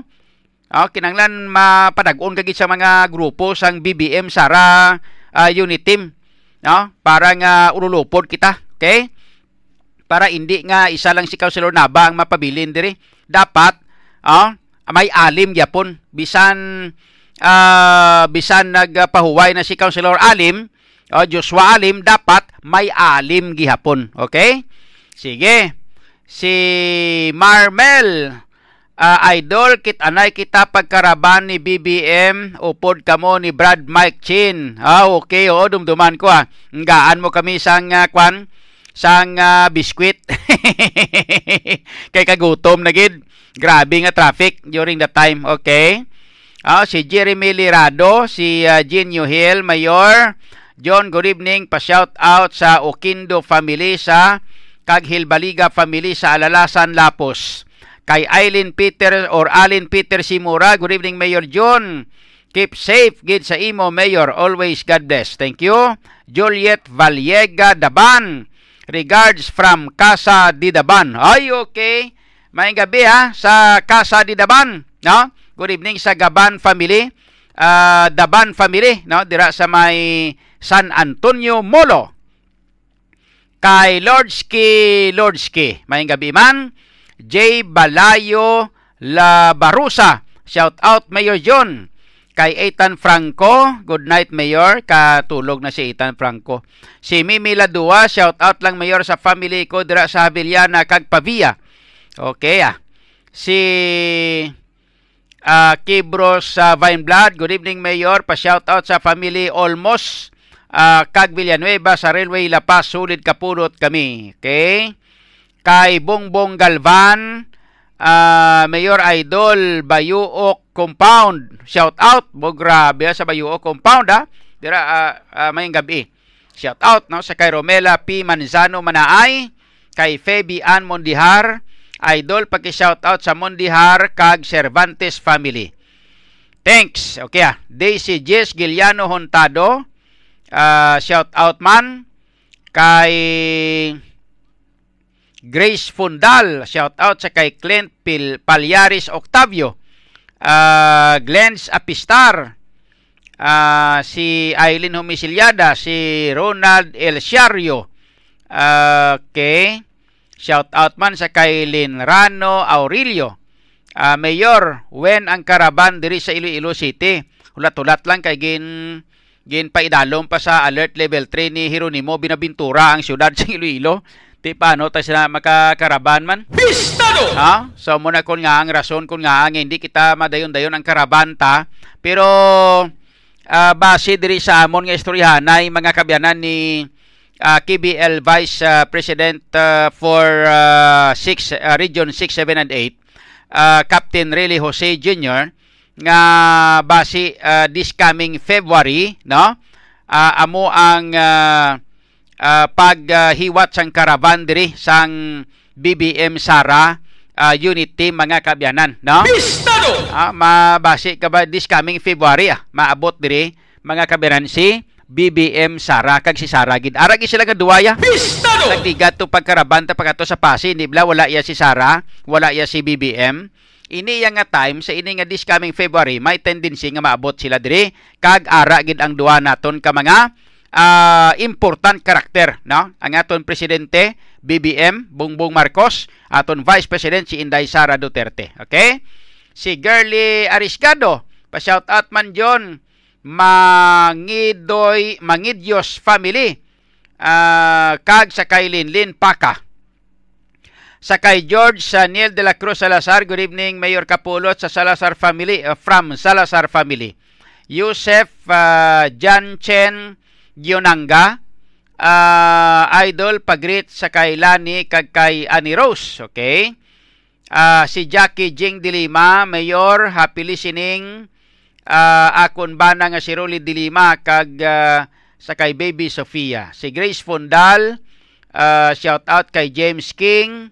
Oh, kinanglan mapadag-on kagid sa mga grupo sang B B M Sara uh, Unit Team, no? Para nga ululupod kita, okay? Para hindi nga isa lang si Councilor Nava ang mapabilin diri. Dapat oh, may Alim yapon. Bisan uh, bisan nagpahuway na si Councilor Alim, oh, Joshua Alim, dapat may Alim gihapon. Okay? Sige. Si Marmel, uh, idol kit anay kita pagkaraban ni B B M, upod kamo ni Brad Mike Chin. Ah, oh, okay, oo, oh, dumduman ko ah. Ngaan mo kami sang uh, kwan. Sang uh, biskwit kay kagutom na gid, grabe nga traffic during the time, okay? Oh, si Jeremy Lirado, si uh, Ginyo Hill, Mayor John, good evening, pa shout out sa Okindo family, sa kag Hilbaliga family sa Alalasan Lapos, kay Aileen Peter or Alin Peter Simura, good evening Mayor John, keep safe gid sa imo Mayor, always God bless, thank you. Juliet Vallega Daban, regards from Casa di Daban. Ay, okay. May gabi ha sa Casa di Daban, no? Good evening sa Gaban family, uh, Daban family, no? Dira sa may San Antonio Molo. Kay Lordski, Lordski, may gabi man. J. Balayo La Barusa, shout out Mayor John. Kay Ethan Franco, good night Mayor, katulog na si Ethan Franco. Si Mimi Ladua, shout out lang Mayor sa family ko dira sa Haviliana kag Pavia. Okay ah. Si uh, Kibros uh, Vineblood, good evening Mayor, pa shout out sa family Olmos uh, kag Villanueva sa Railway La Paz, sulit kapulot kami. Okay? Kay Bongbong Galvan, Uh, Mayor Idol Bayuok Compound, shout out, bo grabe sa Bayuok Compound ha, dira uh, uh, mayong gabi, shout out no sa kay Romela P. Manzano Manaay, kay Fabian Mondihar, Idol paki shout out sa Mondihar kag Cervantes family, thanks. Okay ah, Daisy Jess Giliano Hontado, uh, shout out man. Kay Grace Fundal, shout out sa kay Clint Pil Palyaris Octavio, uh, Glens Apistar, uh, si Aileen Humisilyada, si Ronald El Siario, uh, okay, shout out man sa kay Linrano Aurelio, uh, Mayor, when ang karaban diri sa Iloilo City, ulat-ulat lang kay gin gin paidalom pa sa alert level three ni Jeronimo Binabintura ang syudad sa Iloilo. Di paano tayo sila makakaraban man? Pistado! Ha? So muna kon nga ang rason kon nga ang hindi kita madayon-dayon ang karaban ta. Pero uh, base diri sa amon nga istoryahanay mga kabyanan ni uh, K B L Vice uh, President uh, for uh, six, uh, Region six, seven, and eight, uh, Captain Riley Jose Junior nga base uh, this coming February, no? Uh, amo ang uh, Uh, paghiwat uh, sang karaban diri sang B B M Sara uh, Unit Team mga kabyanan, no? Pistado! Uh, mabasi ka ba this coming February ah, maabot diri mga kabyanan si B B M Sara kag si Sara gid. Ara gid sila nga duwaya. Pistado! Nagtiga to pagkaraban ta pagato sa Pasig, di bla wala iya si Sara, wala iya si B B M. Ini yang nga time sa ini nga this coming February, may tendency nga maabot sila diri kag ara gid ang duwa naton ka mga Uh, important karakter, no? Ang aton presidente B B M Bongbong Marcos, aton Vice President si Inday Sara Duterte. Okay? Si Girly Ariscado, pa shout out man John, Mangidoy Mangidyos family, uh, kag sa kay Linlin Paca. Sa kay George Saniel de la Cruz Salazar, good evening Mayor Kapulot sa Salazar family, uh, from Salazar family. Yusef uh, Janchen Gionanga, uh, Idol pagreet sa kay Lani kag kay Annie Rose, okay? Uh, si Jackie Jing Dilima, Mayor, happy listening. Uh, akon bana nga si Rolly Dilima kag uh, sa kay Baby Sofia. Si Grace Fundal, uh, shout out kay James King,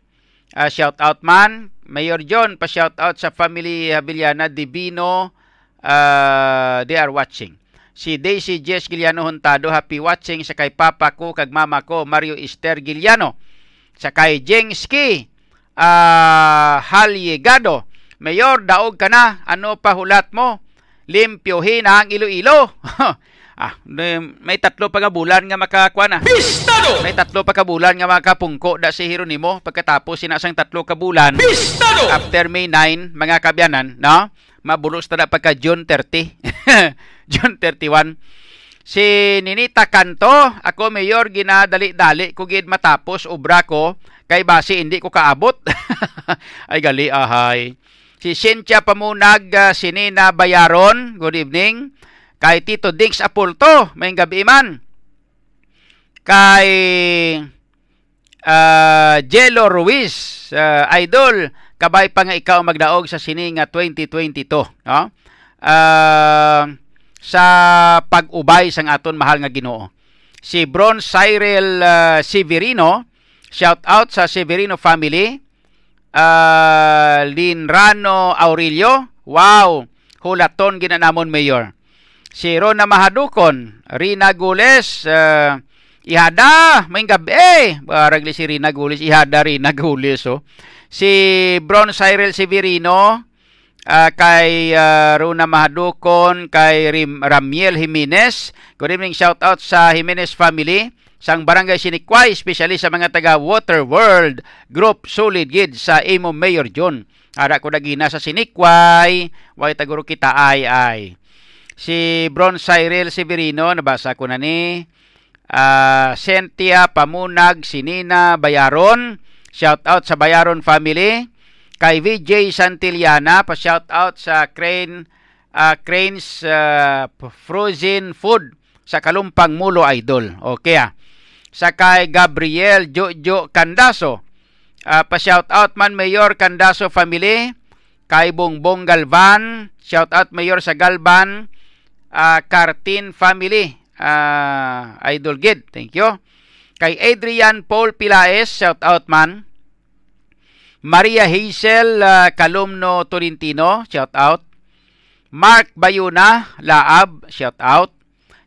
Uh, shout out man, Mayor John, pa-shout out sa family Abiliana Divino. Uh, they are watching. Si Daisy Jess Giliano Huntado, happy watching. Sa kay papa ko, kag mama ko, Mario Esther Giliano. Sa kay Jengski uh, Halyegado, Mayor, daog ka na. Ano pa hulat mo? Limpyohin ang Iloilo. Ah, may tatlo pa ka bulan nga makakuha na. Pistado! May tatlo pa ka bulan nga makapungko da si Hieronimo. Pagkatapos sinasang tatlo ka bulan. Pistado! After May nine, mga kabyanan, no? Mabulos na pagka June thirty. June thirty-one. Si Ninita Kanto, ako mayor ginadali-dali ko gid matapos obra ko kay basi hindi ko kaabot. Ay gali ahay. Si Cynthia Pamunag, uh, si Nina Bayaron, good evening. Kay Tito Dix Apulto, may gabi man. Kay uh, Jello Ruiz, uh, idol, kabay pa nga ikaw magdaog sa Sininga twenty twenty-two. No? Uh, sa pag-ubay sang aton mahal nga Ginoo. Si Bron Cyril uh, Severino, shout out sa Severino family. Uh, Linrano Aurelio, wow, hulaton ginanamon mayor. Si Rona Mahadukon, Rina Gules, uh, ihada, may gabi. Baragli si Rina Gules, ihada Rina Gules. Oh. Si Bron Cyril Severino, uh, kay uh, Rona Mahadukon, kay Rim Ramiel Jimenez. Good evening, shout out sa Jimenez family. Sang Barangay Sinikway, especially sa mga taga Water World Group, solid gid sa imo Mayor John. Ara ko dagina sa Sinikway, way taguro kita ay ay. Si Bron Cyril Severino, nabasa ko na ni uh, Cynthia Pamunag, si Nina Bayaron, shout out sa Bayaron family. Kay V J Santillana, pa shout out sa Crane uh, Cranes uh, Frozen Food sa Kalumpang Mulo Idol. Okay ah. Sa kay Gabriel Jojo Candaso, uh, pa shout out man Mayor Candaso family. Kay Bongbong Galvan, shout out Mayor sa Galvan. Uh, Cartin family, uh, Idol Gid, thank you. Kay Adrian Paul Pilaes, shout out man. Maria Hazel uh, Calumno Tolentino, shout out. Mark Bayuna Laab, shout out.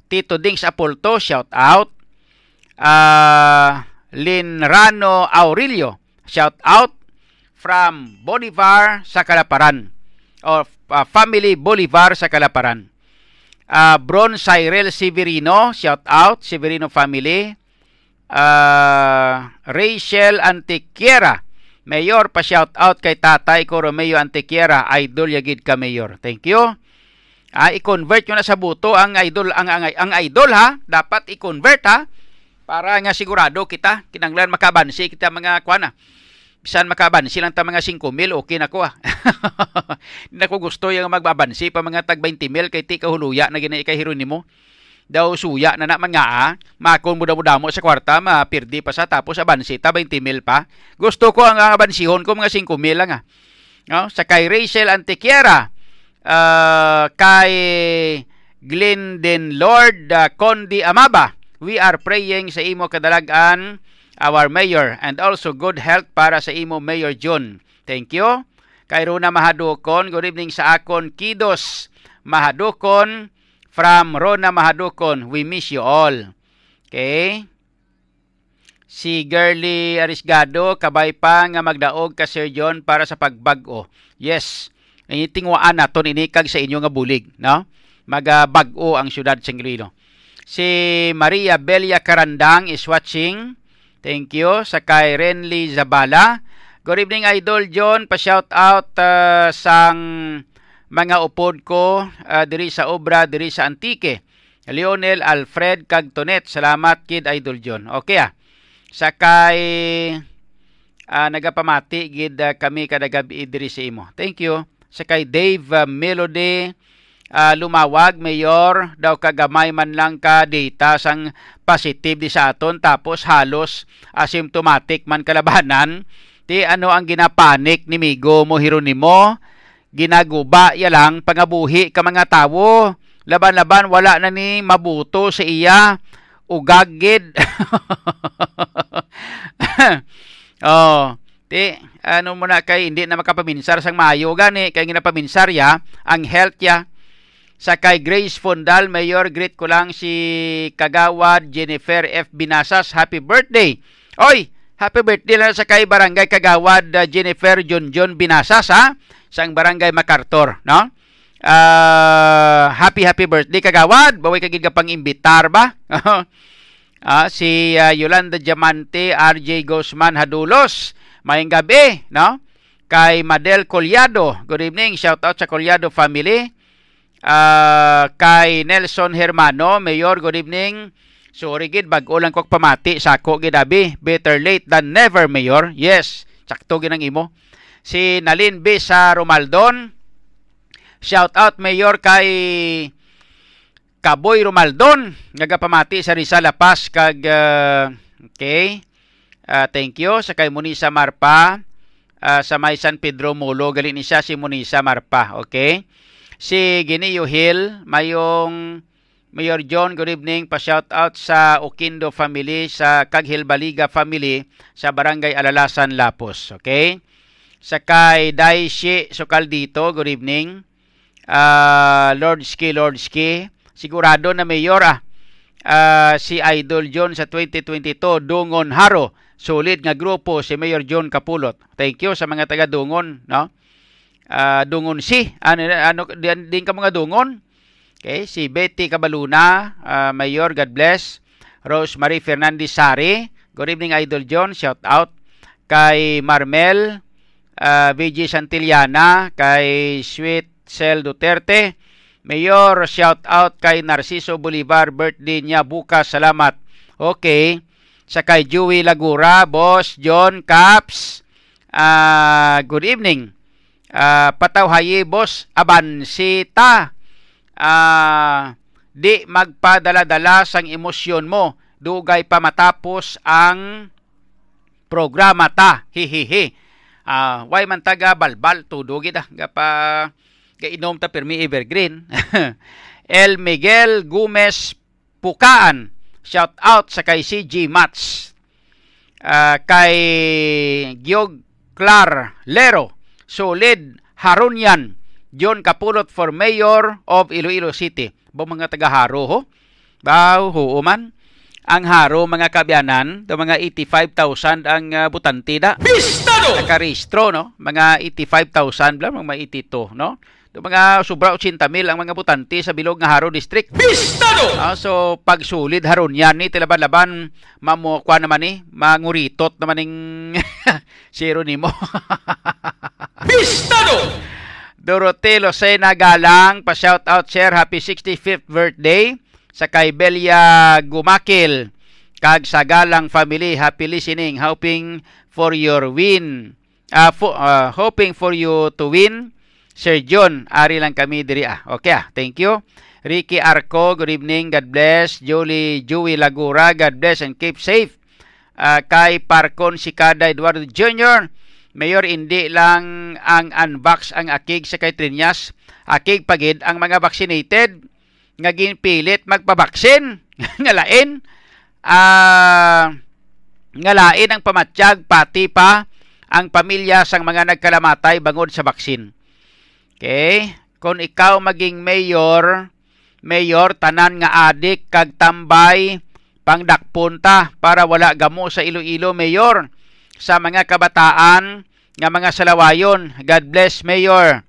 Tito Dings Apolto, shout out. uh, Linrano Aurelio, shout out from Bolivar sa Kalaparan, or uh, family Bolivar sa Kalaparan. Uh, Bron Cyril Severino, shout out Severino family. uh, Rachel Antiquiera, Mayor, pa shout out kay tatay ko Romeo Antiquiera, idol yagid ka Mayor, thank you. Ah, i-convert nyo na sa buto ang idol, ang, ang, ang idol ha, dapat i-convert ha, para nga sigurado kita kinanglan makabansi kita mga kuana. Bisan makabansi lang ta mga singko mil, okay na ko ah. Hindi ko gusto yung magbabansi pa mga tag twenty mil kay ti kahuluya na gina ikay Hieronimo. Daw suya na na mga ah, makon mudamo-damo sa kwarta, mapirdi pa sa tapos abansi ta twenty mil pa. Gusto ko ang abansihon ko mga singko mil lang ah. No? Sa kay Rachel Antiquiera, uh, kay Glenden Lord uh, Condi Amaba, we are praying sa imo kadalagan our mayor and also good health para sa imo Mayor John. Thank you. Kay Runa Mahadukon, good evening sa akon Kidos Mahadukon from Rona Mahadukon. We miss you all. Okay. Si Girly Arisgado, kabay pa nga magdaog ka Sir John para sa pagbag-o. Yes. Initingwaan na ton inikag sa inyo nga bulig, no? Magabag-o ang siyudad sa Iloilo. Si Maria Belia Karandang is watching. Thank you. Sa kay Renly Zabala, good evening Idol John, pa-shout out uh, sang mga upod ko uh, diri sa obra, diri sa Antique. Lionel Alfred Cagtonet, salamat kid Idol John. Okay ah. Sa kay uh, nagapamati gid uh, kami kada gabi diri sa imo. Thank you. Sa kay Dave uh, Melody Uh, lumawag, Mayor, daw kagamay man lang ka data sang positive di sa aton, tapos halos asymptomatic man kalabanan. Ti ano ang ginapanik ni Migo mo Hieronimo? Ginaguba ya lang pangabuhi ka mga tawo. Laban-laban wala na ni mabuto sa iya. Ugagid. Oh, ti ano muna kay hindi na makapaminsar sang maayo gani kay ginapaminsar ya ang health ya. Sa kay Grace Fondal, Mayor, greet ko lang si Kagawad Jennifer F. Binasas, happy birthday. Oy, happy birthday lang sa kay Barangay Kagawad uh, Jennifer John John Binasas ha, sang Barangay MacArthur, no? Uh, happy happy birthday Kagawad, baway kagid ka pang imbitar ba? Uh, si uh, Yolanda Diamante, R J Guzman Hadulos, mayong gabi, no? Kay Madel Collado, good evening, shout out sa Collado family. Uh, kay Nelson Hermano, Mayor, good evening. Sorry gid, bag-o lang kog pamati, sako gid abi, better late than never, Mayor. Yes, sakto gid ang imo. Si Nalin B sa Romaldon, shout out Mayor kay Kaboy Romaldon, nagapamati sa Rizal La Paz kag uh, okay. Uh, thank you sa kay Monisa Marpa uh, sa May San Pedro Molo, galing ni siya si Monisa Marpa, okay? Si Gineo Hill, mayong Mayor John, good evening, pa shout out sa Oquindo family, sa Kaghil Baliga family sa Barangay Alalasan Lapos, okay? Sa kay Daishi Sokaldito, good evening. Uh, Lord Ski, Lord Ski. Sigurado na Mayor ah, uh, si Idol John sa twenty twenty-two Dungon Haro, solid nga grupo si Mayor John Kapulot. Thank you sa mga taga Dungon, no? Uh, Dungon si ano, ano din, din ka mga Dungon. Okay, si Betty Cabaluna, uh, Mayor, God bless. Rosemary Fernandez Sari, good evening Idol John, shout out kay Marmel, uh, V J Santillana, kay Sweet Cel Duterte. Mayor, shout out kay Narciso Bolivar, birthday niya bukas, salamat. Okay. Sa kay Joey Lagura, Boss John Caps, uh, good evening. Uh, Patawhaye, Boss Abansita, uh, di magpadala-dala sang emosyon mo, dugay pa matapos ang programa ta, hihihi. Uh, why man taga balbal, tudugid ah, gapa kainom ta permi Evergreen. El Miguel Gomez Pukaan, shout out sa kay C G Mats, uh, kay Giog Clar Lero, solid Harunian John Kapulot for Mayor of Iloilo City. Ba mga taga Haro ho? Baw ho man ang Haro mga kabyanan, do mga eighty-five thousand ang uh, butante da. Pistado! Nakarehistro no, mga eighty-five thousand bla, mga eighty-two no. Do mga sobra eighty mil ang mga butante sa bilog nga Haro District. Pistado! Uh, so pag sulid Haron yan ni tilaban-laban mamukwa naman ni, eh, manguritot naman ning zero nimo. Pistado! Dorote Losena Galang, pa shout out sir, happy sixty-fifth birthday. Sa kay Belia Gumakil, kag sa Galang family, happy listening, hoping for your win. Uh, for, uh, hoping for you to win. Sir John, ari lang kami diri ah. Okay ah, thank you. Ricky Arco, good evening, God bless. Jolie Joey Lagura, God bless and keep safe. Uh, kay Parcon Sikada Eduardo Junior, Mayor, hindi lang ang unbox ang akig sa kay Trinas. Akig pagid ang mga vaccinated nga ginpilit magpabaksin. Ngalain. Uh, ngalain ang pamatyag pati pa ang pamilya sang mga nagkalamatay bangod sa baksin. Okay, kung ikaw maging mayor, mayor tanan nga adik kag tambay pangdakpunta para wala gamo sa Iloilo, Mayor, sa mga kabataan nga mga salawayon. God bless, Mayor.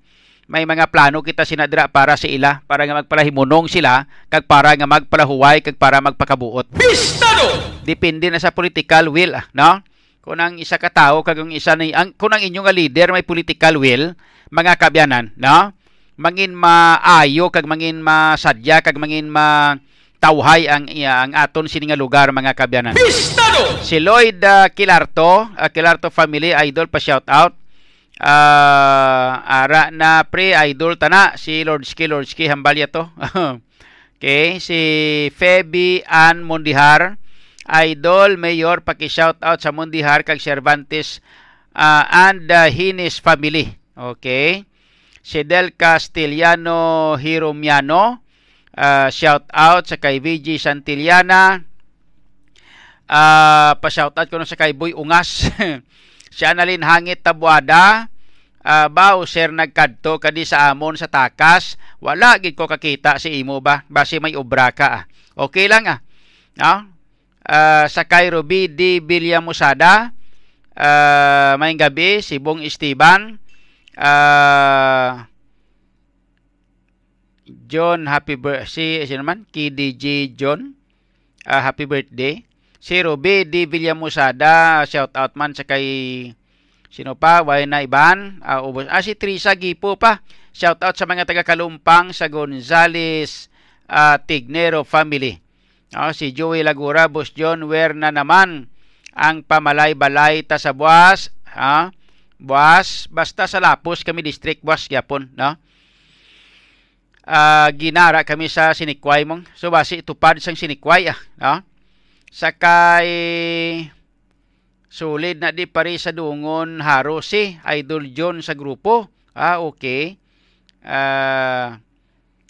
May mga plano kita sinadra para sa ila, para nga magpalahimunong sila, kag para nga magpalahuway, kag para magpakabuot. Pistado! Depende na sa political will, no? Kung ang isa ka tao, kag ang isa na, ang, kung ang inyong leader may political will, mga kabyanan, no? Mangin maayo kag mangin masadya kag mangin matawhay ang iya, ang aton sininga lugar mga kabyanan. Pistado! Si Lloyd uh, Kilarto, uh, Kilarto family, idol, pa shout out. Uh, ara na pre idol tana si Lordski, Lordski hambalya to. Okay, si Feby Ann Mondihar, idol, Mayor, paki shout out sa Mondihar kag Cervantes uh, and uh, Hines family. Okay. Si Del Castellano Hiromiano, uh, shout out sa kay V J Santillana. Uh, pa-shout out ko na sa kay Boy Ungas. siya nalin hangit tabuada, uh, bao sir nagkadto kadi sa amon sa takas, wala gid ko kakita si imo ba, basi may obra ka. Ah. Okay lang ah. No? Uh, sa Cairo B. D. Villamusada, uh, may gabi, si Bong Esteban, uh, John, happy birthday, si, sino man? K D J John, uh, happy birthday. Si Ruby D. Villamusada, shout out man sa kay, sino pa? Way na iban, uh, ubos. Ah, si Trisa Gipo pa, shout out sa mga taga-Kalumpang, sa Gonzales, uh, Tignero family. Oh, si Joey Lagura, Boss John, where na naman ang pamalay-balay ta sa buwas, ha? Buwas, basta sa Lapos kami district, buwas yapon, no? Uh, ginara kami sa Sinikway mong. So basi itupad sang Sinikway, ah, no? Sakay solid na di pare sa Dungon Haro si Idol John sa grupo. Ah, okay. Uh,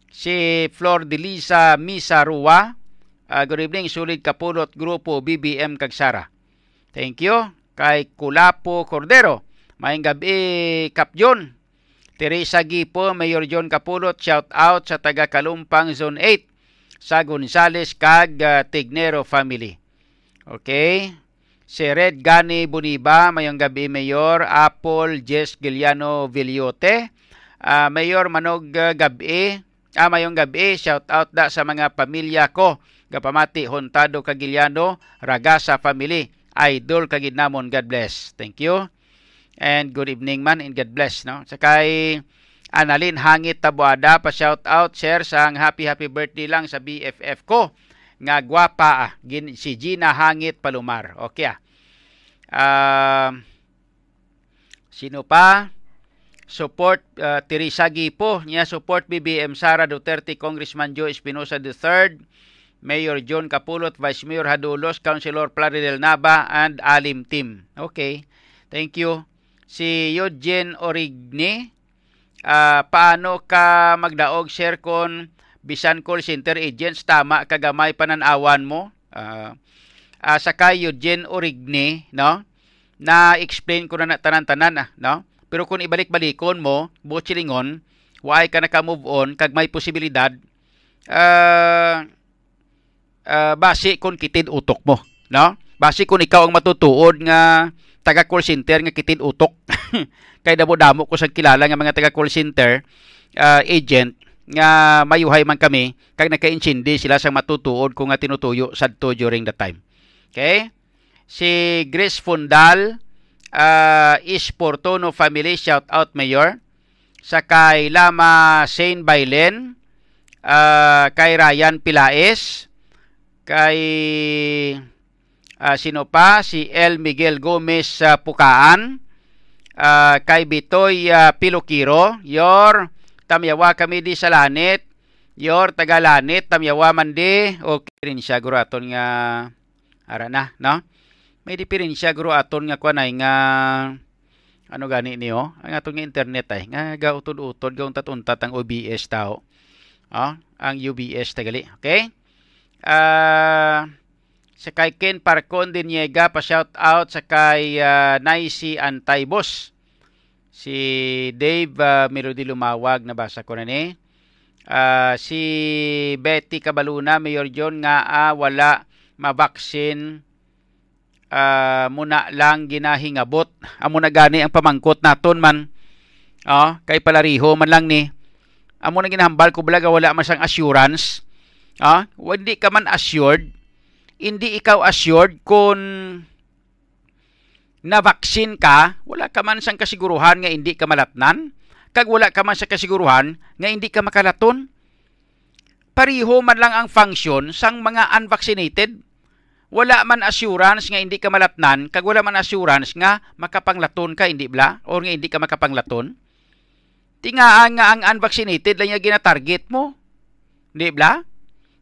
si Flor Delisa Misarua, Uh, good evening, sulit kapulot grupo B B M Kagsara. Thank you. Kay Kulapo Cordero, maayong gabi, Kap John. Teresa Gipo, Mayor John Kapulot, shout out sa taga Kalumpang Zone eight sa Gonzales kag uh, Tignero family. Okay. Si Red Gani Buniba, maayong gabi, Mayor Apple Jess Giliano Villote. Uh, Mayor Manog uh, gabi, ah, maayong gabi, shout out da sa mga pamilya ko. Gapamati Hontado Kagiliano, Ragasa family, idol kaginamon, God bless. Thank you. And good evening man and God bless, no. Sakay Analin Hangit Tabuada pa shout out share sang happy happy birthday lang sa B F F ko nga gwapa ah. Si Gina Hangit Palumar. Okay ah. Uh, sino pa? Support uh, Teresa Gipo niya support B B M Sara Duterte, Congressman Joe Espinosa the third. Mayor John Kapulot, Vice Mayor Hadulos, Councilor Plaridel Nava, and Alim Team. Okay. Thank you. Si Eugene Origne, uh, paano ka magdaog, share kon Bisan Call Center Agents, tama, kagamay pananawan mo. Uh, uh, saka Eugene Origne, no? Na-explain ko na tanan-tanan, ah, no? Pero kung ibalik-balikon mo, bochilingon, why ka naka-move on, kag may posibilidad, ah, uh, Uh, base kung kitid utok mo, no? Base kung ikaw ang matutuod nga taga call center nga kitid utok. Kay damo-damo ko sa kilala nga mga taga call center uh, agent nga mayuhay man kami kag nakaintindi sila sa matutuod ko nga tinutuyo sadto during the time. Okay? Si Grace Fundal uh, is Portono family, shout out Mayor. Sa kay Lama Saint Bailen, uh, kay Ryan Pilaes, kay uh, sino pa, si El Miguel Gomez uh, Pukaan, uh, kay Bitoy uh, Pilokiro, yor tamyawa kami di sa lanit, yor tagalanit tamyawa man di, okay rin siya guro aton nga ara na, no? May diferensya guro aton nga kuanay nga ano gani niyo ang atong internet ay nga gautod-utod gauntat-untat ang O B S tao, oh, ang U B S tagali. Okay. Uh, sa kay Ken Parcon Diniega pa shout out sa kay uh, Naisi Antaybos, si Dave uh, Melody Lumawag, nabasa ko na ni uh, si Betty Cabaluna, Mayor John nga uh, wala mabaksin uh, muna lang ginahingabot amo na gani ang pamangkot naton man, oh, kay Palariho man lang ni amo na ginahambal ko balaga wala man sang assurance. Ah, hindi ka man assured, hindi ikaw assured kung na-vaccine ka, wala ka man sa kasiguruhan nga hindi ka malatnan, kag wala ka man sa kasiguruhan nga hindi ka makalaton. Pariho man lang ang function sang mga unvaccinated, wala man assurance nga hindi ka malatnan, kag wala man assurance nga makapanglaton ka, hindi bla, or nga hindi ka makapanglaton. Tingaan nga ang unvaccinated lang yung ginatarget mo, hindi bla?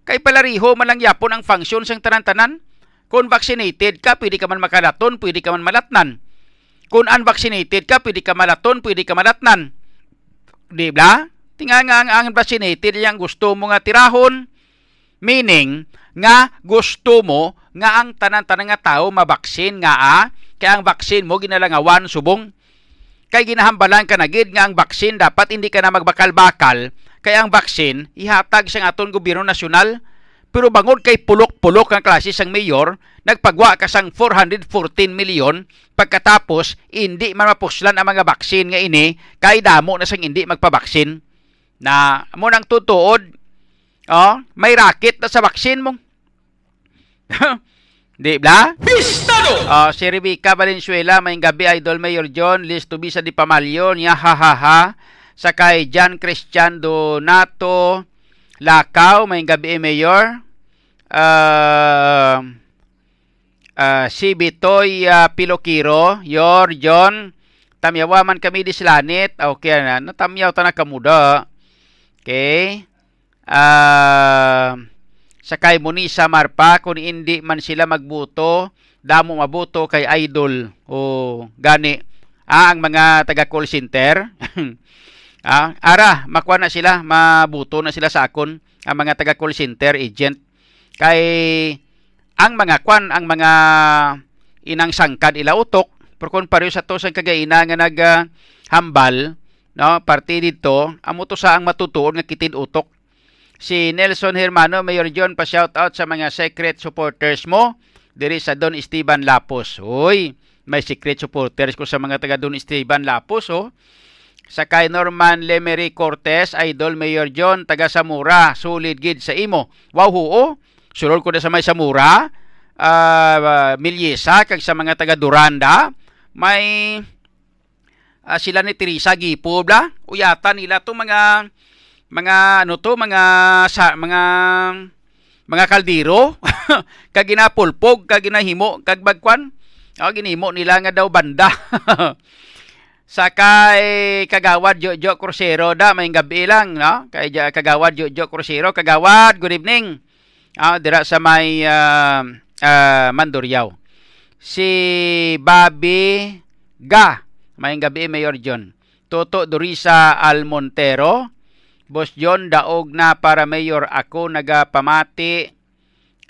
Kay Palariho man lang yapon ang function sang tanan-tanan. Kung vaccinated ka, pwede ka man makalaton, pwede ka man malatnan. Kung unvaccinated ka, pwede ka malaton, pwede ka malatnan. Di ba? Tinga nga ang vaccinated yang gusto mo nga tirahon. Meaning, nga gusto mo nga ang tanan-tanan nga tao mabaksin nga a, ah, kaya ang vaccine mo ginalangawan subong. Kay ginahambalan ka na gid nga ang vaccine dapat hindi ka na magbakal-bakal, kaya ang vaccine ihatag sa aton gobyerno nasyonal. Pero bangod kay pulok-pulok ang klase sang mayor, nagpagwa ka sang four hundred fourteen milyon pagkatapos hindi man mapuslan ang mga baksin nga ini kay damo na sang hindi magpabaksin. Na mo nang tutuod, oh, may racket na sa baksin mo. Di ba? Pistado! Oh, si Rebeca Valenzuela, may gabi Idol Mayor John, list to be sa di pamalyon, ya ha ha ha. Sa kay Jan Christian Donato Lakaw, may gabi Mayor. Uh, uh, si Bitoy uh, Pilokiro, Yor John, tamyawaman kami dislanit. Okay na, natamyaw tanang kamuda. Okay. Uh, sa kay Munisa Marpa, kung hindi man sila magbuto, damo mabuto kay Idol. O gani. Ah, ang mga taga-call center. Ah, ara, makuha na sila, mabuto na sila sa akon, ang mga taga-call center agent. Kay ang mga kwan, ang mga inang sangkad ila utok, pero kung pareho sa to sa kagaina nga naghambal, no, parte dito, amo to sa ang matutuon nga kitid utok. Si Nelson Hermano, Mayor John, pa-shout out sa mga secret supporters mo, diri sa Don Esteban Lapos. Uy, may secret supporters ko sa mga taga Don Esteban Lapos, oh. Sa kay Norman Lemery Cortez, Idol Mayor John, taga Samura, solid gid sa imo. Wow, oo. Sulod ko na sa may Samura, uh, Milyesa, kag sa mga taga Duranda, may uh, sila ni Teresa Gipobla, uyata nila to mga mga ano to, mga sa, mga mga kaldero, kag ginapulpog, kag ginahimo, kag bagkwan. Oh, ginimo nila nga daw banda. Sa kay Kagawad Jojo Crucero da, may gabi lang, no? Kay Kagawad Jojo Crucero, Kagawad, good evening. Ah, dira sa may uh, uh, Mandurriao. Si Bobby Ga, may gabi Mayor John. Toto Dorisa Almontero, Boss John, daog na para mayor ako, nagapamati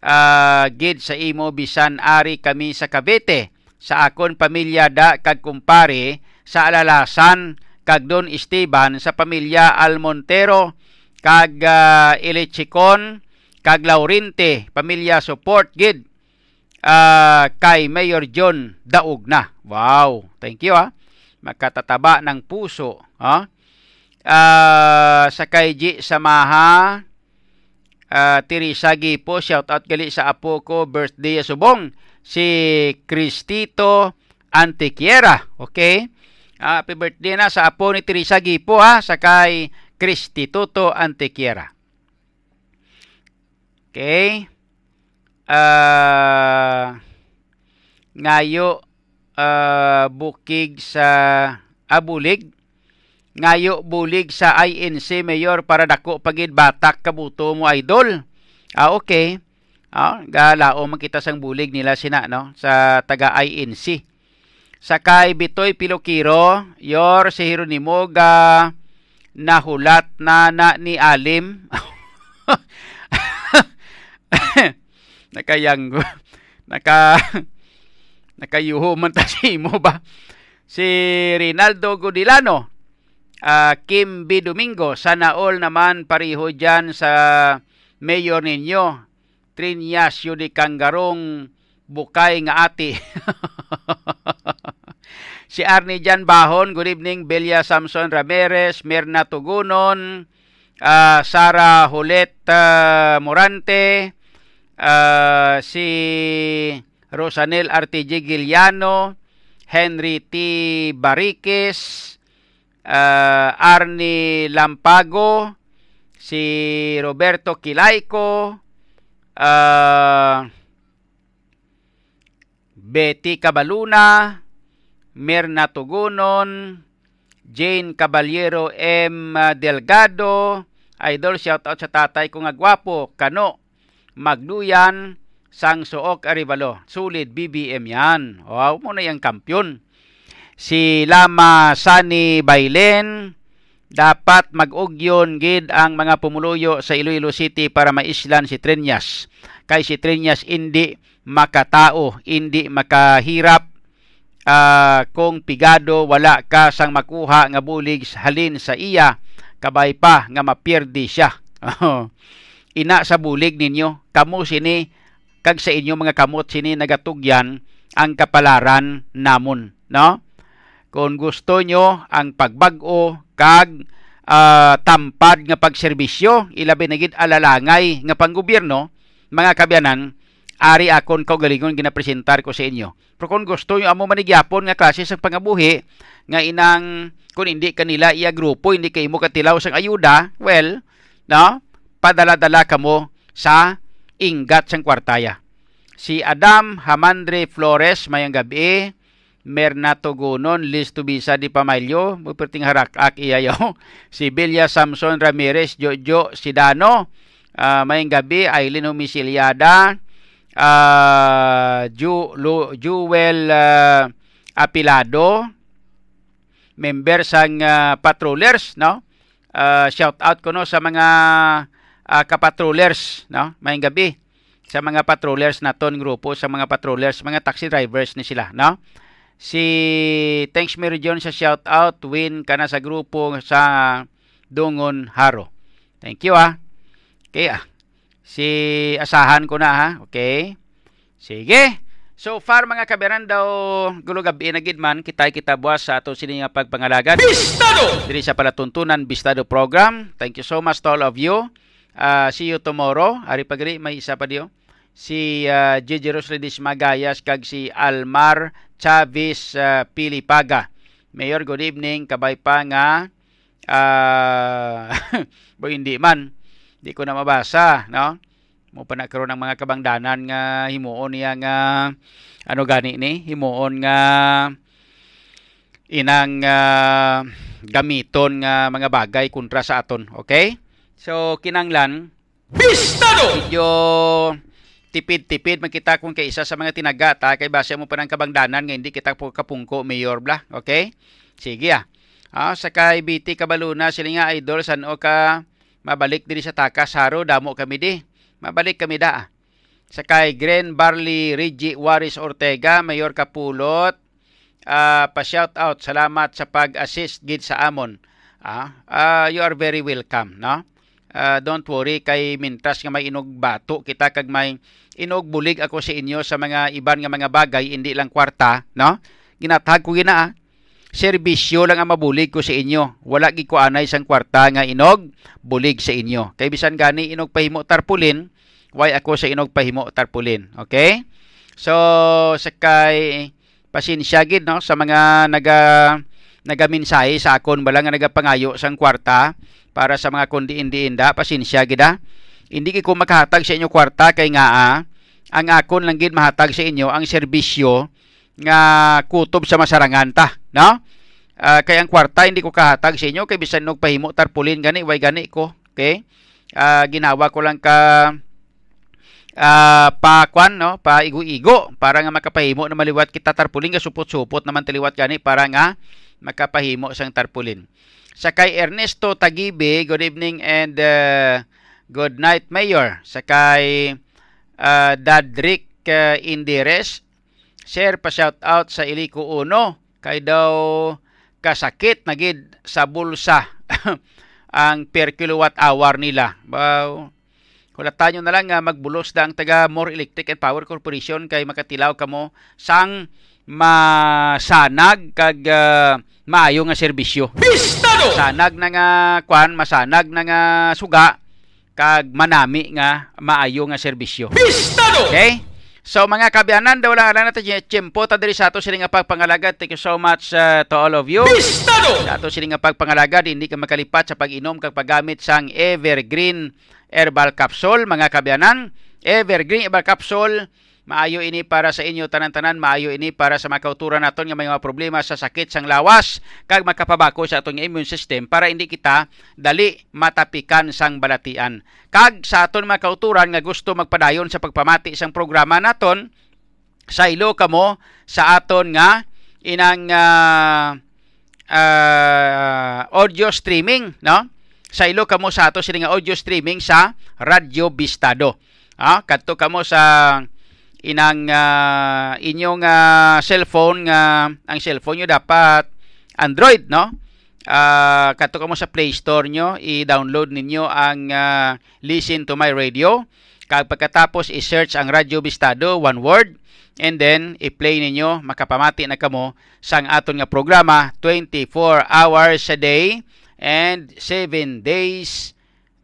uh, gid sa imo bisan ari kami sa Cavite. Sa akon pamilya da kagkumpare sa Alalasan, kag Don Esteban, sa pamilya Almontero, kag uh, Ilechicon, kag Laurente, pamilya support gid uh, kay Mayor John, daog na. Wow, thank you ha. Makatataba ng puso ha. Uh, sa kay G Samaha, uh, Teresa Gipo, shout out gali sa apo ko, birthday subong si Cristito Antiquiera. Okay. Uh, happy birthday na sa apo ni Teresa Gipo ha, sa kay Cristituto Antiquiera. Okay. Uh, ngayo uh, bukig sa abulig. Ah, ngayo bulig sa I N C Mayor para dako pagid batak kabuto mo Idol. Ah, okay. Ah, galao makita sang bulig nila sina no sa taga I N C. Sakay Bitoy Pilokiro, yor si Hironimo ga nahulat na na ni Alim. Nakayanggo. Naka nakayuho man ta si mo ba? Si Rinaldo Godilano, uh, Kim B. Domingo, sana all naman pareho dyan sa mayor ninyo. Trinyasyo di Kangarong Bukay nga ati. Si Arnie Jan Bahon, good evening. Belia Samson Ramirez, Mirna Tugunon, uh, Sara Hulet uh, Morante, uh, si Rosanel Artije Giliano, Henry T. Barriquez, uh, Arnie Lampago, si Roberto Kilaico, ah, uh, Betty Cabaluna, Mirna Tugunon, Jane Caballero M. Delgado, Idol, shoutout sa tatay kong agwapo, Kano, Magduyan, Sangsook Arivalo. Sulit, B B M yan. Wow, muna yung kampyon. Si Lama Sani Bailen, dapat mag-ugyon gid ang mga pumuluyo sa Iloilo City para maislan si Trinyas. Kay si Trinyas hindi makatao, hindi makahirap, uh, kung pigado wala ka sang makuha nga bulig halin sa iya, kabay pa nga mapierdi siya. Ina sa bulig ninyo, kamo sini kag sa inyo mga kamot sini nagatugyan ang kapalaran namon, no? Kung gusto nyo ang pagbag-o kag uh, tampad nga pagserbisyo, ilabi na gid alalangay nga panggobyerno, mga kabyanan, ari akon kaugalingon ginapresentar ko sa inyo. Pero kung gusto nyo amo manigyapon nga klase sa pangabuhi, nga inang kung hindi kanila iya grupo, hindi kayo mo katilaw sang ayuda, well, no, padala-dala ka mo sa ingat sang kwartaya. Si Adam Hamandre Flores, mayang gabi, Mernato Gonon, Liz Tubisa di Pamalyo, muperting harakak iyayaw, si Bilya Samson Ramirez, Jojo Sidano, uh, mayang gabi, Aileen Humisilyada, Uh, Ju, Lu, Jewel uh, Apilado, member sang uh, patrollers, no? Uh, shout out ko no sa mga uh, kapatrollers, no? Mayang gabi sa mga patrollers naton grupo, sa mga patrollers, mga taxi drivers ni sila, no? Si thanks Mary John sa shout out, win kana sa grupo sa Dungon Haro. Thank you ah. Okay ah. Si asahan ko na ha. Okay. Sige. So far mga kaberan daw gulo gabi na gidman kitay kita buwas sa ato sini nga pagpangalagan. Bistado. Diri sa palatuntunan Bistado program. Thank you so much to all of you. Uh, see you tomorrow. Ari pagri may isa pa dio. Si uh, J J Rosledis Magayas kag si Almar Chavez uh, Pilipaga. Mayor, good evening. Kabay pa nga uh, bo hindi man. Di ko na mabasa, no? Mo pa nakaroon ng mga kabangdanan nga himuon niya nga ano gani ni? Himuon nga inang uh, gamiton nga mga bagay kontra sa aton, okay? So kinanglan Bistado! Medyo tipid-tipid makita kung kay isa sa mga tinaga ta kay base mo pa ng kabangdanan nga hindi kita po kapungko mayor bla, okay? Sige ah. Ah sa kay B T Kabaluna sila nga idol san o ka mabalik diri sa takas haro damo kami di. Mabalik kami da. Sa kay Gren Barley Reggie Waris Ortega, Mayor Kapulot. Uh, pa shout out, salamat sa pag-assist gid sa amon. Uh, uh, you are very welcome, no? Uh, don't worry kay mintas nga may inog bato kita kag may inog bulig ako sa inyo sa mga iban nga mga bagay hindi lang kwarta, no? Ginatag ko gina ah. Serbisyo lang ang mabulig ko sa inyo. Wala gid ko anay sang kwarta nga inog bulig sa inyo. Kay bisan gani inog pahimo tarpulin, why ako sa inog pahimo tarpulin. Okay? So sakay pasensya gid no sa mga naga nagaminsay sa akon bala nga nagapangayo sang kwarta para sa mga kundi-indi-inda. Pasensya gid ah. Hindi ko makahatag sa inyo kwarta kay nga ah, ang akon lang gid mahatag sa inyo ang serbisyo nga kutob sa masarangan ta, no? Uh, kaya ang kwarta hindi ko kahatag sa inyo kay bisan nog pahimo tarpulin gani way gani ko, okay? Uh, ginawa ko lang ka uh, pakwan, no? Paigo-igo para nga makapahimo na maliwat kita tarpulin nga supot-supot naman tiliwat gani para nga makapahimo sang tarpulin. Sa kay Ernesto Tagibe, good evening and uh, good night Mayor. Sa kay uh, Dadrick uh, Indires, share pa shout out sa Iliko Uno kay daw kasakit nagid sa bulsa ang per kilowatt hour nila. Wow. Kulatan nyo na lang nga magbulos da ang taga More Electric and Power Corporation kay makatilaw kamo sang masanag kag uh, maayo nga serbisyo. Bistado! Sanag na nga kwan, masanag na nga suga kag manami nga maayo nga serbisyo. Bistado! Okay? So mga kabyanan, daw lang alam natin tiyempo ta diri sa ato sila nga pagpangalagad. Thank you so much uh, to all of you. Bistado! Sa ato sila nga pagpangalagad, hindi ka makalipat sa pag-inom kag paggamit sang Evergreen Herbal Capsule, mga kabyanan. Evergreen Herbal Capsule, maayo ini para sa inyo tanan-tanan, maayo ini para sa mga kauturan naton nga may mga problema sa sakit sang lawas kag makapabako sa atong immune system para hindi kita dali matapikan sang balatian. Kag sa aton mga kauturan nga gusto magpadayon sa pagpamati sang programa naton, saylo kamo sa aton nga inang uh, uh, audio streaming, no? Saylo kamo sa ato sila nga audio streaming sa Radyo Bistado. Ah, kadto kamo sa inang uh, inyong uh, cellphone nga uh, ang cellphone nyo dapat Android, no? Uh, kato ka mo sa Play Store nyo, i-download ninyo ang uh, Listen to My Radio. Pagkatapos i-search ang Radyo Bistado, one word, and then i-play ninyo, makapamati na kamo sa aton nga programa twenty-four hours a day and seven days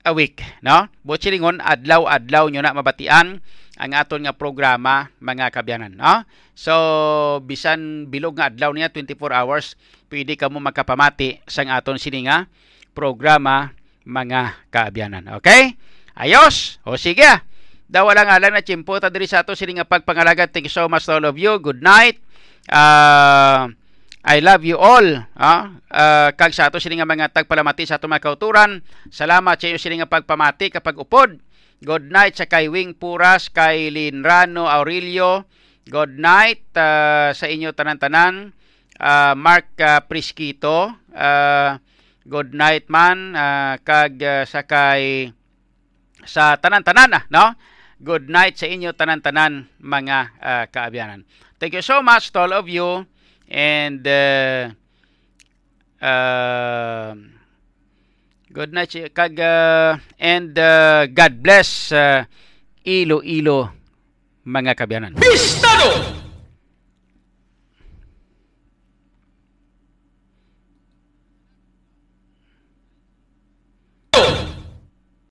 a week, no? Buchilingon adlaw-adlaw nyo na mabatian ang aton nga programa, mga kabyanan, no? So bisan bilog nga adlaw niya twenty-four hours, pwede kamo makapamati sang aton sininga programa, mga kabyanan. Okay? Ayos. O sige. Dawala nga lang na tiyempo ta diri sa ato sininga pagpangalaga. Thank you so much to all of you. Good night. Uh, I love you all. Ah, uh, kag sa ato sininga mga tagpalamati sa ato mga kauturan. Salamat sa iyo sininga pagpamati kapag upod. Good night sa kay Wing Puras, kay Linrano Aurelio. Good night uh, sa inyo tanan-tanan. Uh, Mark uh, Prisquito. Uh, good night man uh, kag uh, sa kay sa tanan-tanan, no? Good night sa inyo tanan-tanan, mga uh, kaabyanan. Thank you so much to all of you. And uh, uh, good night, kag, uh, and uh, God bless uh, Iloilo, mga kabyanan. Bistado!